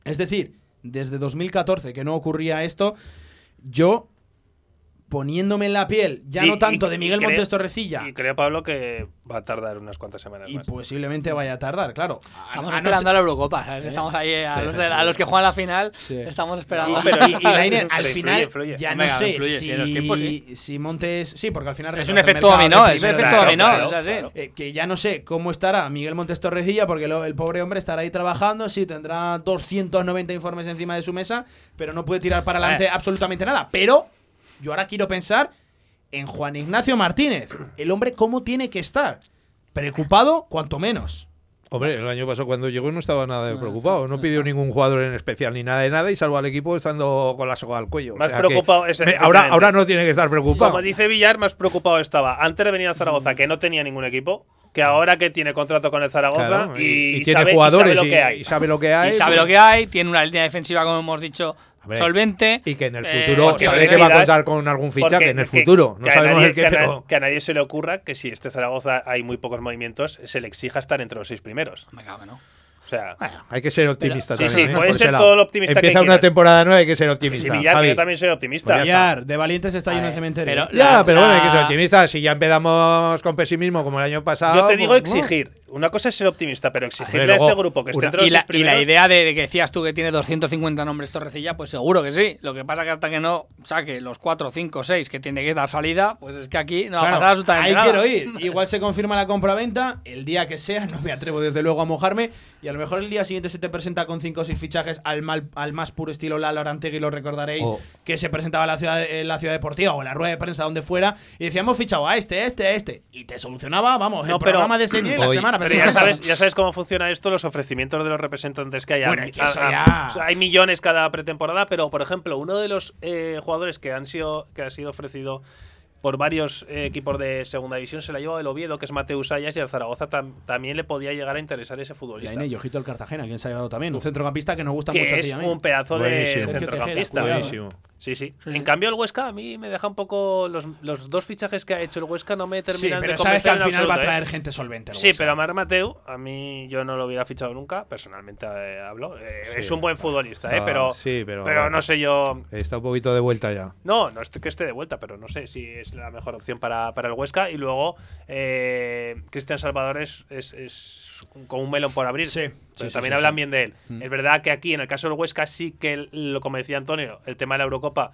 Es decir, desde dos mil catorce que no ocurría esto. Yo, poniéndome en la piel, ya y, no tanto y, de Miguel Montes Torrecilla, y creo, Pablo, que va a tardar unas cuantas semanas y más. Y posiblemente vaya a tardar, claro. Estamos a, a esperando no... a la Eurocopa, ¿eh? Estamos ahí a, sí, los de, sí. a los que juegan la final, sí. Estamos esperando. Y, pero, y, y Lainez, al final, influye, influye. ya no Venga, sé influye, si, si, los tiempos, sí. si Montes... Sí, porque al final... Es un efecto dominó, es un efecto dominó. O sea, sí. claro. eh, que ya no sé cómo estará Miguel Montes Torrecilla, porque lo, el pobre hombre estará ahí trabajando, sí, tendrá doscientos noventa informes encima de su mesa, pero no puede tirar para adelante absolutamente nada. Pero yo ahora quiero pensar en Juan Ignacio Martínez. El hombre, ¿cómo tiene que estar? Preocupado, cuanto menos. Hombre, el año pasado cuando llegó no estaba nada de preocupado. No pidió ningún jugador en especial ni nada de nada y salvó al equipo estando con la soga al cuello. Más o sea preocupado es ahora, ahora no tiene que estar preocupado. Como dice Villar, más preocupado estaba antes de venir a Zaragoza, que no tenía ningún equipo, que ahora que tiene contrato con el Zaragoza, claro, y, y, y, tiene sabe, jugadores, y sabe lo que hay. Y, y sabe lo que hay. Y sabe lo que hay. Tiene una línea defensiva, como hemos dicho, Ver, solvente, y que en el futuro eh, sabré que va a contar con algún fichaje en el que, futuro no que, sabemos nadie, el qué, que, pero... que a nadie se le ocurra que si este Zaragoza hay muy pocos movimientos se le exija estar entre los seis primeros. Me cago, ¿no? O sea, bueno, hay que ser optimista, pero, también, sí, sí, ¿eh? puede ser todo lo optimista. Empieza que una temporada nueva, hay que ser optimista. Sí, sí, Villar, yo también soy optimista. Villar, de valientes está lleno el cementerio. Pero, ya, la, pero bueno, hay que ser optimista. Si ya empezamos con pesimismo como el año pasado. Yo te digo pues, exigir. No. Una cosa es ser optimista, pero exigirle luego, a este grupo que esté entre los seis primeros. Y la idea de, de que decías tú que tiene doscientos cincuenta nombres Torrecilla, pues seguro que sí. Lo que pasa que hasta que no saque los cuatro, cinco, seis que tiene que dar salida, pues es que aquí no claro, va a pasar absolutamente nada. Ahí quiero ir. Igual se confirma la compraventa el día que sea. No me atrevo desde luego a mojarme. Y a lo mejor el día siguiente se te presenta con cinco o seis fichajes al, mal, al más puro estilo Lalo Arantegui, lo recordaréis, oh. que se presentaba en la ciudad, en la Ciudad Deportiva o en la rueda de prensa, donde fuera, y decíamos fichado a este, a este, a este. Y te solucionaba, vamos, no, el pero, programa de ese día y la semana. Pero ya sabes, ya sabes cómo funciona esto, los ofrecimientos de los representantes que hay. Bueno, a, que a, a, hay millones cada pretemporada, pero, por ejemplo, uno de los eh, jugadores que, han sido, que ha sido ofrecido por varios eh, equipos de segunda división se la llevó el Oviedo, que es Mateu Sayas, y al Zaragoza tam- también le podía llegar a interesar ese futbolista. Lainez, y ojito al Cartagena, quien se ha llevado también, un centrocampista que nos gusta que mucho. Que es a ti, a un pedazo buenísimo. De centrocampista. Buenísimo. Sí, sí. En cambio el Huesca a mí me deja un poco los, los dos fichajes que ha hecho el Huesca no me terminan sí, pero de convencer. Sabes que al final absoluto, va a traer eh. gente solvente. El sí, pero a Marc Mateu a mí yo no lo hubiera fichado nunca, personalmente eh, hablo. Eh, sí, es un buen futbolista, está, eh, pero sí, pero, pero no sé yo. Está un poquito de vuelta ya. No, no es que esté de vuelta, pero no sé si es la mejor opción para, para el Huesca. Y luego eh, Cristian Salvador es, es, es con un melón por abrir. Sí. Pero sí, también sí, hablan sí. bien de él. Mm. Es verdad que aquí, en el caso del Huesca, sí que, lo como decía Antonio, el tema de la Eurocopa,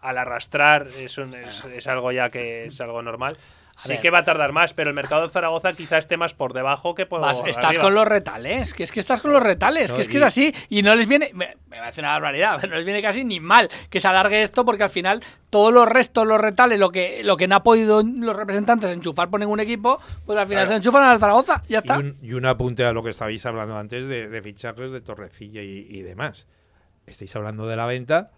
al arrastrar, es, un, es, es algo ya que es algo normal. Sí que va a tardar más, pero el mercado de Zaragoza quizás esté más por debajo que por Vas, estás arriba. Con los retales, que es que estás con los retales, no, que es que es así, y no les viene, me, me parece una barbaridad, no les viene casi ni mal que se alargue esto, porque al final todos los restos, los retales, lo que, lo que no ha podido los representantes enchufar por ningún equipo, pues al final claro. se enchufan a la Zaragoza, ya está. Y un, y un apunte a lo que estabais hablando antes de, de fichajes de Torrecilla y, y demás. Estáis hablando de la venta.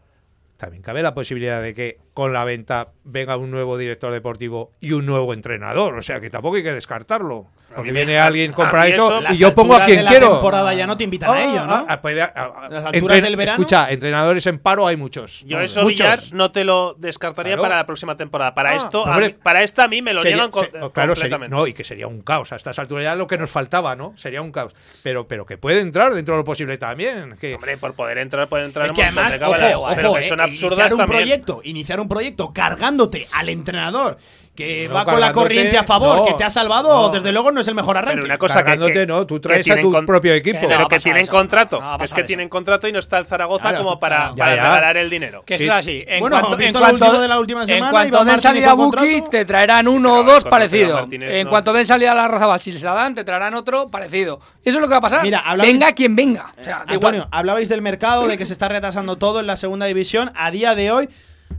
También cabe la posibilidad de que con la venta venga un nuevo director deportivo y un nuevo entrenador. O sea, que tampoco hay que descartarlo. Porque viene alguien, compra eso y yo pongo a quien quiero. La temporada ya no te invitan ah, a ello, ¿no? A, a, a, Las alturas entren, del verano. Escucha, entrenadores en paro hay muchos. Yo eso, muchos. Villar, no te lo descartaría claro. para la próxima temporada. Para ah, esto, hombre, a, para esta a mí me lo sería, llenan se, completamente. Claro, sería, no, y que sería un caos. A estas alturas ya lo que nos faltaba, ¿no? Sería un caos. Pero, pero que puede entrar dentro de lo posible también. Que... Hombre, por poder entrar, puede entrar. Es que además, ojo, las, ojo, pero eh, que son absurdas un proyecto, iniciar un proyecto cargándote al entrenador que no, va con la corriente a favor, no, que te ha salvado, no. desde luego no es el mejor arranque. Pero una cosa que, que no, tú traes que a tu con... propio equipo. Que no, pero que tienen eso, contrato, no, es que eso. tienen contrato y no está el Zaragoza claro, como para, para regalar el dinero. Que sí. eso es así. En bueno, cuanto, en cuanto de la última semana, en cuanto den salida a Buki, te traerán uno sí, o dos parecido. Martínez, en no. cuanto den salida a la Raza Basilsadán, te traerán otro parecido. Eso es lo que va a pasar. Mira, hablabais... Venga quien venga. O sea, Antonio, hablabais del mercado, de que se está retrasando todo en la segunda división. A día de hoy,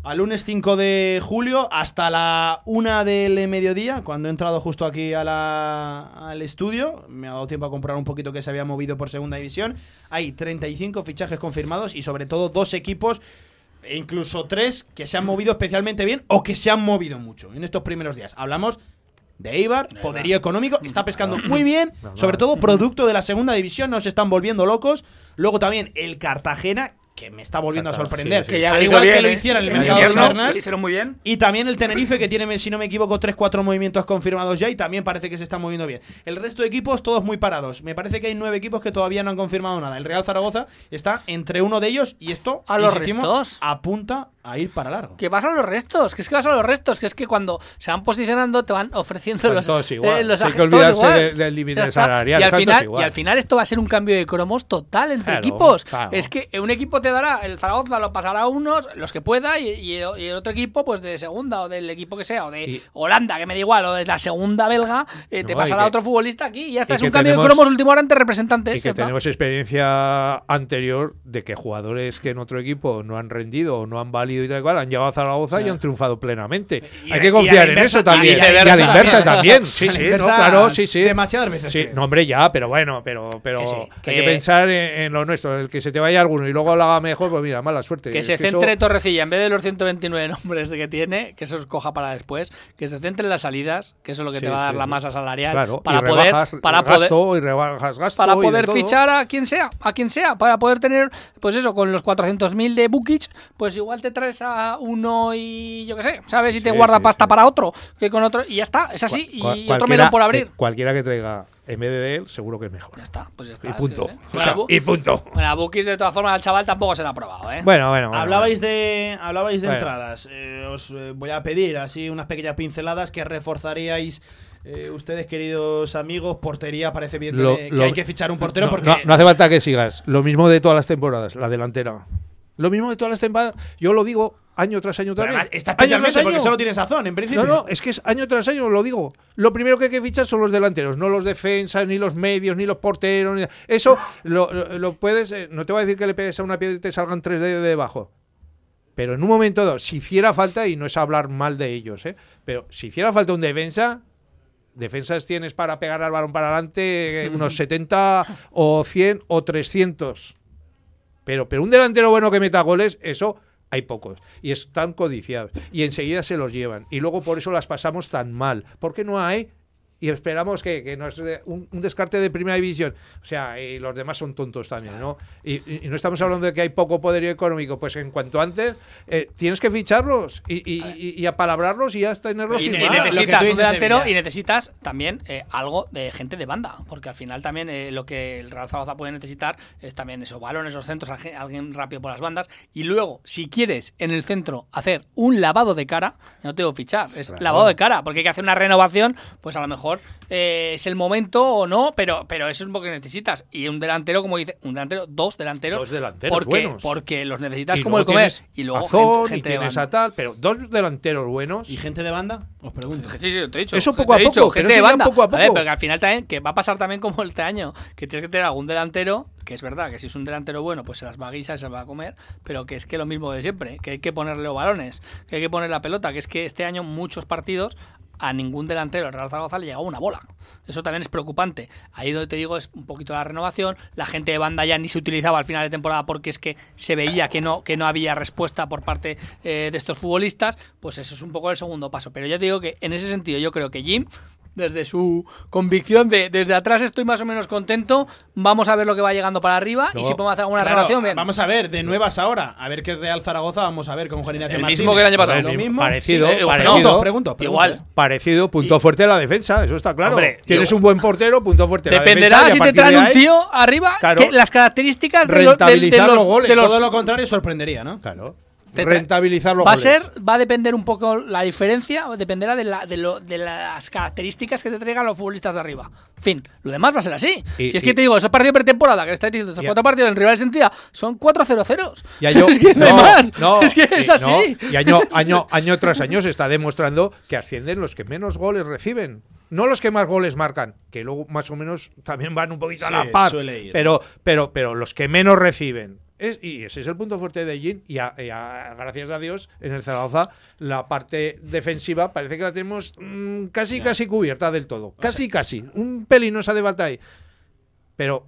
al lunes cinco de julio, hasta la una del mediodía, cuando he entrado justo aquí a la, al estudio, me ha dado tiempo a comprar un poquito que se había movido por segunda división, hay treinta y cinco fichajes confirmados y sobre todo dos equipos, e incluso tres, que se han movido especialmente bien o que se han movido mucho en estos primeros días. Hablamos de Eibar, poderío económico, está pescando muy bien, sobre todo producto de la segunda división, nos están volviendo locos. Luego también el Cartagena, que me está volviendo Cartagena, a sorprender. Sí, sí. Que ya al igual bien, que lo hicieron eh. el mercado de Bernal, lo hicieron muy bien. Y también el Tenerife, que tiene, si no me equivoco, tres cuatro movimientos confirmados ya y también parece que se está moviendo bien. El resto de equipos, todos muy parados. Me parece que hay nueve equipos que todavía no han confirmado nada. El Real Zaragoza está entre uno de ellos y esto, ¿a los restos? Apunta a ir para largo. ¿Qué vas a los restos? Que es que vas a los restos. Que es que cuando se van posicionando te van ofreciendo son los todos igual. Eh, los hay que olvidarse del de límite salarial. Y al, final, y al final esto va a ser un cambio de cromos total entre claro, equipos. Claro. Es que un equipo te dará, el Zaragoza lo pasará a unos, los que pueda, y, y el otro equipo pues de segunda o del equipo que sea, o de y, Holanda, que me da igual, o de la segunda belga, eh, te no, pasará que, otro futbolista aquí y ya está. Y es un cambio tenemos, de cromos último hora entre representantes. Y que tenemos experiencia anterior de que jugadores que en otro equipo no han rendido o no han valido y tal cual, han llegado a Zaragoza claro. y han triunfado plenamente. Y, Hay que confiar en inversa, eso también. Y a la inversa también. Sí, sí, no, claro, sí, sí. Demasiadas veces. Sí, no, hombre, ya, pero bueno, pero, pero que sí, que... hay que pensar en, en lo nuestro, el que se te vaya alguno y luego la mejor, pues mira, mala suerte. Que se que centre eso... Torrecilla, en vez de los ciento veintinueve nombres que tiene, que eso coja para después, que se centre en las salidas, que eso es lo que sí, te va a dar sí, la masa salarial claro. para, poder, para poder gasto, y rebajas gasto, para poder y fichar todo. a quien sea, a quien sea, para poder tener, pues eso, con los cuatrocientos mil de Bukic, pues igual te traes a uno y yo qué sé, ¿sabes? Y sí, te guarda sí, pasta sí. para otro, que con otro y ya está, es así, Cu- y otro melón por abrir. Que, cualquiera que traiga en vez de él, seguro que es mejor. Ya está, pues ya está. Y punto. Es que, ¿eh? bueno, o sea, bu- y punto. Bueno, Bukis, de todas formas, al chaval tampoco se le ha probado, ¿eh? Bueno, bueno, bueno. Hablabais bueno. de, hablabais de bueno. entradas. Eh, os eh, voy a pedir así unas pequeñas pinceladas que reforzaríais Eh, ustedes, queridos amigos. Portería, parece bien lo, de, que lo, hay que fichar un portero. No, porque no, no hace falta que sigas. Lo mismo de todas las temporadas, la delantera. Lo mismo de todas las temporadas. Yo lo digo año tras año también. Está especialmente año porque año. Solo tienes razón, en principio. No, no, es que es año tras año, lo digo. Lo primero que hay que fichar son los delanteros, no los defensas, ni los medios, ni los porteros. Ni... Eso lo, lo, lo puedes. Eh, no te voy a decir que le pegues a una piedra y te salgan tres de debajo. Pero en un momento dado, si hiciera falta, y no es hablar mal de ellos, ¿eh? pero si hiciera falta un defensa. Defensas tienes para pegar al balón para adelante unos setenta o cien o trescientos. Pero, pero un delantero bueno que meta goles, eso hay pocos. Y están codiciados. Y enseguida se los llevan. Y luego por eso las pasamos tan mal. ¿Por qué no hay? Y esperamos que, que nos un, un descarte de primera división. O sea, y los demás son tontos también, ¿no? Y, y no estamos hablando de que hay poco poderío económico. Pues en cuanto antes, eh, tienes que ficharlos y, y, y, y apalabrarlos y ya tenerlos firmados. Y, y necesitas un delantero y necesitas también eh, algo de gente de banda. Porque al final también eh, lo que el Real Zaragoza puede necesitar es también esos balones, esos centros, alguien rápido por las bandas. Y luego, si quieres en el centro hacer un lavado de cara, no te digo fichar, es claro. lavado de cara. Porque hay que hacer una renovación, pues a lo mejor Eh, es el momento o no, pero, pero eso es lo que necesitas. Y un delantero, como dice, un delantero, dos delanteros, dos delanteros porque, buenos. Porque los necesitas y como el comer. Y luego Azón, gente, gente y de banda. A tal, pero dos delanteros buenos. ¿Y gente de banda? Os pregunto. Sí, sí, te he dicho. Eso poco a poco, gente de banda. Poco a poco. A ver, pero que al final también, que va a pasar también como este año, que tienes que tener algún delantero. Que es verdad que si es un delantero bueno, pues se las va a guisar, se las va a comer, pero que es que lo mismo de siempre, que hay que ponerle los balones, que hay que poner la pelota, que es que este año muchos partidos a ningún delantero del Real Zaragoza le llegaba una bola. Eso también es preocupante. Ahí donde te digo es un poquito la renovación, la gente de banda ya ni se utilizaba al final de temporada porque es que se veía que no, que no había respuesta por parte eh, de estos futbolistas, pues eso es un poco el segundo paso. Pero ya te digo que en ese sentido yo creo que Jim desde su convicción de desde atrás estoy más o menos contento, vamos a ver lo que va llegando para arriba. Luego, y si podemos hacer alguna claro, relación, bien. Vamos a ver, de nuevas ahora, a ver qué Real Zaragoza vamos a ver con Juan Ignacio Martínez. El mismo que el año pasado. Lo mismo, parecido, sí, eh, parecido. No, no, pregunto, pregunto. Igual. Parecido, punto fuerte la defensa, eso está claro. Hombre, tienes igual. Un buen portero, punto fuerte la dependerá defensa. Dependerá si te traen un tío arriba, claro, que las características de, lo, de, de los, los goles. De los, todo lo contrario sorprendería, ¿no? Claro. Rentabilizar los va goles. A ser, va a depender un poco la diferencia, dependerá de, la, de, lo, de las características que te traigan los futbolistas de arriba. En fin, lo demás va a ser así. Y, si es y, que te digo, esos partidos pretemporada que estáis diciendo, esos cuatro a, partidos en rival sentía son cuatro cero ceros. Es que no, además, no, es que es y, así. No, y año, año, año tras año se está demostrando que ascienden los que menos goles reciben. No los que más goles marcan, que luego más o menos también van un poquito sí, a la par, pero, pero, pero los que menos reciben. Es, y ese es el punto fuerte de Jin y, a, y a, gracias a Dios en el Zaragoza la parte defensiva parece que la tenemos mmm, casi no. casi cubierta del todo, casi o sea, casi, un pelín nos ha de falta ahí, pero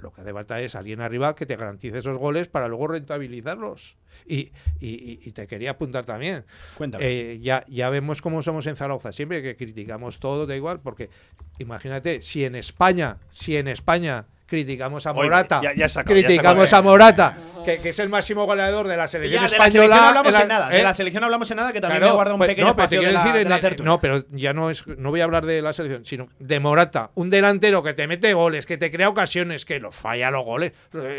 lo que hace falta es alguien arriba que te garantice esos goles para luego rentabilizarlos. Y, y, y te quería apuntar también, cuéntame, eh, ya, ya vemos cómo somos en Zaragoza, siempre que criticamos todo da igual, porque imagínate si en España, si en España criticamos a Morata, Oye, ya, ya sacó, criticamos ya sacó, a Morata, que, que es el máximo goleador de la selección ya, española. De la selección hablamos en, la, en nada, ¿eh? De la selección hablamos en nada, que también claro, me guarda un pues, pequeño no, espacio de la, decir, de la tertulia. No, pero ya no es, no voy a hablar de la selección, sino de Morata, un delantero que te mete goles, que te crea ocasiones, que los falla los goles,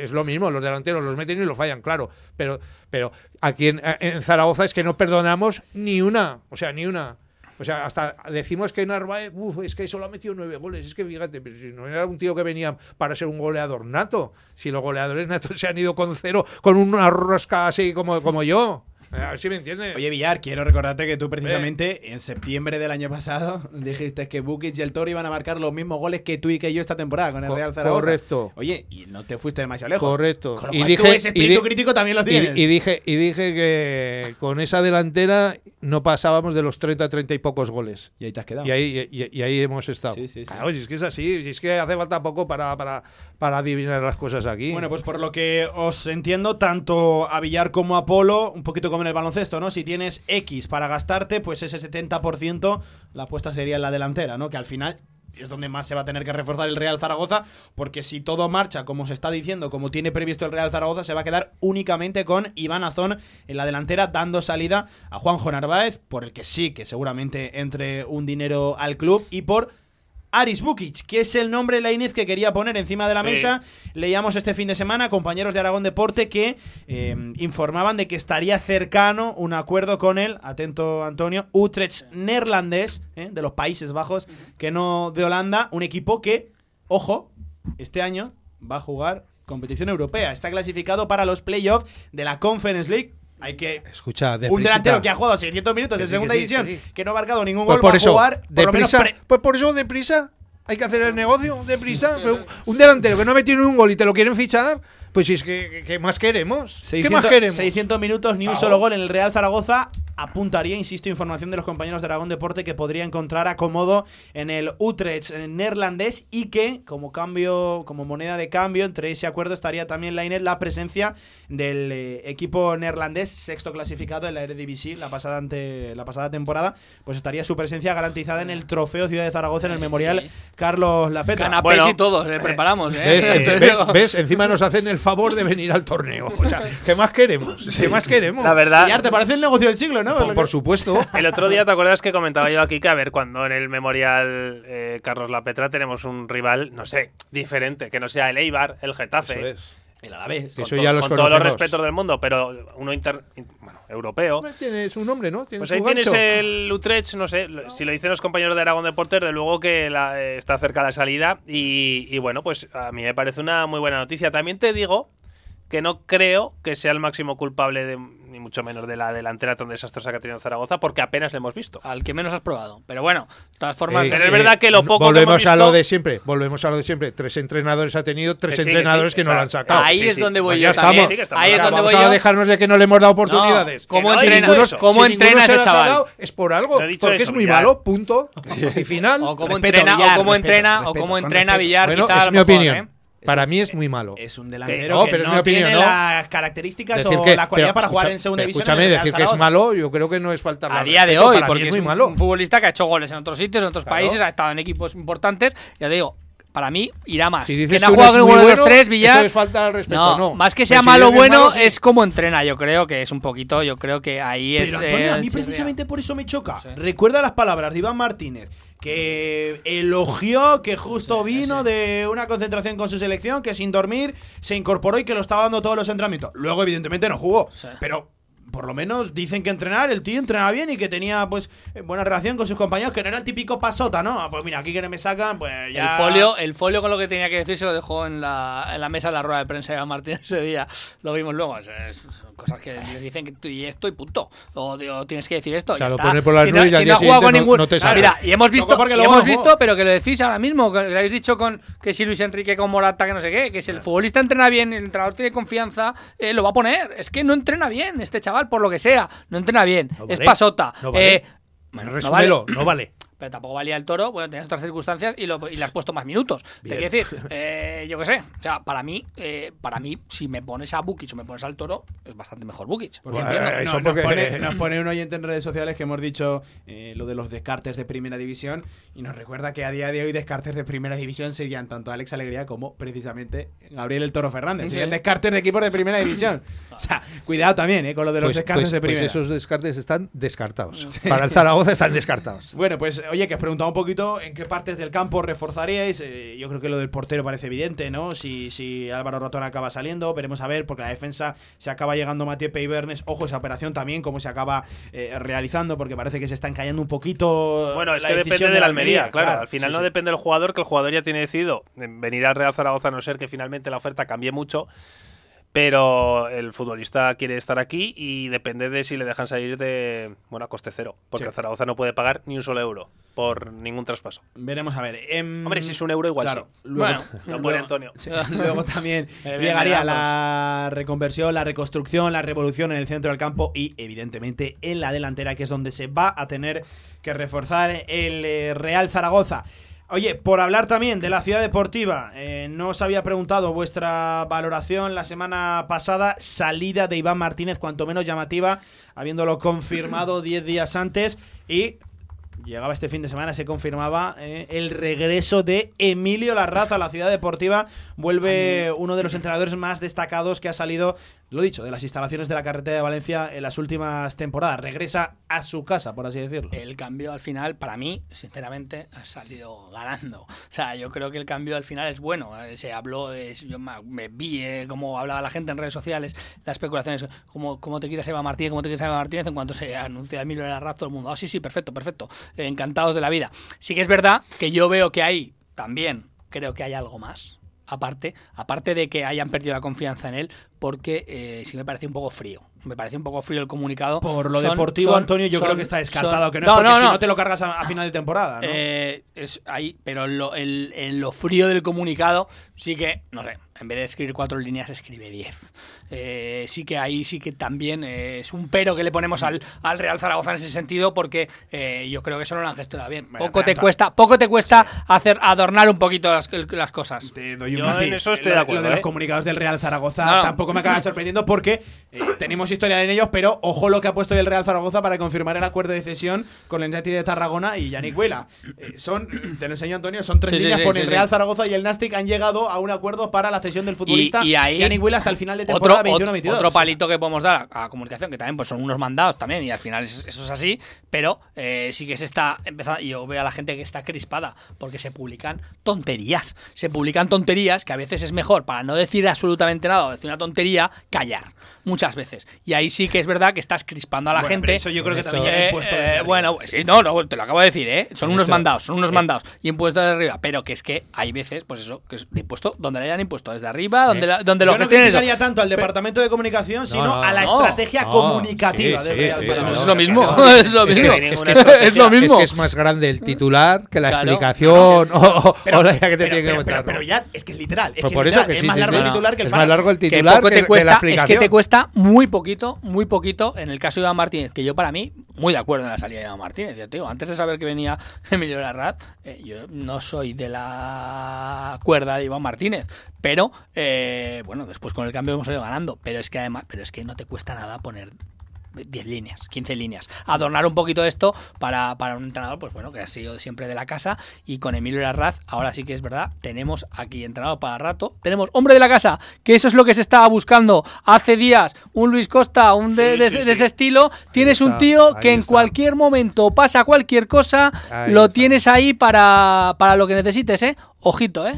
es lo mismo, los delanteros los meten y los fallan, claro, pero, pero aquí en, en Zaragoza es que no perdonamos ni una, o sea, ni una. O sea, hasta decimos que Narváez, uff, es que solo ha metido nueve goles. Es que fíjate, pero si no era un tío que venía para ser un goleador nato. Si los goleadores natos se han ido con cero, con una rosca así como, como yo. A ver si me entiendes. Oye, Villar, quiero recordarte que tú precisamente eh. en septiembre del año pasado dijiste que Bukic y el Toro iban a marcar los mismos goles que tú y que yo esta temporada con el Co- Real Zaragoza. Correcto. Oye, y no te fuiste demasiado lejos. Correcto. Con lo cual, y dije, tú ese espíritu y di- crítico también lo tienes. Y, y, dije, y dije que con esa delantera no pasábamos de los treinta, treinta y pocos goles. Y ahí te has quedado. Y ahí, y, y ahí hemos estado. Sí, sí, sí. Claro, es que es así. Es que hace falta poco para, para, para adivinar las cosas aquí. Bueno, pues por lo que os entiendo, tanto a Villar como a Polo, un poquito como en el baloncesto, ¿no? Si tienes X para gastarte, pues ese setenta por ciento la apuesta sería en la delantera, ¿no? Que al final es donde más se va a tener que reforzar el Real Zaragoza, porque si todo marcha como se está diciendo, como tiene previsto el Real Zaragoza, se va a quedar únicamente con Iván Azón en la delantera, dando salida a Juanjo Narváez, por el que sí que seguramente entre un dinero al club, y por Aris Bukic, que es el nombre Lainez que quería poner encima de la sí. mesa. Leíamos este fin de semana compañeros de Aragón Deporte que eh, informaban de que estaría cercano un acuerdo con el, atento Antonio, Utrecht neerlandés, eh, de los Países Bajos, que no de Holanda, un equipo que, ojo, este año va a jugar competición europea. Está clasificado para los playoffs de la Conference League. Hay que Escucha, de un prisa, delantero que ha jugado seiscientos minutos en segunda sí, división, sí, sí. que no ha marcado ningún gol, pues por eso, va a jugar por de lo prisa, menos pre- pues por eso deprisa hay que hacer el negocio deprisa. Un delantero que no ha metido ningún gol y te lo quieren fichar, pues es que ¿qué más queremos? seiscientos, ¿qué más queremos? seiscientos minutos ni un solo gol en el Real Zaragoza. Apuntaría, insisto, información de los compañeros de Aragón Deporte, que podría encontrar acomodo en el Utrecht neerlandés, y que como cambio, como moneda de cambio entre ese acuerdo, estaría también Lainez la presencia del eh, equipo neerlandés, sexto clasificado en la Eredivisie la pasada, ante, la pasada temporada, pues estaría su presencia garantizada en el Trofeo Ciudad de Zaragoza, en el Memorial Carlos Lapeta. Canapés bueno, y todos, le eh, preparamos. ¿eh? ¿Ves, eh, ves, ves, encima nos hacen el favor de venir al torneo. O sea, ¿qué más queremos? ¿Qué más queremos? La verdad. Ya, ¿te parece el negocio del siglo? No, por, por supuesto. El otro día, ¿te acuerdas que comentaba yo aquí que, a ver, cuando en el Memorial eh, Carlos Lapetra tenemos un rival, no sé, diferente, que no sea el Eibar, el Getafe, es. el Alavés, con, to- con todos los respetos del mundo, pero uno inter- bueno, europeo. Tienes un nombre, ¿no? Pues ahí tienes el Utrecht, no sé, no. si lo dicen los compañeros de Aragón Deportes, de luego que la, eh, está cerca de la salida y, y bueno, pues a mí me parece una muy buena noticia. También te digo que no creo que sea el máximo culpable de, ni mucho menos de la delantera tan desastrosa que ha tenido Zaragoza, porque apenas le hemos visto. Al que menos has probado. Pero bueno, de todas formas… Eh, pero eh, es verdad que lo poco que hemos visto… Volvemos a lo de siempre, volvemos a lo de siempre. Tres entrenadores ha tenido, tres que sí, entrenadores que, sí, que no lo han sacado. Ahí sí, es sí. donde voy yo también. Sí, Ahí es donde Vamos voy a yo. dejarnos de que no le hemos dado oportunidades. No, ¿Cómo no, entrenas, ninguno, ¿cómo si entrenas el chaval? Dado, es por algo, no porque eso, es muy Villar. malo, punto. Y final… O cómo entrena Villar, quizás. Es mi opinión. Para mí es muy malo. Es un delantero no, que pero no es mi opinión, tiene no. las características decir o que, la cualidad pero, para escucha, jugar en segunda división. Escúchame, decir que es malo, yo creo que no es faltar a día de hoy, porque es muy malo. Un futbolista que ha hecho goles en otros sitios, en otros claro. países, ha estado en equipos importantes. Ya te digo, para mí irá más. Si que no ha jugado en uno de los tres, Villar. Eso es falta al respeto, no. no. Más que sea si malo o bueno, malo, es sí. como entrena. Yo creo que es un poquito, yo creo que ahí pero, es. Antonio, eh, a mí precisamente por eso me choca. Sí. Recuerda las palabras de Iván Martínez, que elogió que justo sí, vino sí. de una concentración con su selección, que sin dormir se incorporó y que lo estaba dando todos los entrenamientos. Luego, evidentemente, no jugó. Sí. Pero por lo menos dicen que entrenar, el tío entrenaba bien y que tenía pues buena relación con sus compañeros, que no era el típico pasota, ¿no? Pues mira, aquí que no me sacan, pues ya… El folio, el folio con lo que tenía que decir se lo dejó en la, en la mesa de la rueda de prensa de Iván Martínez ese día. Lo vimos luego. Es, es, son cosas que les dicen que tú y esto y punto. O digo, tienes que decir esto o sea, ya está. Por las si no, si no ha jugado con no, ningún… No te ah, mira, y hemos visto, y hemos visto pero que lo decís ahora mismo, que lo habéis dicho con que si Luis Enrique con Morata, que no sé qué, que si el futbolista entrena bien, el entrenador tiene confianza, eh, lo va a poner. Es que no entrena bien este chaval. Por lo que sea, no entrena bien, no vale, es pasota. No vale. Eh, bueno, resúmelo, no vale. Pero tampoco valía el toro, bueno, tenías otras circunstancias y, lo, y le has puesto más minutos. Bien. Te quiero decir, eh, yo qué sé, o sea, para mí, eh, para mí, si me pones a Bukic o me pones al toro, es bastante mejor Bukic. Porque bueno, no, porque... nos, pone, nos pone un oyente en redes sociales que hemos dicho eh, lo de los descartes de primera división y nos recuerda que a día de hoy descartes de primera división serían tanto Alex Alegría como precisamente Gabriel el Toro Fernández. Serían sí. descartes de equipos de primera división. O sea, cuidado también eh, con lo de los pues, descartes pues, de primera. Pues esos descartes están descartados. Sí. Para el Zaragoza están descartados. Bueno, pues oye, que os preguntaba un poquito en qué partes del campo reforzaríais. Eh, yo creo que lo del portero parece evidente, ¿no? Si, si Álvaro Ratón acaba saliendo, veremos a ver, porque la defensa se acaba llegando Matiepe y Bernes. Ojo, esa operación también, cómo se acaba eh, realizando, porque parece que se está encallando un poquito. Bueno, es la que depende de la Almería, Almería claro. claro. Al final sí, no sí. depende del jugador, que el jugador ya tiene decidido venir al Real Zaragoza, a no ser que finalmente la oferta cambie mucho. Pero el futbolista quiere estar aquí y depende de si le dejan salir de bueno a coste cero. Porque sí. Zaragoza no puede pagar ni un solo euro por ningún traspaso. Veremos a ver. Em... Hombre, si es un euro igual claro. sí. Luego, bueno, lo pone Antonio. Sí. Luego también llegaría la reconversión, la reconstrucción, la revolución en el centro del campo y evidentemente en la delantera, que es donde se va a tener que reforzar el Real Zaragoza. Oye, por hablar también de la ciudad deportiva, eh, no os había preguntado vuestra valoración la semana pasada, salida de Iván Martínez, cuanto menos llamativa, habiéndolo confirmado diez días antes, y llegaba este fin de semana, se confirmaba eh, el regreso de Emilio Larraz a la ciudad deportiva, vuelve uno de los entrenadores más destacados que ha salido, lo dicho, de las instalaciones de la carretera de Valencia en las últimas temporadas, regresa a su casa, por así decirlo. El cambio al final, para mí, sinceramente, ha salido ganando. O sea, yo creo que el cambio al final es bueno. Se habló, es, yo me vi eh, cómo hablaba la gente en redes sociales, las especulaciones, cómo, cómo te quitas Eva Martínez, cómo te quitas Eva Martínez, en cuanto se anunció Emilio Larraz, todo el mundo, ah, oh, sí, sí, perfecto, perfecto, eh, encantados de la vida. Sí que es verdad que yo veo que ahí también creo que hay algo más. Aparte, aparte de que hayan perdido la confianza en él, porque eh, sí me parece un poco frío. Me parece un poco frío el comunicado. Por lo son, deportivo, son, Antonio, yo son, creo que está descartado. Son, que no, no es porque no, no. si no te lo cargas a, a final de temporada, ¿no? Eh, es ahí, pero en lo, el, en lo frío del comunicado sí que, no sé, en vez de escribir cuatro líneas, escribe diez. Eh, sí que ahí sí que también eh, es un pero que le ponemos al, al Real Zaragoza en ese sentido, porque eh, yo creo que eso no lo han gestionado bien. Bueno, poco, te cuesta, poco te cuesta sí. hacer adornar un poquito las, las cosas. Te doy un yo en eso estoy lo, de acuerdo. Lo de ¿eh? los comunicados del Real Zaragoza no. tampoco me acaba sorprendiendo, porque eh, tenemos historia en ellos, pero ojo lo que ha puesto el Real Zaragoza para confirmar el acuerdo de cesión con el Nástic de Tarragona y Yannick Buila. Eh, son, te lo enseño Antonio, son tres sí, líneas sí, con sí, el Real sí. Zaragoza y el Nástic han llegado a un acuerdo para la cesión del futbolista y, y ahí, Yannick Buila hasta el final de temporada veintiuno veintidós. Otro palito que podemos dar a, a comunicación, que también pues son unos mandados también y al final es, eso es así, pero eh, sí que se está empezando, y yo veo a la gente que está crispada porque se publican tonterías, se publican tonterías que a veces es mejor para no decir absolutamente nada o decir una tontería, callar muchas veces. Y ahí sí que es verdad que estás crispando a la bueno, gente. Pero eso yo creo que también eh, impuesto desde eh, bueno, sí, no, no, te lo acabo de decir, ¿eh? Son unos eso. mandados, son unos eh. mandados y impuestos de arriba. Pero que es que hay veces, pues eso, que es de impuesto donde le hayan impuesto desde arriba, donde, eh. la, donde yo lo gestionen. No criticaría tanto al departamento de comunicación, no, sino no, a la no, estrategia no, comunicativa. Sí, de sí, sí, no, es lo mismo, es lo mismo. Es lo mismo. Es que es más grande el titular que la claro. explicación o la idea que te tiene que contar. Pero ya, es que es literal. Es más largo el titular que el titular. Es más largo el titular que la explicación. Es que te cuesta muy poquito poquito, muy poquito en el caso de Iván Martínez, que yo para mí, muy de acuerdo en la salida de Iván Martínez. Yo te digo, antes de saber que venía Emilio Larraz, eh, yo no soy de la cuerda de Iván Martínez, pero eh, bueno, después con el cambio hemos ido ganando, pero es que además, pero es que no te cuesta nada poner diez líneas, quince líneas. Adornar un poquito esto para, para un entrenador, pues bueno, que ha sido siempre de la casa. Y con Emilio Larraz, ahora sí que es verdad, tenemos aquí entrenador para rato. Tenemos hombre de la casa, que eso es lo que se estaba buscando hace días. Un Luis Costa, un de, sí, de, sí, de, sí. de ese estilo. Ahí tienes está, un tío que en está. cualquier momento pasa cualquier cosa, ahí lo está. tienes ahí para, para lo que necesites, ¿eh? Ojito, ¿eh?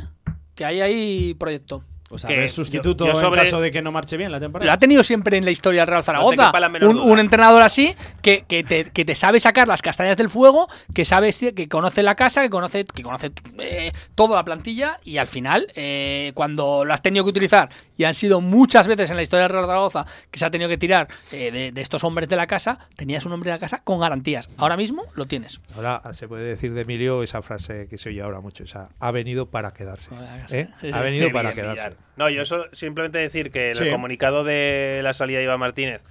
Que ahí hay proyecto. O sea, es sustituto yo, yo sobre... en caso de que no marche bien la temporada. Lo ha tenido siempre en la historia del Real Zaragoza. No un, un entrenador así que, que, te, que te sabe sacar las castañas del fuego, que sabe que conoce la casa, que conoce, que conoce eh, toda la plantilla y al final, eh, cuando lo has tenido que utilizar, y han sido muchas veces en la historia del Real Zaragoza que se ha tenido que tirar eh, de, de estos hombres de la casa, tenías un hombre de la casa con garantías. Ahora mismo lo tienes. Ahora se puede decir de Emilio esa frase que se oye ahora mucho, o sea, ha venido para quedarse. ¿Eh? Sí, sí. Ha venido Qué para bien, quedarse. Mirar. No, yo solo, simplemente decir que el sí. comunicado de la salida de Iván Martínez,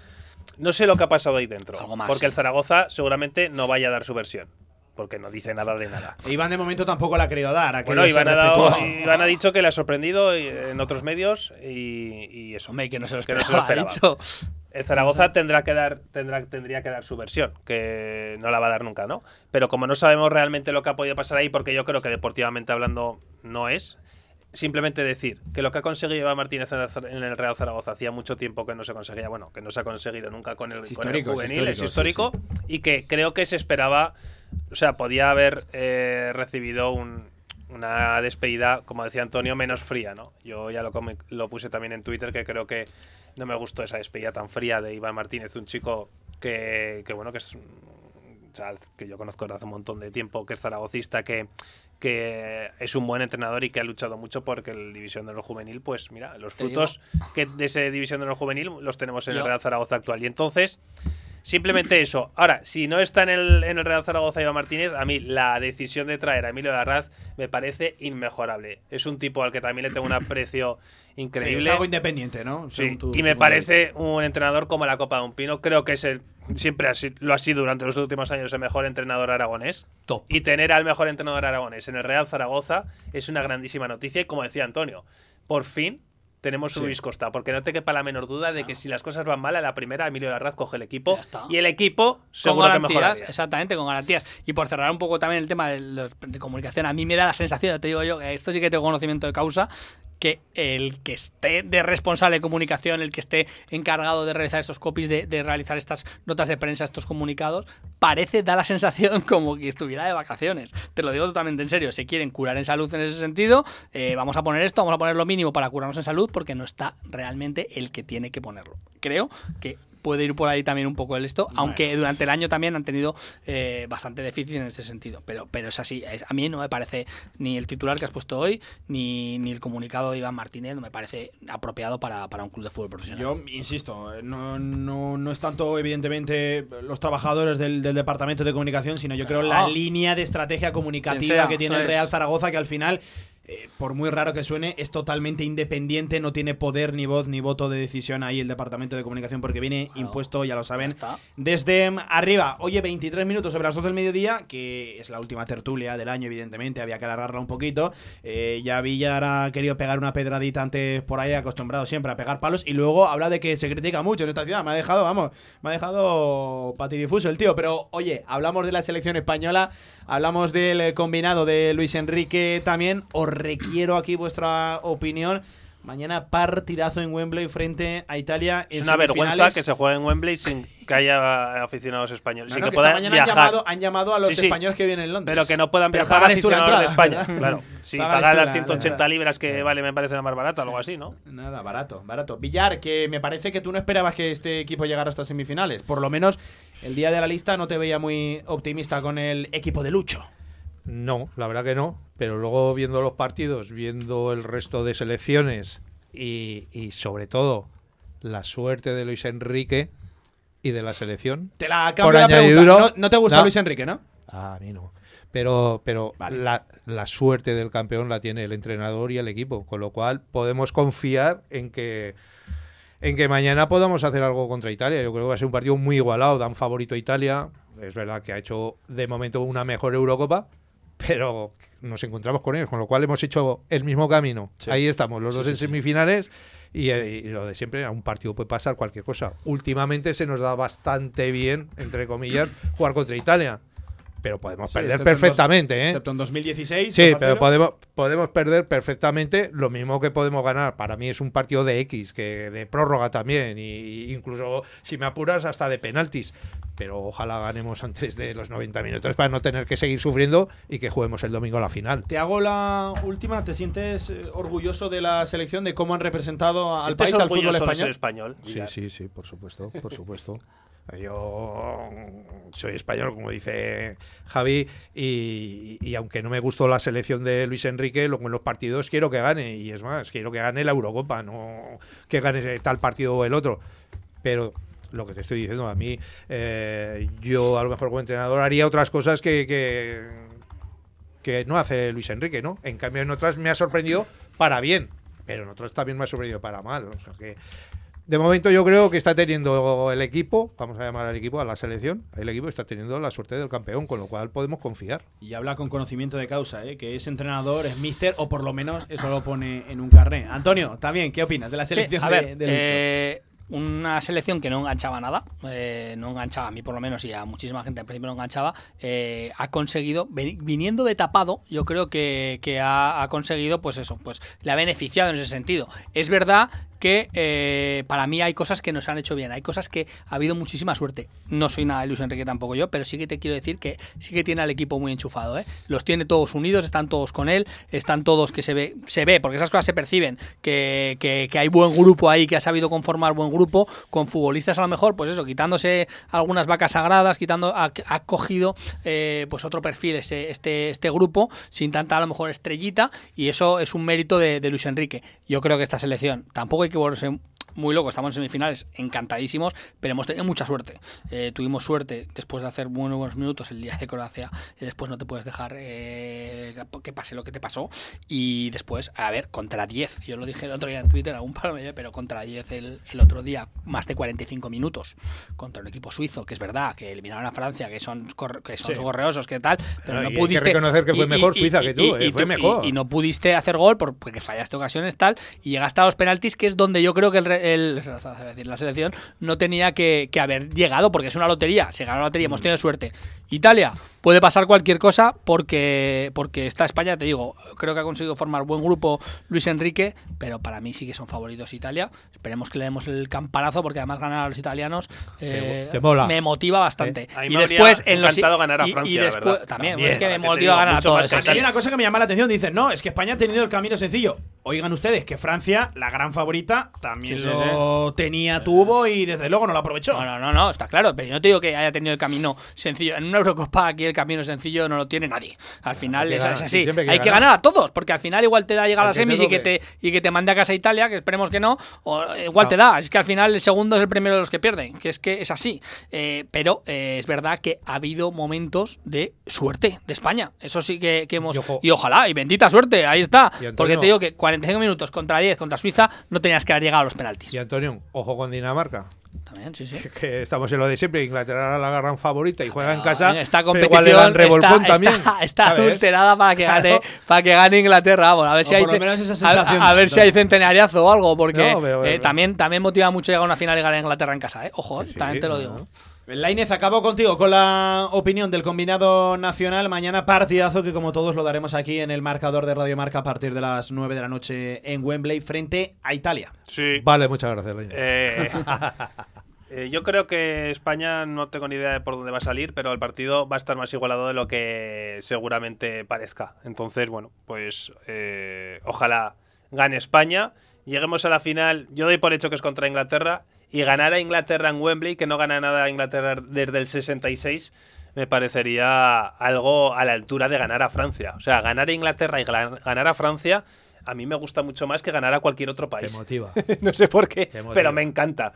no sé lo que ha pasado ahí dentro. Algo más, porque sí. el Zaragoza seguramente no vaya a dar su versión, porque no dice nada de nada. Iván de momento tampoco la ha querido dar. Ha querido bueno, Iván ha, dado, Iván ha dicho que le ha sorprendido en otros medios y, y eso. Hombre, que no se lo esperaba. No se lo esperaba. Dicho. El Zaragoza tendrá que dar, tendrá, tendría que dar su versión, que no la va a dar nunca, ¿no? Pero como no sabemos realmente lo que ha podido pasar ahí, porque yo creo que deportivamente hablando no es... Simplemente decir que lo que ha conseguido Iván Martínez en el Real Zaragoza hacía mucho tiempo que no se conseguía, bueno, que no se ha conseguido nunca con el, con el juvenil, es histórico, sí, sí. y que creo que se esperaba, o sea, podía haber eh, recibido un, una despedida, como decía Antonio, menos fría, ¿no? Yo ya lo, lo puse también en Twitter, que creo que no me gustó esa despedida tan fría de Iván Martínez, un chico que, que bueno, que es... que yo conozco desde hace un montón de tiempo, que es zaragocista, que, que es un buen entrenador y que ha luchado mucho porque el División de los Juvenil, pues mira, los frutos que de ese División de los Juvenil los tenemos en yo. el Real Zaragoza actual. Y entonces, simplemente eso. Ahora, si no está en el, en el Real Zaragoza Iván Martínez, a mí la decisión de traer a Emilio Larraz me parece inmejorable. Es un tipo al que también le tengo un aprecio increíble. Sí, es algo independiente, ¿no? Sí. Tu, y me parece un entrenador como la copa de un pino. Creo que es el siempre ha sido, lo ha sido durante los últimos años el mejor entrenador aragonés. Top. Y tener al mejor entrenador aragonés en el Real Zaragoza es una grandísima noticia. Y como decía Antonio, por fin tenemos un sí. Luis Costa, porque no te quepa la menor duda de que no. si las cosas van mal, a la primera Emilio Larraz coge el equipo y el equipo seguro que mejoraría. Exactamente, con garantías. Y por cerrar un poco también el tema de, los, de comunicación, a mí me da la sensación, te digo yo, esto sí que tengo conocimiento de causa, que el que esté de responsable de comunicación, el que esté encargado de realizar estos copies, de, de realizar estas notas de prensa, estos comunicados, parece, da la sensación como que estuviera de vacaciones. Te lo digo totalmente en serio, se quieren curar en salud en ese sentido, eh, vamos a poner esto, vamos a poner lo mínimo para curarnos en salud, porque no está realmente el que tiene que ponerlo. Creo que puede ir por ahí también un poco el esto, bueno. aunque durante el año también han tenido eh, bastante déficit en ese sentido, pero, pero es así, es, a mí no me parece ni el titular que has puesto hoy, ni, ni el comunicado de Iván Martínez, no me parece apropiado para, para un club de fútbol profesional. Yo insisto, no, no, no es tanto evidentemente los trabajadores del, del departamento de comunicación, sino yo creo no. la línea de estrategia comunicativa sea, que tiene el Real Zaragoza, que al final... Eh, por muy raro que suene, es totalmente independiente, no tiene poder, ni voz, ni voto de decisión ahí el departamento de comunicación, porque viene wow. impuesto, ya lo saben, ¿Está? desde arriba. Oye, veintitrés minutos sobre las doce del mediodía, que es la última tertulia del año, evidentemente, había que alargarla un poquito. Eh, ya Villar ha querido pegar una pedradita antes por ahí, acostumbrado siempre a pegar palos, y luego habla de que se critica mucho en esta ciudad. Me ha dejado, vamos, me ha dejado patidifuso el tío, pero oye, hablamos de la selección española, hablamos del combinado de Luis Enrique también, requiero aquí vuestra opinión. Mañana partidazo en Wembley frente a Italia. Es una vergüenza que se juegue en Wembley sin que haya aficionados españoles. No, no, sin que que puedan viajar. Han llamado, han llamado a los sí, sí. españoles que vienen en Londres. Pero que no puedan viajar a aficionados entrada, de España. ¿Verdad? Claro. Sí, pagar paga las ciento ochenta libras que vale, me parece más barata, algo así, ¿no? Nada, barato, barato. Villar, que me parece que tú no esperabas que este equipo llegara hasta semifinales. Por lo menos el día de la lista no te veía muy optimista con el equipo de Lucho. No, la verdad que no, pero luego viendo los partidos, viendo el resto de selecciones y, y sobre todo la suerte de Luis Enrique y de la selección. Te la acabo de añadidura. No, no te gusta no. Luis Enrique, ¿no? A mí no. Pero, pero vale. la, la suerte del campeón la tiene el entrenador y el equipo, con lo cual podemos confiar en que... en que mañana podamos hacer algo contra Italia. Yo creo que va a ser un partido muy igualado, dan favorito a Italia. Es verdad que ha hecho de momento una mejor Eurocopa, pero nos encontramos con ellos, con lo cual hemos hecho el mismo camino. Sí. Ahí estamos, los sí, dos sí, en semifinales sí. y, y lo de siempre, a un partido puede pasar cualquier cosa. Últimamente se nos da bastante bien, entre comillas, jugar contra Italia. Pero podemos sí, perder perfectamente, en dos, ¿eh? Excepto en dos mil dieciséis. Sí, pero podemos, podemos perder perfectamente. Lo mismo que podemos ganar. Para mí es un partido de X, que de prórroga también. Y incluso, si me apuras, hasta de penaltis. Pero ojalá ganemos antes de los noventa minutos para no tener que seguir sufriendo y que juguemos el domingo a la final. Te hago la última. ¿Te sientes orgulloso de la selección, de cómo han representado al país, al fútbol español? español? Sí, sí, sí, por supuesto, por supuesto. Yo soy español, como dice Javi, y, y aunque no me gustó la selección de Luis Enrique, luego en los partidos quiero que gane, y es más, quiero que gane la Eurocopa, no que gane tal partido o el otro. Pero lo que te estoy diciendo, a mí, eh, yo a lo mejor como entrenador haría otras cosas que, que, que no hace Luis Enrique, ¿no? En cambio, en otras me ha sorprendido para bien, pero en otras también me ha sorprendido para mal, o sea que... De momento yo creo que está teniendo el equipo, vamos a llamar al equipo, a la selección, el equipo está teniendo la suerte del campeón, con lo cual podemos confiar. Y habla con conocimiento de causa, ¿eh? Que es entrenador, es míster, o por lo menos eso lo pone en un carnet. Antonio, también, ¿qué opinas de la selección? Sí, a ver, de, de eh, una selección que no enganchaba nada, eh, no enganchaba a mí por lo menos y a muchísima gente al principio no enganchaba, eh, ha conseguido, viniendo de tapado, yo creo que, que ha, ha conseguido, pues eso, pues le ha beneficiado en ese sentido. Es verdad que eh, para mí hay cosas que nos han hecho bien, hay cosas que ha habido muchísima suerte. No soy nada de Luis Enrique tampoco yo, pero sí que te quiero decir que sí que tiene al equipo muy enchufado, ¿eh? Los tiene todos unidos, están todos con él, están todos que se ve, se ve porque esas cosas se perciben, que, que, que hay buen grupo ahí, que ha sabido conformar buen grupo, con futbolistas a lo mejor, pues eso, quitándose algunas vacas sagradas, quitando, ha, ha cogido eh, pues otro perfil ese, este, este grupo, sin tanta a lo mejor estrellita, y eso es un mérito de, de Luis Enrique. Yo creo que esta selección tampoco que volverse muy loco, estamos en semifinales encantadísimos, pero hemos tenido mucha suerte, eh, tuvimos suerte después de hacer muy buenos minutos el día de Croacia, después no te puedes dejar eh, que pase lo que te pasó, y después, a ver, contra diez, yo lo dije el otro día en Twitter, algún palo me dio, pero contra diez el, el otro día, más de cuarenta y cinco minutos contra un equipo suizo, que es verdad que eliminaron a Francia, que son, que son sí. gorreosos, que tal, pero no, no pudiste, hay que reconocer que fue y, mejor y, Suiza y, que tú, y, eh, y, fue y, mejor y, y no pudiste hacer gol porque fallaste ocasiones tal, y llegaste a los penaltis, que es donde yo creo que el El, la selección no tenía que, que haber llegado, porque es una lotería, se ganó la lotería, hemos tenido suerte. Italia, puede pasar cualquier cosa porque, porque está España, te digo, creo que ha conseguido formar buen grupo Luis Enrique, pero para mí sí que son favoritos Italia, esperemos que le demos el campanazo, porque además ganar a los italianos eh, te mola. Me motiva bastante, ¿eh? A mí me y después en los encantado ganar a Francia, y, y después, la verdad. También, también es que me motiva ganar a todos. Hay una cosa que me llama la atención, dicen, no, es que España ha tenido el camino sencillo. Oigan ustedes que Francia, la gran favorita, también sí, lo sí, sí. tenía, sí, tuvo y desde luego no lo aprovechó. No, no, no, no, está claro, pero yo no te digo que haya tenido el camino sencillo. En una Eurocopa aquí el camino sencillo no lo tiene nadie. Al final es, ganar, es así. Hay ganar. que ganar a todos, porque al final igual te da llegar a las semis y que te y que te mande a casa a Italia, que esperemos que no, o igual no. te da. Es que al final el segundo es el primero de los que pierden, que es que es así. Eh, pero eh, es verdad que ha habido momentos de suerte de España. Eso sí que, que hemos... Y, y ojalá, y bendita suerte, ahí está. Porque te digo que cuarenta y cinco minutos contra diez, contra Suiza, no tenías que haber llegado a los penaltis. Y Antonio, ojo con Dinamarca. También, sí, sí. Que, que estamos en lo de siempre, Inglaterra era la gran favorita y juega pero, en casa. Esta competición igual revolcón está, también. está, está adulterada para que gane, para que gane Inglaterra. Vamos, a ver si o hay a, a, a ver si hay centenariazo o algo, porque no, pero, eh, pero, también, también motiva mucho llegar a una final y ganar Inglaterra en casa, ¿eh? Ojo, sí, también te lo digo. No. Lainez, acabo contigo con la opinión del combinado nacional. Mañana partidazo que, como todos, lo daremos aquí en el marcador de Radio Marca a partir de las nueve de la noche en Wembley frente a Italia. Sí. Vale, muchas gracias, Lainez. Eh, eh, yo creo que España, no tengo ni idea de por dónde va a salir, pero el partido va a estar más igualado de lo que seguramente parezca. Entonces, bueno, pues eh, ojalá gane España. Lleguemos a la final. Yo doy por hecho que es contra Inglaterra. Y ganar a Inglaterra en Wembley, que no gana nada a Inglaterra desde el sesenta y seis, me parecería algo a la altura de ganar a Francia. O sea, ganar a Inglaterra y ganar a Francia, a mí me gusta mucho más que ganar a cualquier otro país. Te motiva. No sé por qué, pero me encanta.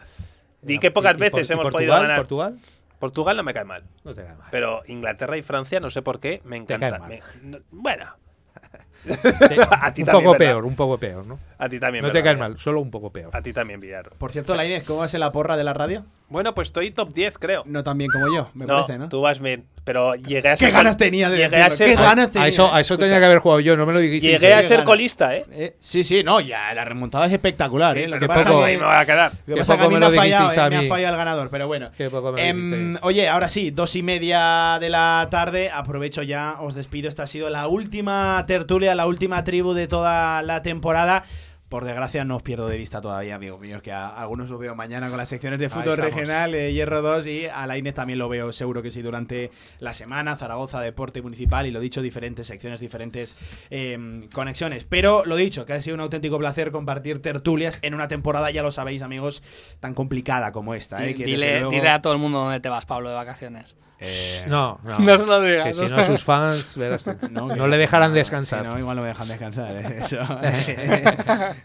Y qué pocas veces hemos podido ganar. ¿Portugal? Portugal no me cae mal. No te cae mal. Pero Inglaterra y Francia, no sé por qué, me encanta. Te cae mal. Me... Bueno... A ti un también, poco ¿verdad? Peor, un poco peor, ¿no? A ti también, No ¿verdad? Te caes mal, solo un poco peor. A ti también, Villar. Por cierto, Lainez, ¿cómo vas en la porra de la radio? Bueno, pues estoy top diez, creo. No tan bien como yo, me no, parece, ¿no? Tú vas bien, pero llegué a ser... ¿Qué ganas tenía de llegué a ser... ¿Qué ganas tenía? A eso, a eso tenía que haber jugado yo, no me lo dijiste. Llegué sí, a ser colista, ¿eh? ¿eh? Sí, sí, no, ya la remontada es espectacular, sí, ¿eh? Lo que pasa poco, que ahí me voy a quedar. Lo que pasa que a mí me ha fallado, eh, me ha fallado el ganador, pero bueno. Oye, ahora sí, dos y media de la tarde, aprovecho ya, os despido, esta ha sido la última tertulia, la última tribu de toda la temporada. Por desgracia no os pierdo de vista todavía, amigo mío, que a algunos los veo mañana con las secciones de fútbol regional, eh, Hierro dos, y a Lainez también lo veo seguro que sí durante la semana, Zaragoza, Deporte Municipal, y lo dicho, diferentes secciones, diferentes eh, conexiones. Pero lo dicho, que ha sido un auténtico placer compartir tertulias en una temporada, ya lo sabéis amigos, tan complicada como esta. ¿eh? Que dile, luego... dile a todo el mundo dónde te vas, Pablo, de vacaciones. Eh, no, no, no se lo digas. Que si no, sus fans verás, no, no le dejarán descansar. No, igual no me dejan descansar. ¿eh? Eso,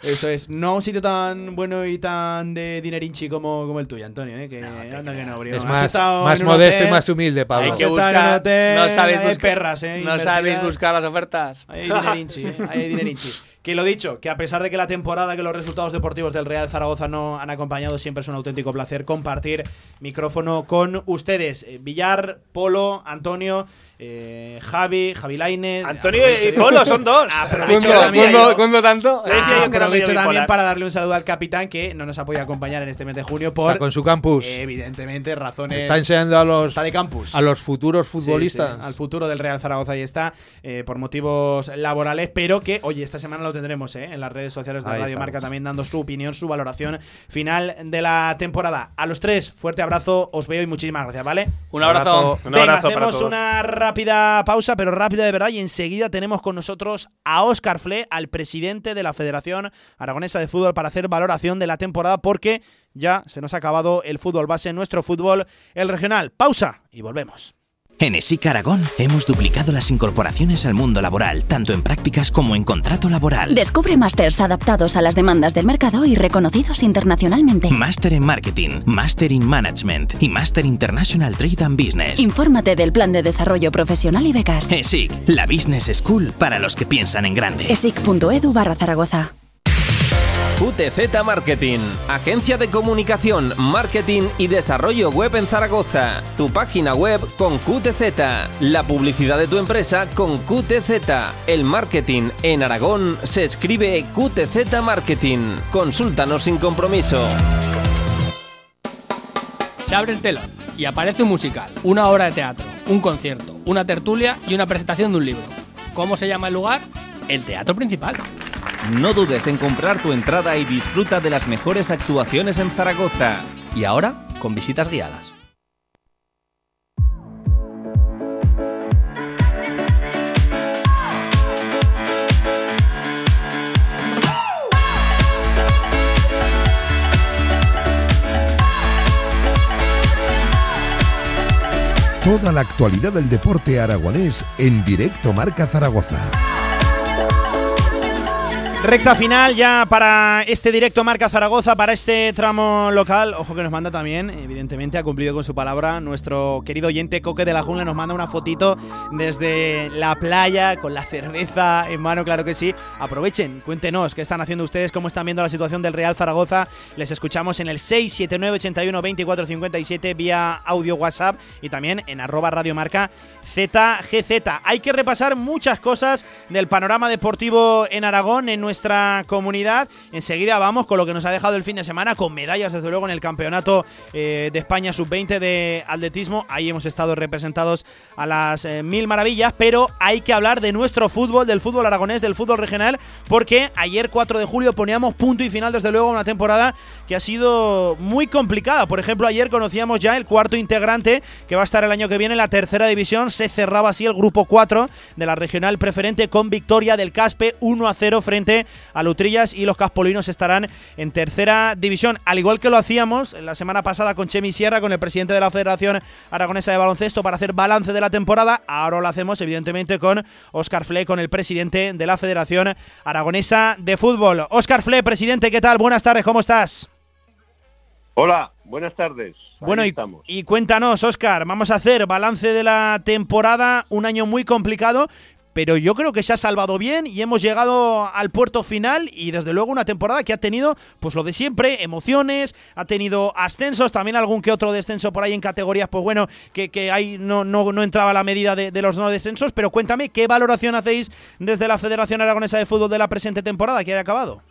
eso es. No un sitio tan bueno y tan de dinerinchi como, como el tuyo, Antonio. ¿eh? Que no, anda que no, es más, más modesto hotel, y más humilde, Pablo. Hay que buscar. Hotel, no sabéis buscar perras. ¿eh? No sabéis buscar las ofertas. Hay dinerinchi. ¿eh? Hay dinerinchi. Que lo dicho, que a pesar de que la temporada, que los resultados deportivos del Real Zaragoza no han acompañado, siempre es un auténtico placer compartir micrófono con ustedes. Villar, Polo, Antonio, eh, Javi, Javi Lainez. Antonio y Polo son dos. Aprovecho también, ¿cuándo, ¿cuándo tanto? Ah, aprovecho también para darle un saludo al capitán que no nos ha podido acompañar en este mes de junio por está con su campus. Evidentemente, razones. Está enseñando a los, está de campus. A los futuros futbolistas. Sí, sí, al futuro del Real Zaragoza ahí está, eh, por motivos laborales, pero que, oye, esta semana lo tendremos ¿eh? en las redes sociales de Ahí Radio estamos. Marca también dando su opinión, su valoración final de la temporada. A los tres, fuerte abrazo, os veo y muchísimas gracias, ¿vale? Un abrazo. Un abrazo, Venga, un abrazo hacemos para todos. Una rápida pausa, pero rápida de verdad, y enseguida tenemos con nosotros a Óscar Fle, al presidente de la Federación Aragonesa de Fútbol, para hacer valoración de la temporada, porque ya se nos ha acabado el fútbol base, nuestro fútbol, el regional. Pausa y volvemos. En ESIC Aragón hemos duplicado las incorporaciones al mundo laboral, tanto en prácticas como en contrato laboral. Descubre másters adaptados a las demandas del mercado y reconocidos internacionalmente. Máster en Marketing, Máster in Management y Máster International Trade and Business. Infórmate del plan de desarrollo profesional y becas. ESIC, la Business School para los que piensan en grande. esic.edu barra Zaragoza. Q T Z Marketing, agencia de comunicación, marketing y desarrollo web en Zaragoza. Tu página web con Q T Z, la publicidad de tu empresa con Q T Z. El marketing en Aragón se escribe Q T Z Marketing. Consúltanos sin compromiso. Se abre el telón y aparece un musical, una obra de teatro, un concierto, una tertulia y una presentación de un libro. ¿Cómo se llama el lugar? El Teatro Principal. No dudes en comprar tu entrada y disfruta de las mejores actuaciones en Zaragoza. Y ahora, con visitas guiadas. Toda la actualidad del deporte aragonés en directo Marca Zaragoza. Recta final ya para este directo Marca Zaragoza, para este tramo local. Ojo que nos manda también, evidentemente ha cumplido con su palabra, nuestro querido oyente Coque de la Jungla nos manda una fotito desde la playa con la cerveza en mano, claro que sí. Aprovechen, cuéntenos qué están haciendo ustedes, cómo están viendo la situación del Real Zaragoza. Les escuchamos en el seis siete nueve, ochenta y uno, veinticuatro cincuenta y siete vía audio WhatsApp y también en arroba radiomarca Z G Z. Hay que repasar muchas cosas del panorama deportivo en Aragón, en nuestra nuestra comunidad. Enseguida vamos con lo que nos ha dejado el fin de semana, con medallas desde luego en el campeonato eh, de España sub veinte de atletismo. Ahí hemos estado representados a las eh, mil maravillas, pero hay que hablar de nuestro fútbol, del fútbol aragonés, del fútbol regional, porque ayer cuatro de julio poníamos punto y final desde luego a una temporada que ha sido muy complicada. Por ejemplo, ayer conocíamos ya el cuarto integrante que va a estar el año que viene en la tercera división. Se cerraba así el grupo cuatro de la regional preferente con victoria del Caspe uno a cero frente a Lutrillas, y los caspolinos estarán en tercera división, al igual que lo hacíamos la semana pasada con Chemi Sierra, con el presidente de la Federación Aragonesa de Baloncesto, para hacer balance de la temporada. Ahora lo hacemos evidentemente con Óscar Fle, con el presidente de la Federación Aragonesa de Fútbol. Óscar Fle, presidente, ¿qué tal? Buenas tardes, ¿cómo estás? Hola, buenas tardes. Bueno, y, y cuéntanos, Óscar, vamos a hacer balance de la temporada, un año muy complicado, pero yo creo que se ha salvado bien y hemos llegado al puerto final, y desde luego una temporada que ha tenido pues lo de siempre, emociones, ha tenido ascensos, también algún que otro descenso por ahí en categorías, pues bueno, que, que ahí no, no, no entraba a la medida de, de los no descensos, pero cuéntame, ¿qué valoración hacéis desde la Federación Aragonesa de Fútbol de la presente temporada que haya acabado?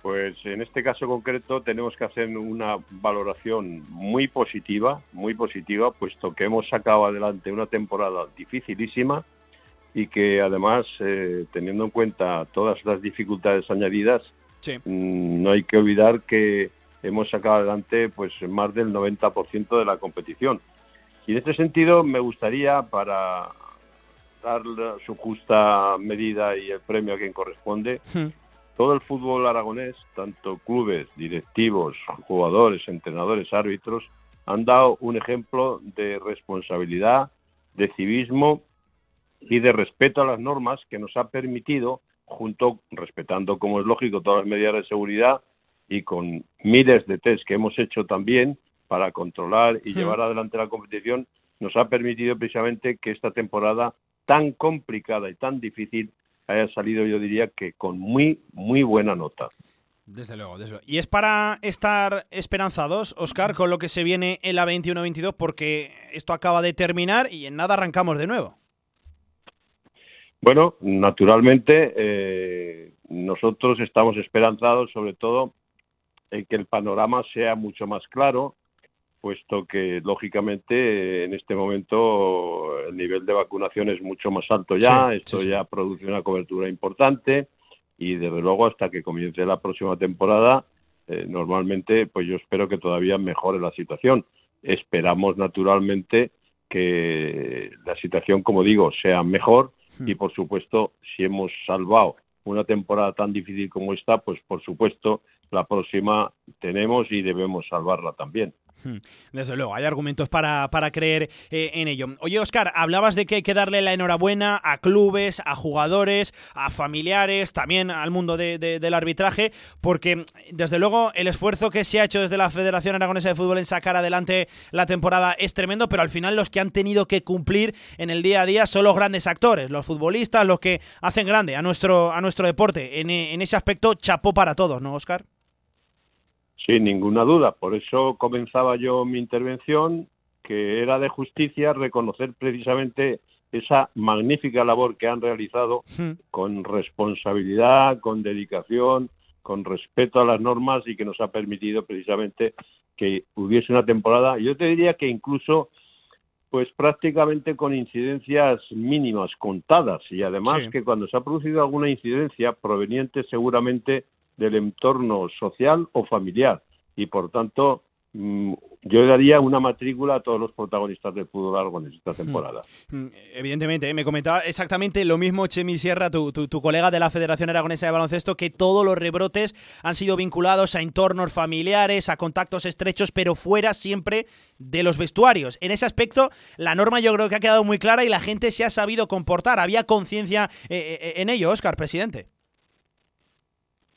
Pues en este caso concreto tenemos que hacer una valoración muy positiva, muy positiva, puesto que hemos sacado adelante una temporada dificilísima y que además, eh, teniendo en cuenta todas las dificultades añadidas, sí, mmm, no hay que olvidar que hemos sacado adelante pues más del noventa por ciento de la competición. Y en este sentido me gustaría, para dar su justa medida y el premio a quien corresponde, sí, todo el fútbol aragonés, tanto clubes, directivos, jugadores, entrenadores, árbitros, han dado un ejemplo de responsabilidad, de civismo y de respeto a las normas que nos ha permitido, junto, respetando como es lógico todas las medidas de seguridad y con miles de tests que hemos hecho también para controlar y sí, llevar adelante la competición, nos ha permitido precisamente que esta temporada tan complicada y tan difícil haya salido, yo diría, que con muy, muy buena nota. Desde luego, desde luego. Y es para estar esperanzados, Óscar, con lo que se viene en la veintiuno veintidós, porque esto acaba de terminar y en nada arrancamos de nuevo. Bueno, naturalmente, eh, nosotros estamos esperanzados, sobre todo, en que el panorama sea mucho más claro, puesto que, lógicamente, en este momento el nivel de vacunación es mucho más alto ya, sí, esto sí, sí. ya produce una cobertura importante y, desde luego, hasta que comience la próxima temporada, eh, normalmente, pues yo espero que todavía mejore la situación. Esperamos, naturalmente, que la situación, como digo, sea mejor sí. y, por supuesto, si hemos salvado una temporada tan difícil como esta, pues, por supuesto, la próxima tenemos y debemos salvarla también. Desde luego, hay argumentos para, para creer eh, en ello. Oye, Óscar, hablabas de que hay que darle la enhorabuena a clubes, a jugadores, a familiares, también al mundo de, de, del arbitraje, porque desde luego el esfuerzo que se ha hecho desde la Federación Aragonesa de Fútbol en sacar adelante la temporada es tremendo, pero al final los que han tenido que cumplir en el día a día son los grandes actores, los futbolistas, los que hacen grande a nuestro, a nuestro deporte. En, en ese aspecto, chapó para todos, ¿no, Óscar? Sin ninguna duda, por eso comenzaba yo mi intervención, que era de justicia reconocer precisamente esa magnífica labor que han realizado sí. con responsabilidad, con dedicación, con respeto a las normas y que nos ha permitido precisamente que hubiese una temporada, yo te diría que incluso pues prácticamente con incidencias mínimas contadas y además sí. que cuando se ha producido alguna incidencia proveniente seguramente del entorno social o familiar y por tanto yo daría una matrícula a todos los protagonistas del fútbol aragonés esta temporada. Evidentemente, ¿eh? Me comentaba exactamente lo mismo Chemi Sierra, tu, tu, tu colega de la Federación Aragonesa de Baloncesto, que todos los rebrotes han sido vinculados a entornos familiares, a contactos estrechos, pero fuera siempre de los vestuarios. En ese aspecto, la norma yo creo que ha quedado muy clara y la gente se ha sabido comportar. Había conciencia eh, en ello, Óscar, presidente.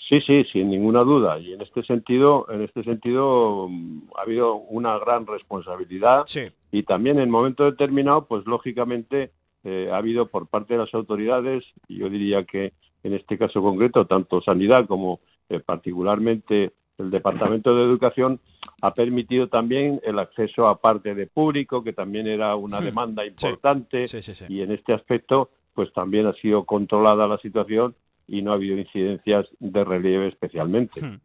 Sí, sí, sin ninguna duda. Y en este sentido, en este sentido ha habido una gran responsabilidad sí. y también en momento determinado, pues lógicamente eh, ha habido por parte de las autoridades, yo diría que en este caso concreto, tanto Sanidad como eh, particularmente el Departamento de Educación, ha permitido también el acceso a parte de público, que también era una demanda importante sí. Sí, sí, sí. y en este aspecto pues también ha sido controlada la situación y no ha habido incidencias de relieve especialmente. Hmm.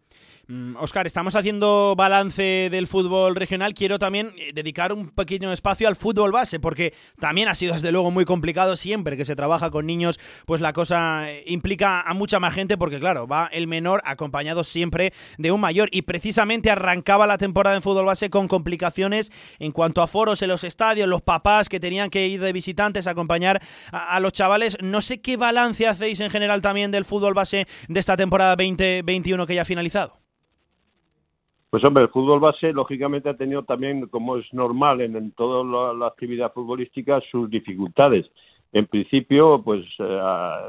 Óscar, estamos haciendo balance del fútbol regional. Quiero también dedicar un pequeño espacio al fútbol base, porque también ha sido desde luego muy complicado. Siempre que se trabaja con niños, pues la cosa implica a mucha más gente, porque claro, va el menor acompañado siempre de un mayor. Y precisamente arrancaba la temporada en fútbol base con complicaciones en cuanto a foros en los estadios, los papás que tenían que ir de visitantes a acompañar a, a los chavales. No sé qué balance hacéis en general también del fútbol base de esta temporada veinte veintiuno que ya ha finalizado. Pues hombre, el fútbol base lógicamente ha tenido también, como es normal en, en toda la, la actividad futbolística, sus dificultades. En principio, pues eh,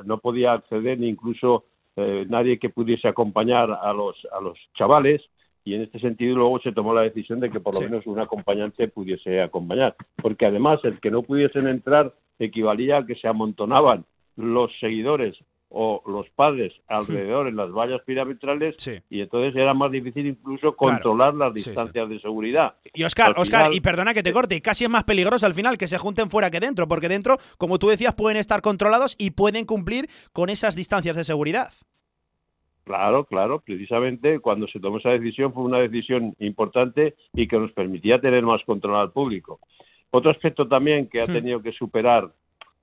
no podía acceder ni incluso eh, nadie que pudiese acompañar a los a los chavales y en este sentido luego se tomó la decisión de que por lo sí. menos un acompañante pudiese acompañar, porque además el que no pudiesen entrar equivalía a que se amontonaban los seguidores o los padres alrededor sí. en las vallas perimetrales sí. y entonces era más difícil incluso controlar claro. las distancias sí, sí. de seguridad. Y Óscar, al Óscar, final... y perdona que te corte, casi es más peligroso al final que se junten fuera que dentro, porque dentro, como tú decías, pueden estar controlados y pueden cumplir con esas distancias de seguridad. Claro, claro, precisamente cuando se tomó esa decisión fue una decisión importante y que nos permitía tener más control al público. Otro aspecto también que ha tenido que superar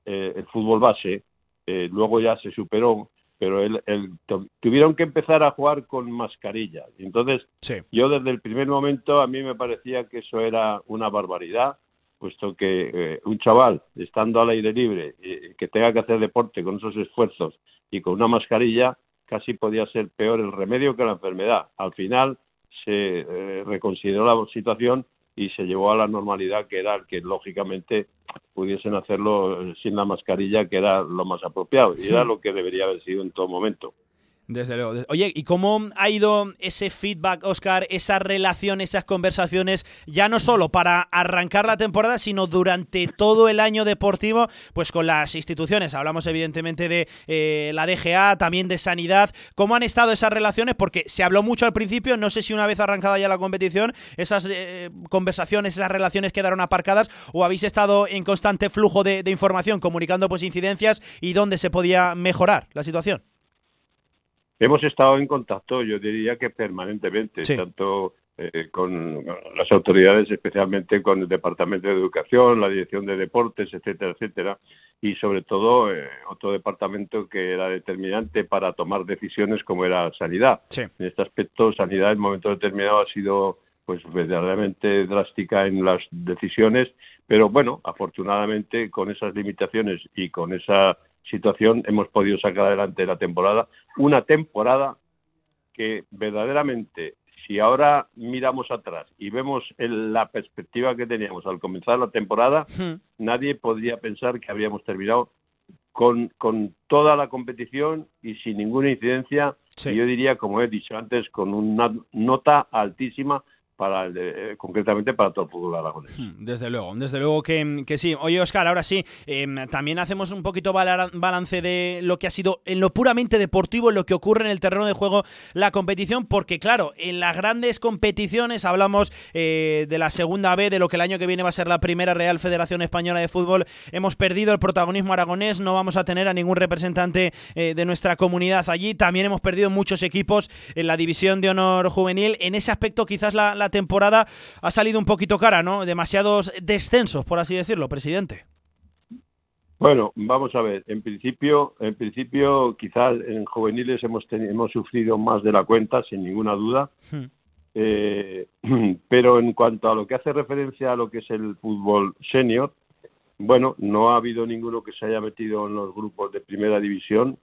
eh, el fútbol base, eh, luego ya se superó, pero el, el, tuvieron que empezar a jugar con mascarilla. Entonces, sí. yo desde el primer momento a mí me parecía que eso era una barbaridad, puesto que eh, un chaval estando al aire libre, eh, que tenga que hacer deporte con esos esfuerzos y con una mascarilla, casi podía ser peor el remedio que la enfermedad. Al final se eh, reconsideró la situación y se llevó a la normalidad, que era que lógicamente pudiesen hacerlo sin la mascarilla, que era lo más apropiado y era lo que debería haber sido en todo momento. Desde luego. Oye, ¿y cómo ha ido ese feedback, Óscar, esa relación, esas conversaciones, ya no solo para arrancar la temporada, sino durante todo el año deportivo, pues con las instituciones? Hablamos evidentemente de eh, la D G A, también de Sanidad. ¿Cómo han estado esas relaciones? Porque se habló mucho al principio, no sé si una vez arrancada ya la competición, esas eh, conversaciones, esas relaciones quedaron aparcadas, o habéis estado en constante flujo de, de información, comunicando pues incidencias y dónde se podía mejorar la situación. Hemos estado en contacto, yo diría que permanentemente, sí. tanto eh, con las autoridades, especialmente con el Departamento de Educación, la Dirección de Deportes, etcétera, etcétera, y sobre todo eh, otro departamento que era determinante para tomar decisiones como era Sanidad. Sí. En este aspecto, Sanidad en el momento determinado ha sido pues verdaderamente drástica en las decisiones, pero bueno, afortunadamente con esas limitaciones y con esa situación hemos podido sacar adelante la temporada, una temporada que verdaderamente, si ahora miramos atrás y vemos en la perspectiva que teníamos al comenzar la temporada, sí. nadie podría pensar que habríamos terminado con, con toda la competición y sin ninguna incidencia, sí. y yo diría, como he dicho antes, con una nota altísima, para el de, eh, concretamente para todo el fútbol aragonés. Desde luego, desde luego que, que sí. Oye, Óscar, ahora sí, eh, también hacemos un poquito balance de lo que ha sido en lo puramente deportivo, en lo que ocurre en el terreno de juego la competición, porque claro, en las grandes competiciones, hablamos eh, de la segunda B, de lo que el año que viene va a ser la primera Real Federación Española de Fútbol, hemos perdido el protagonismo aragonés, no vamos a tener a ningún representante eh, de nuestra comunidad allí, también hemos perdido muchos equipos en la división de honor juvenil, en ese aspecto quizás la, la temporada ha salido un poquito cara, ¿no? Demasiados descensos, por así decirlo, presidente. Bueno, vamos a ver, en principio, en principio quizás en juveniles hemos tenido, hemos sufrido más de la cuenta, sin ninguna duda, sí. eh, pero en cuanto a lo que hace referencia a lo que es el fútbol senior, bueno, no ha habido ninguno que se haya metido en los grupos de primera división,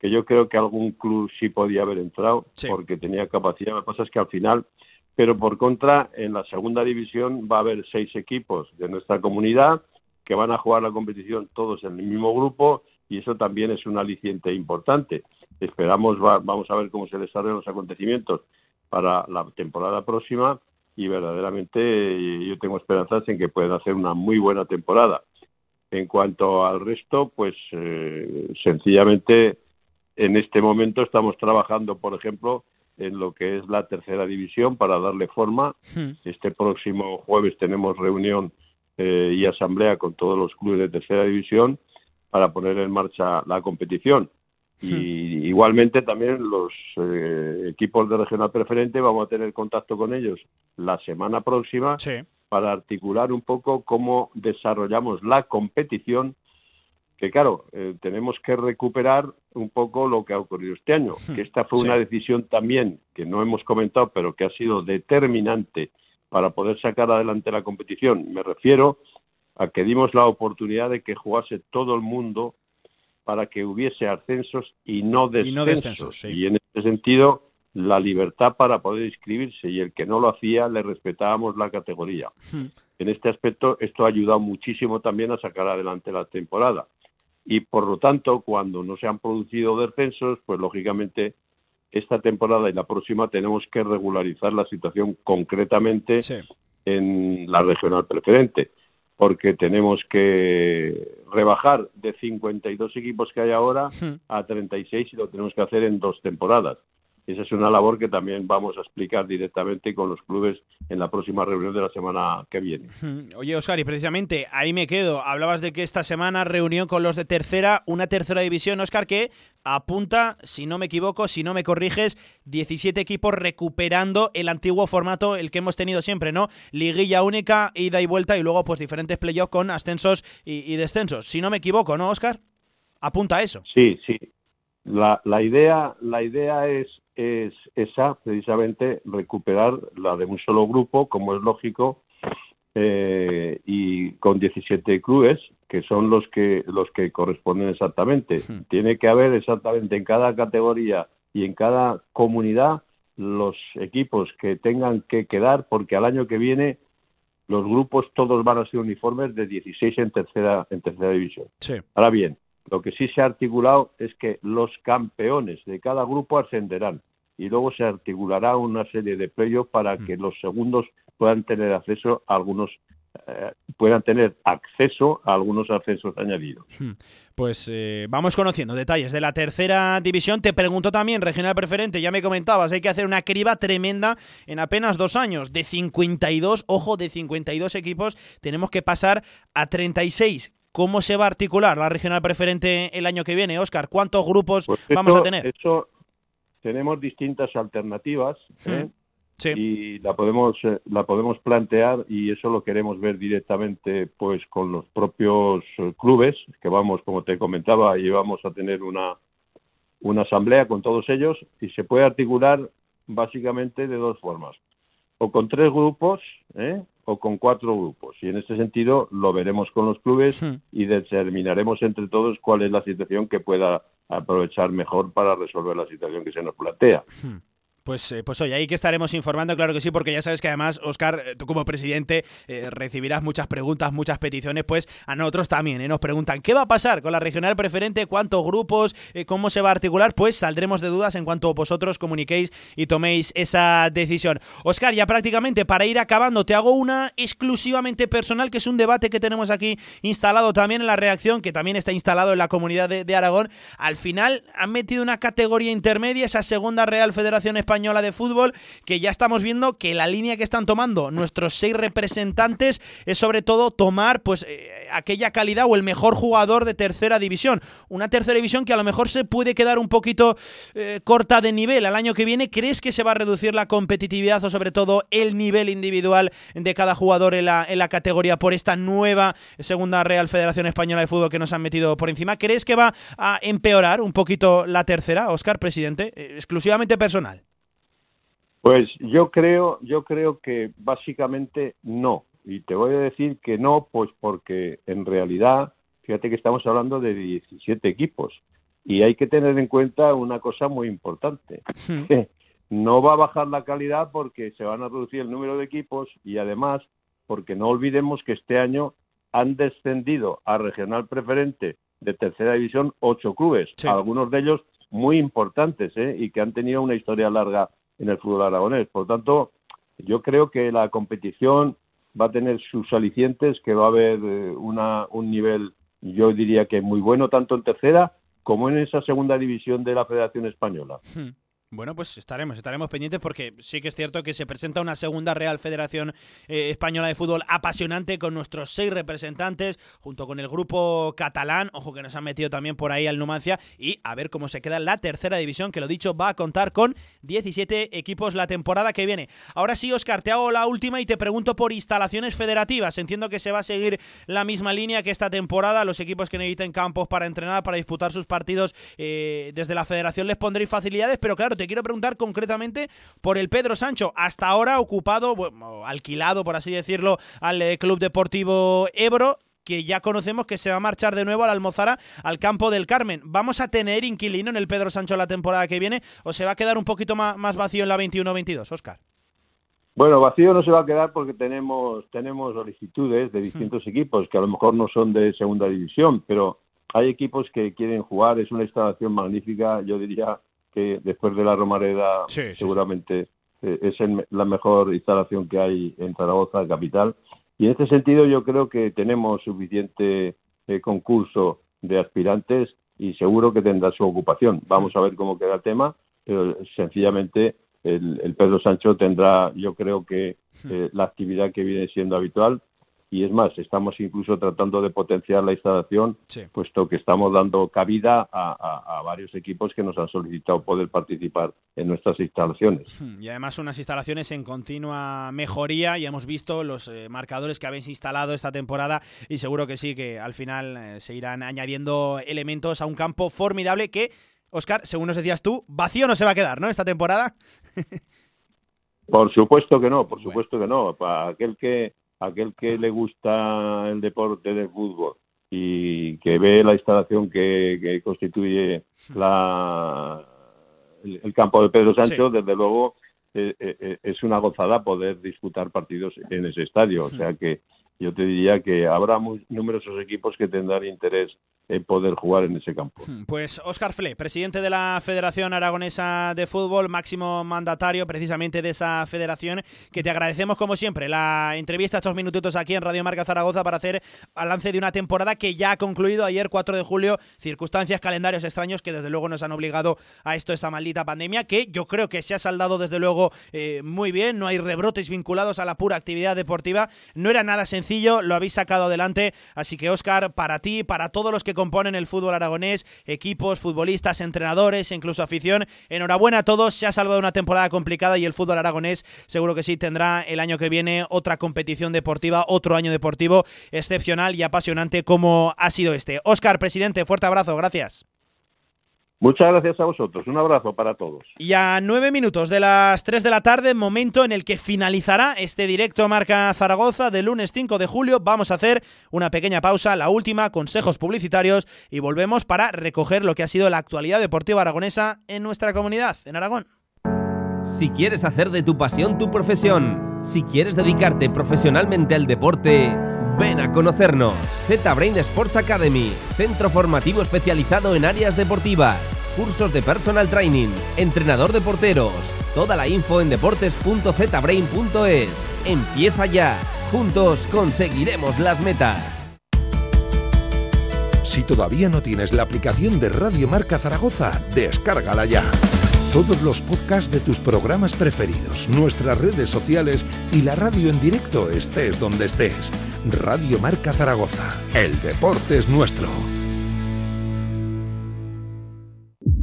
que yo creo que algún club sí podía haber entrado, sí. porque tenía capacidad. Lo que pasa es que al final... Pero por contra, en la segunda división va a haber seis equipos de nuestra comunidad que van a jugar la competición todos en el mismo grupo y eso también es un aliciente importante. Esperamos, va, vamos a ver cómo se desarrollan los acontecimientos para la temporada próxima y verdaderamente yo tengo esperanzas en que puedan hacer una muy buena temporada. En cuanto al resto, pues eh, sencillamente en este momento estamos trabajando, por ejemplo, en lo que es la tercera división para darle forma. Este próximo jueves tenemos reunión eh, y asamblea con todos los clubes de tercera división para poner en marcha la competición. Sí. Y igualmente también los eh, equipos de regional preferente vamos a tener contacto con ellos la semana próxima sí. para articular un poco cómo desarrollamos la competición, que claro, eh, tenemos que recuperar un poco lo que ha ocurrido este año, que esta fue sí. una decisión también que no hemos comentado, pero que ha sido determinante para poder sacar adelante la competición. Me refiero a que dimos la oportunidad de que jugase todo el mundo para que hubiese ascensos y no descensos. Y, no descensos, sí. y en este sentido, la libertad para poder inscribirse, y el que no lo hacía le respetábamos la categoría. Sí. En este aspecto, esto ha ayudado muchísimo también a sacar adelante la temporada. Y por lo tanto, cuando no se han producido descensos, pues lógicamente esta temporada y la próxima tenemos que regularizar la situación concretamente sí. en la regional preferente, porque tenemos que rebajar de cincuenta y dos equipos que hay ahora a treinta y seis y lo tenemos que hacer en dos temporadas. Esa es una labor que también vamos a explicar directamente con los clubes en la próxima reunión de la semana que viene. Oye, Óscar, y precisamente ahí me quedo. Hablabas de que esta semana reunión con los de tercera, una tercera división, Óscar, que apunta, si no me equivoco, si no me corriges, diecisiete equipos recuperando el antiguo formato, el que hemos tenido siempre, ¿no? Liguilla única, ida y vuelta y luego pues diferentes playoffs con ascensos y, y descensos. Si no me equivoco, ¿no, Óscar? Apunta a eso. Sí, sí. La, la idea, la idea es... es esa, precisamente, recuperar la de un solo grupo, como es lógico, eh, y con diecisiete clubes, que son los que los que corresponden exactamente. Sí. Tiene que haber exactamente en cada categoría y en cada comunidad los equipos que tengan que quedar, porque al año que viene los grupos todos van a ser uniformes de dieciséis en tercera, en tercera división. Sí. Ahora bien, lo que sí se ha articulado es que los campeones de cada grupo ascenderán y luego se articulará una serie de playoffs para que los segundos puedan tener acceso a algunos eh, puedan tener acceso a algunos accesos añadidos. Pues eh, vamos conociendo detalles de la tercera división. Te pregunto también, regional preferente, ya me comentabas, hay que hacer una criba tremenda en apenas dos años. De cincuenta y dos, ojo, de cincuenta y dos equipos tenemos que pasar a treinta y seis. ¿Cómo se va a articular la regional preferente el año que viene, Óscar? ¿Cuántos grupos pues esto, vamos a tener? Eso, tenemos distintas alternativas ¿eh? mm. sí. y la podemos la podemos plantear y eso lo queremos ver directamente pues con los propios clubes, que vamos, como te comentaba, y vamos a tener una, una asamblea con todos ellos y se puede articular básicamente de dos formas. O con tres grupos, ¿eh? o con cuatro grupos. Y en ese sentido lo veremos con los clubes y determinaremos entre todos cuál es la situación que pueda aprovechar mejor para resolver la situación que se nos plantea. Pues, eh, pues oye, ahí que estaremos informando, claro que sí, porque ya sabes que además, Óscar, tú como presidente eh, recibirás muchas preguntas, muchas peticiones, pues a nosotros también eh, nos preguntan ¿qué va a pasar con la regional preferente? ¿Cuántos grupos? Eh, ¿Cómo se va a articular? Pues saldremos de dudas en cuanto vosotros comuniquéis y toméis esa decisión. Óscar, ya prácticamente para ir acabando, te hago una exclusivamente personal, que es un debate que tenemos aquí instalado también en la redacción, que también está instalado en la comunidad de, de Aragón. Al final han metido una categoría intermedia, esa segunda Real Federación Española de Fútbol, que ya estamos viendo que la línea que están tomando nuestros seis representantes es sobre todo tomar pues eh, aquella calidad o el mejor jugador de tercera división. Una tercera división que a lo mejor se puede quedar un poquito eh, corta de nivel al año que viene. ¿Crees que se va a reducir la competitividad o sobre todo el nivel individual de cada jugador en la, en la categoría por esta nueva segunda Real Federación Española de Fútbol que nos han metido por encima? ¿Crees que va a empeorar un poquito la tercera, Óscar, presidente? Eh, exclusivamente personal. Pues yo creo, yo creo que básicamente no, y te voy a decir que no, pues porque en realidad, fíjate que estamos hablando de diecisiete equipos y hay que tener en cuenta una cosa muy importante. Sí. No va a bajar la calidad porque se van a reducir el número de equipos y además porque no olvidemos que este año han descendido a regional preferente de tercera división ocho clubes, sí. algunos de ellos muy importantes ¿eh? y que han tenido una historia larga en el fútbol aragonés. Por tanto, yo creo que la competición va a tener sus alicientes, que va a haber una, un nivel, yo diría que muy bueno, tanto en tercera como en esa segunda división de la Federación Española. Hmm. Bueno, pues estaremos, estaremos pendientes porque sí que es cierto que se presenta una segunda Real Federación eh, Española de Fútbol apasionante con nuestros seis representantes junto con el grupo catalán, ojo que nos han metido también por ahí al Numancia, y a ver cómo se queda la tercera división, que lo dicho, va a contar con diecisiete equipos la temporada que viene. Ahora sí, Óscar, te hago la última y te pregunto por instalaciones federativas. Entiendo que se va a seguir la misma línea que esta temporada, los equipos que necesiten campos para entrenar, para disputar sus partidos, eh, desde la federación les pondréis facilidades, pero claro, te quiero preguntar concretamente por el Pedro Sancho, hasta ahora ocupado, bueno, alquilado por así decirlo, al eh, Club Deportivo Ebro, que ya conocemos que se va a marchar de nuevo a la Almozara, al campo del Carmen. ¿Vamos a tener inquilino en el Pedro Sancho la temporada que viene o se va a quedar un poquito más, más vacío en la veintiuno veintidós, Óscar? Bueno, vacío no se va a quedar porque tenemos, tenemos solicitudes de distintos mm. equipos que a lo mejor no son de segunda división, pero hay equipos que quieren jugar. Es una instalación magnífica, yo diría que después de la Romareda sí, sí, seguramente sí. Eh, es el, la mejor instalación que hay en Zaragoza capital. Y en este sentido yo creo que tenemos suficiente eh, concurso de aspirantes y seguro que tendrá su ocupación. Vamos sí. a ver cómo queda el tema, pero sencillamente el, el Pedro Sancho tendrá, yo creo que, eh, la actividad que viene siendo habitual. Y es más, estamos incluso tratando de potenciar la instalación, sí. puesto que estamos dando cabida a, a, a varios equipos que nos han solicitado poder participar en nuestras instalaciones. Y además unas instalaciones en continua mejoría, y hemos visto los eh, marcadores que habéis instalado esta temporada, y seguro que sí, que al final eh, se irán añadiendo elementos a un campo formidable que, Óscar, según nos decías tú, vacío no se va a quedar, ¿no?, esta temporada. Por supuesto que no, por supuesto bueno. que no. Para aquel que... Aquel que le gusta el deporte del fútbol y que ve la instalación que, que constituye la, el, el campo de Pedro Sancho, sí. desde luego eh, eh, es una gozada poder disputar partidos en ese estadio. O sea que yo te diría que habrá muy, numerosos equipos que tendrán interés en poder jugar en ese campo. Pues Óscar Fle, presidente de la Federación Aragonesa de Fútbol, máximo mandatario precisamente de esa federación, que te agradecemos como siempre la entrevista, estos minutitos aquí en Radio Marca Zaragoza para hacer balance de una temporada que ya ha concluido ayer cuatro de julio, circunstancias, calendarios extraños que desde luego nos han obligado a esto, esta maldita pandemia, que yo creo que se ha saldado desde luego eh, muy bien, no hay rebrotes vinculados a la pura actividad deportiva, no era nada sencillo, lo habéis sacado adelante, así que Óscar, para ti, para todos los que componen el fútbol aragonés, equipos, futbolistas, entrenadores, incluso afición. Enhorabuena a todos, se ha salvado una temporada complicada y el fútbol aragonés seguro que sí tendrá el año que viene otra competición deportiva, otro año deportivo excepcional y apasionante como ha sido este. Óscar, presidente, fuerte abrazo, gracias. Muchas gracias a vosotros, un abrazo para todos. Y a nueve minutos de las tres de la tarde, momento en el que finalizará este directo Marca Zaragoza de lunes cinco de julio, vamos a hacer una pequeña pausa, la última, consejos publicitarios, y volvemos para recoger lo que ha sido la actualidad deportiva aragonesa en nuestra comunidad, en Aragón. Si quieres hacer de tu pasión tu profesión, si quieres dedicarte profesionalmente al deporte... Ven a conocernos. Z-Brain Sports Academy, centro formativo especializado en áreas deportivas, cursos de personal training, entrenador de porteros. Toda la info en deportes punto z brain punto es. Empieza ya. Juntos conseguiremos las metas. Si todavía no tienes la aplicación de Radio Marca Zaragoza, descárgala ya. Todos los podcasts de tus programas preferidos, nuestras redes sociales y la radio en directo, estés donde estés. Radio Marca Zaragoza, el deporte es nuestro.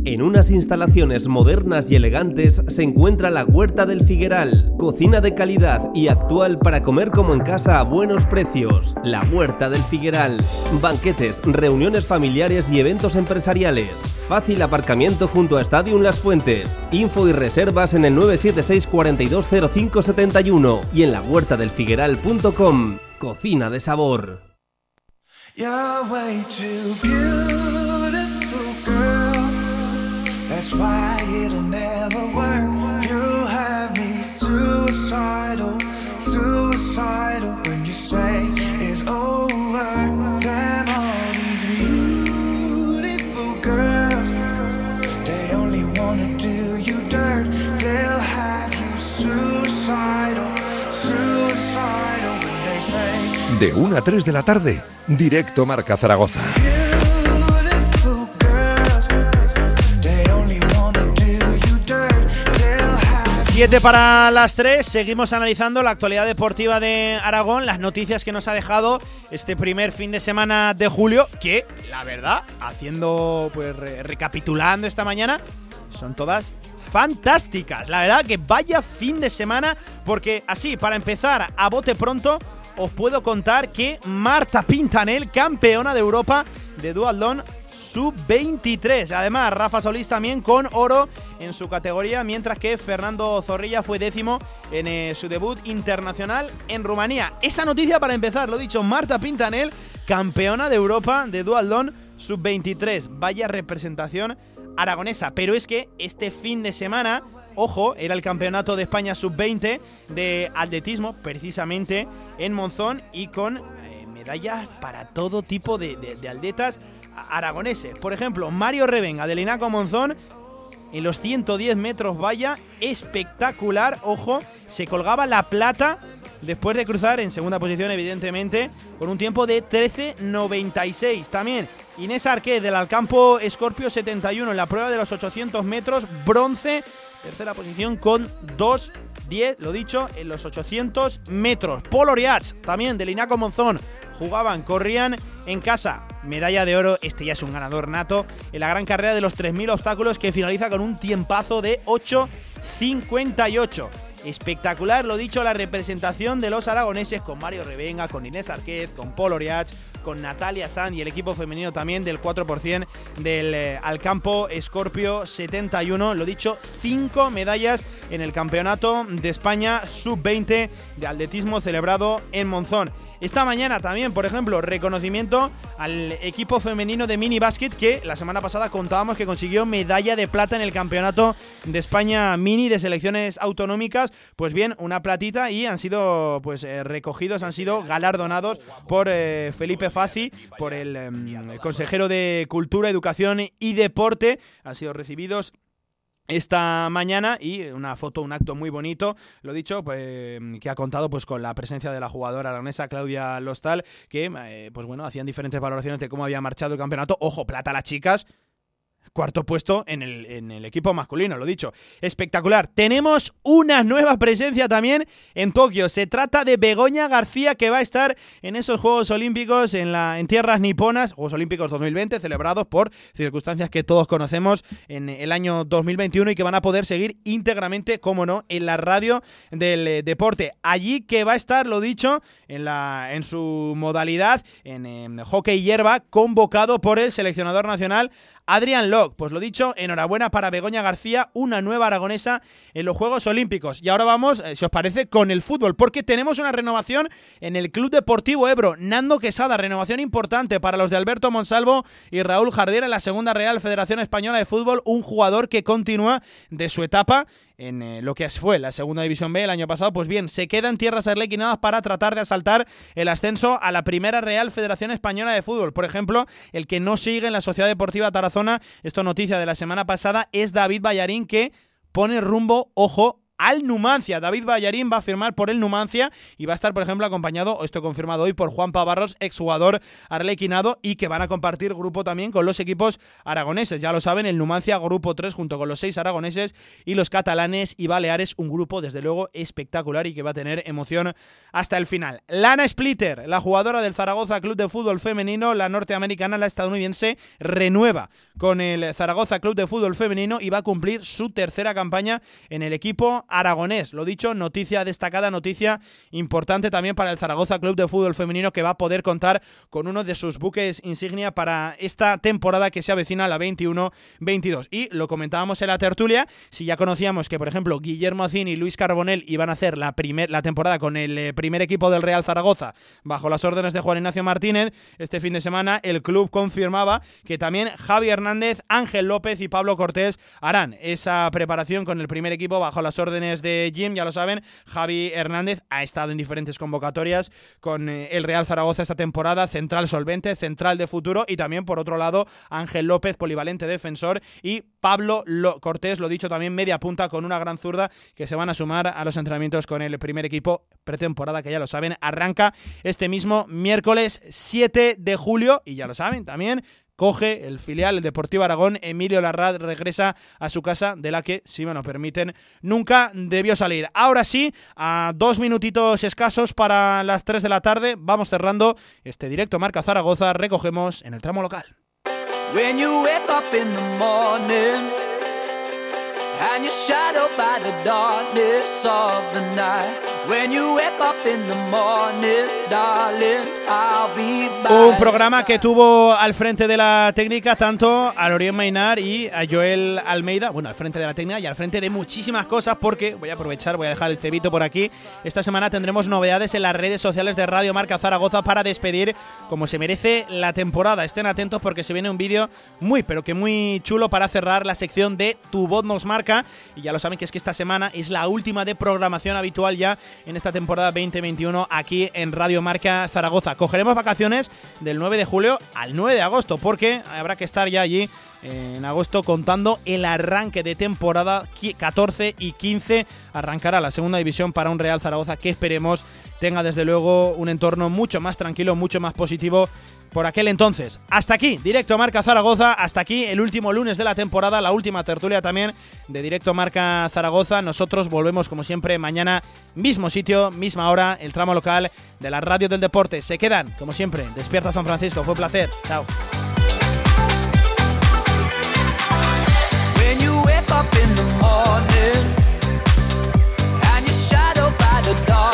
En unas instalaciones modernas y elegantes se encuentra la Huerta del Figueral, cocina de calidad y actual para comer como en casa a buenos precios. La Huerta del Figueral, banquetes, reuniones familiares y eventos empresariales. Fácil aparcamiento junto a Stadium Las Fuentes. Info y reservas en el nueve siete seis cuatro dos cero cinco siete uno y en la huerta del figueral punto com. Cocina de sabor. That's why it'll never work. You have me suicidal, suicidal. When you say it's over, damn all these beautiful girls, they only wanna do you dirt. They'll have you suicidal, suicidal. When they say de una a tres de la tarde, directo Marca Zaragoza. siete para las tres, seguimos analizando la actualidad deportiva de Aragón, las noticias que nos ha dejado este primer fin de semana de julio, que, la verdad, haciendo, pues, re- recapitulando esta mañana, son todas fantásticas. La verdad que vaya fin de semana, porque así, para empezar, a bote pronto, os puedo contar que Marta Pintanel, campeona de Europa de duatlón, sub veintitrés. Además, Rafa Solís también con oro en su categoría, mientras que Fernando Zorrilla fue décimo en eh, su debut internacional en Rumanía. Esa noticia para empezar, lo dicho, Marta Pintanel, campeona de Europa de duatlón sub veintitrés. Vaya representación aragonesa. Pero es que este fin de semana, ojo, era el campeonato de España sub veinte de atletismo, precisamente en Monzón, y con eh, medallas para todo tipo de, de, de atletas aragoneses. Por ejemplo, Mario Revenga del Inaco Monzón en los ciento diez metros valla, espectacular, ojo, se colgaba la plata después de cruzar en segunda posición, evidentemente, con un tiempo de trece noventa y seis. También Inés Arqué del Alcampo Escorpio setenta y uno en la prueba de los ochocientos metros, bronce, tercera posición con dos diez, lo dicho, en los ochocientos metros. Pol Oriols, también del Inaco Monzón, jugaban, corrían en casa. Medalla de oro, este ya es un ganador nato, en la gran carrera de los tres mil obstáculos que finaliza con un tiempazo de ocho cincuenta y ocho. Espectacular, lo dicho, la representación de los aragoneses con Mario Revenga, con Inés Arquez, con Pol Oriols, con Natalia Sanz y el equipo femenino también del cuatro por ciento del eh, Alcampo Escorpio setenta y uno. Lo dicho, cinco medallas en el Campeonato de España sub veinte de atletismo celebrado en Monzón. Esta mañana también, por ejemplo, reconocimiento al equipo femenino de mini básquet que la semana pasada contábamos que consiguió medalla de plata en el Campeonato de España mini de selecciones autonómicas. Pues bien, una platita y han sido pues eh, recogidos, han sido galardonados por eh, Felipe Fazi, por el, eh, el consejero de Cultura, Educación y Deporte. Han sido recibidos esta mañana y una foto, un acto muy bonito, lo dicho, pues, que ha contado pues con la presencia de la jugadora aragonesa Claudia Lostal, que eh, pues bueno, hacían diferentes valoraciones de cómo había marchado el campeonato. Ojo, plata a las chicas, cuarto puesto en el, en el equipo masculino, lo dicho, espectacular. Tenemos una nueva presencia también en Tokio, se trata de Begoña García, que va a estar en esos Juegos Olímpicos en, la, en tierras niponas, Juegos Olímpicos dos mil veinte, celebrados por circunstancias que todos conocemos en el año dos mil veintiuno y que van a poder seguir íntegramente, cómo no, en la radio del eh, deporte. Allí que va a estar, lo dicho, en, la, en su modalidad, en eh, hockey hierba, convocado por el seleccionador nacional Adrián Locke. Pues lo dicho, enhorabuena para Begoña García, una nueva aragonesa en los Juegos Olímpicos. Y ahora vamos, si os parece, con el fútbol, porque tenemos una renovación en el Club Deportivo Ebro. Nando Quesada, renovación importante para los de Alberto Monsalvo y Raúl Jardiera en la segunda Real Federación Española de Fútbol, un jugador que continúa de su etapa en eh, lo que fue la segunda división B el año pasado. Pues bien, se queda en tierras arlequinadas para tratar de asaltar el ascenso a la primera Real Federación Española de Fútbol. Por ejemplo, el que no sigue en la Sociedad Deportiva Tarazona, esto noticia de la semana pasada, es David Ballarín, que pone rumbo, ojo, al Numancia. David Ballarín va a firmar por el Numancia y va a estar, por ejemplo, acompañado, esto confirmado hoy, por Juan Pavarros, exjugador arlequinado, y que van a compartir grupo también con los equipos aragoneses. Ya lo saben, el Numancia, grupo tres, junto con los seis aragoneses y los catalanes y baleares, un grupo, desde luego, espectacular y que va a tener emoción hasta el final. Lana Splitter, la jugadora del Zaragoza Club de Fútbol Femenino, la norteamericana, la estadounidense, renueva con el Zaragoza Club de Fútbol Femenino y va a cumplir su tercera campaña en el equipo aragonés. Lo dicho, noticia destacada, noticia importante también para el Zaragoza Club de Fútbol Femenino, que va a poder contar con uno de sus buques insignia para esta temporada que se avecina, la veintiuno veintidós. Y lo comentábamos en la tertulia, si ya conocíamos que, por ejemplo, Guillermo Acín y Luis Carbonel iban a hacer la, primer, la temporada con el primer equipo del Real Zaragoza bajo las órdenes de Juan Ignacio Martínez, este fin de semana el club confirmaba que también Javi Hernández, Ángel López y Pablo Cortés harán esa preparación con el primer equipo bajo las órdenes de Jim. Ya lo saben, Javi Hernández ha estado en diferentes convocatorias con el Real Zaragoza esta temporada, central solvente, central de futuro, y también por otro lado Ángel López, polivalente defensor, y Pablo Cortés, lo dicho, también media punta con una gran zurda, que se van a sumar a los entrenamientos con el primer equipo. Pretemporada que, ya lo saben, arranca este mismo miércoles siete de julio y ya lo saben también, coge el filial, el Deportivo Aragón, Emilio Larraz regresa a su casa, de la que, si me lo permiten, nunca debió salir. Ahora sí, a dos minutitos escasos para las tres de la tarde, vamos cerrando este directo Marca Zaragoza, recogemos en el tramo local. Un programa que tuvo al frente de la técnica tanto a Colorier Mainar y a Joel Almeida, bueno, al frente de la técnica y al frente de muchísimas cosas, porque voy a aprovechar, voy a dejar el cebito por aquí, esta semana tendremos novedades en las redes sociales de Radio Marca Zaragoza para despedir como se merece la temporada. Estén atentos porque se viene un vídeo muy, pero que muy chulo para cerrar la sección de Tu Voz Nos Marca, y ya lo saben que es que esta semana es la última de programación habitual ya en esta temporada veinte veintiuno aquí en Radio Marca Zaragoza. Cogeremos vacaciones del nueve de julio al nueve de agosto porque habrá que estar ya allí en agosto, contando el arranque de temporada catorce y quince. Arrancará la segunda división para un Real Zaragoza que esperemos tenga desde luego un entorno mucho más tranquilo, mucho más positivo por aquel entonces. Hasta aquí, Directo Marca Zaragoza, hasta aquí el último lunes de la temporada, la última tertulia también de Directo Marca Zaragoza. Nosotros volvemos como siempre mañana, mismo sitio, misma hora, el tramo local de la radio del deporte. Se quedan, como siempre, Despierta San Francisco. Fue un placer, chao. Up in the morning and you're shadowed by the dark.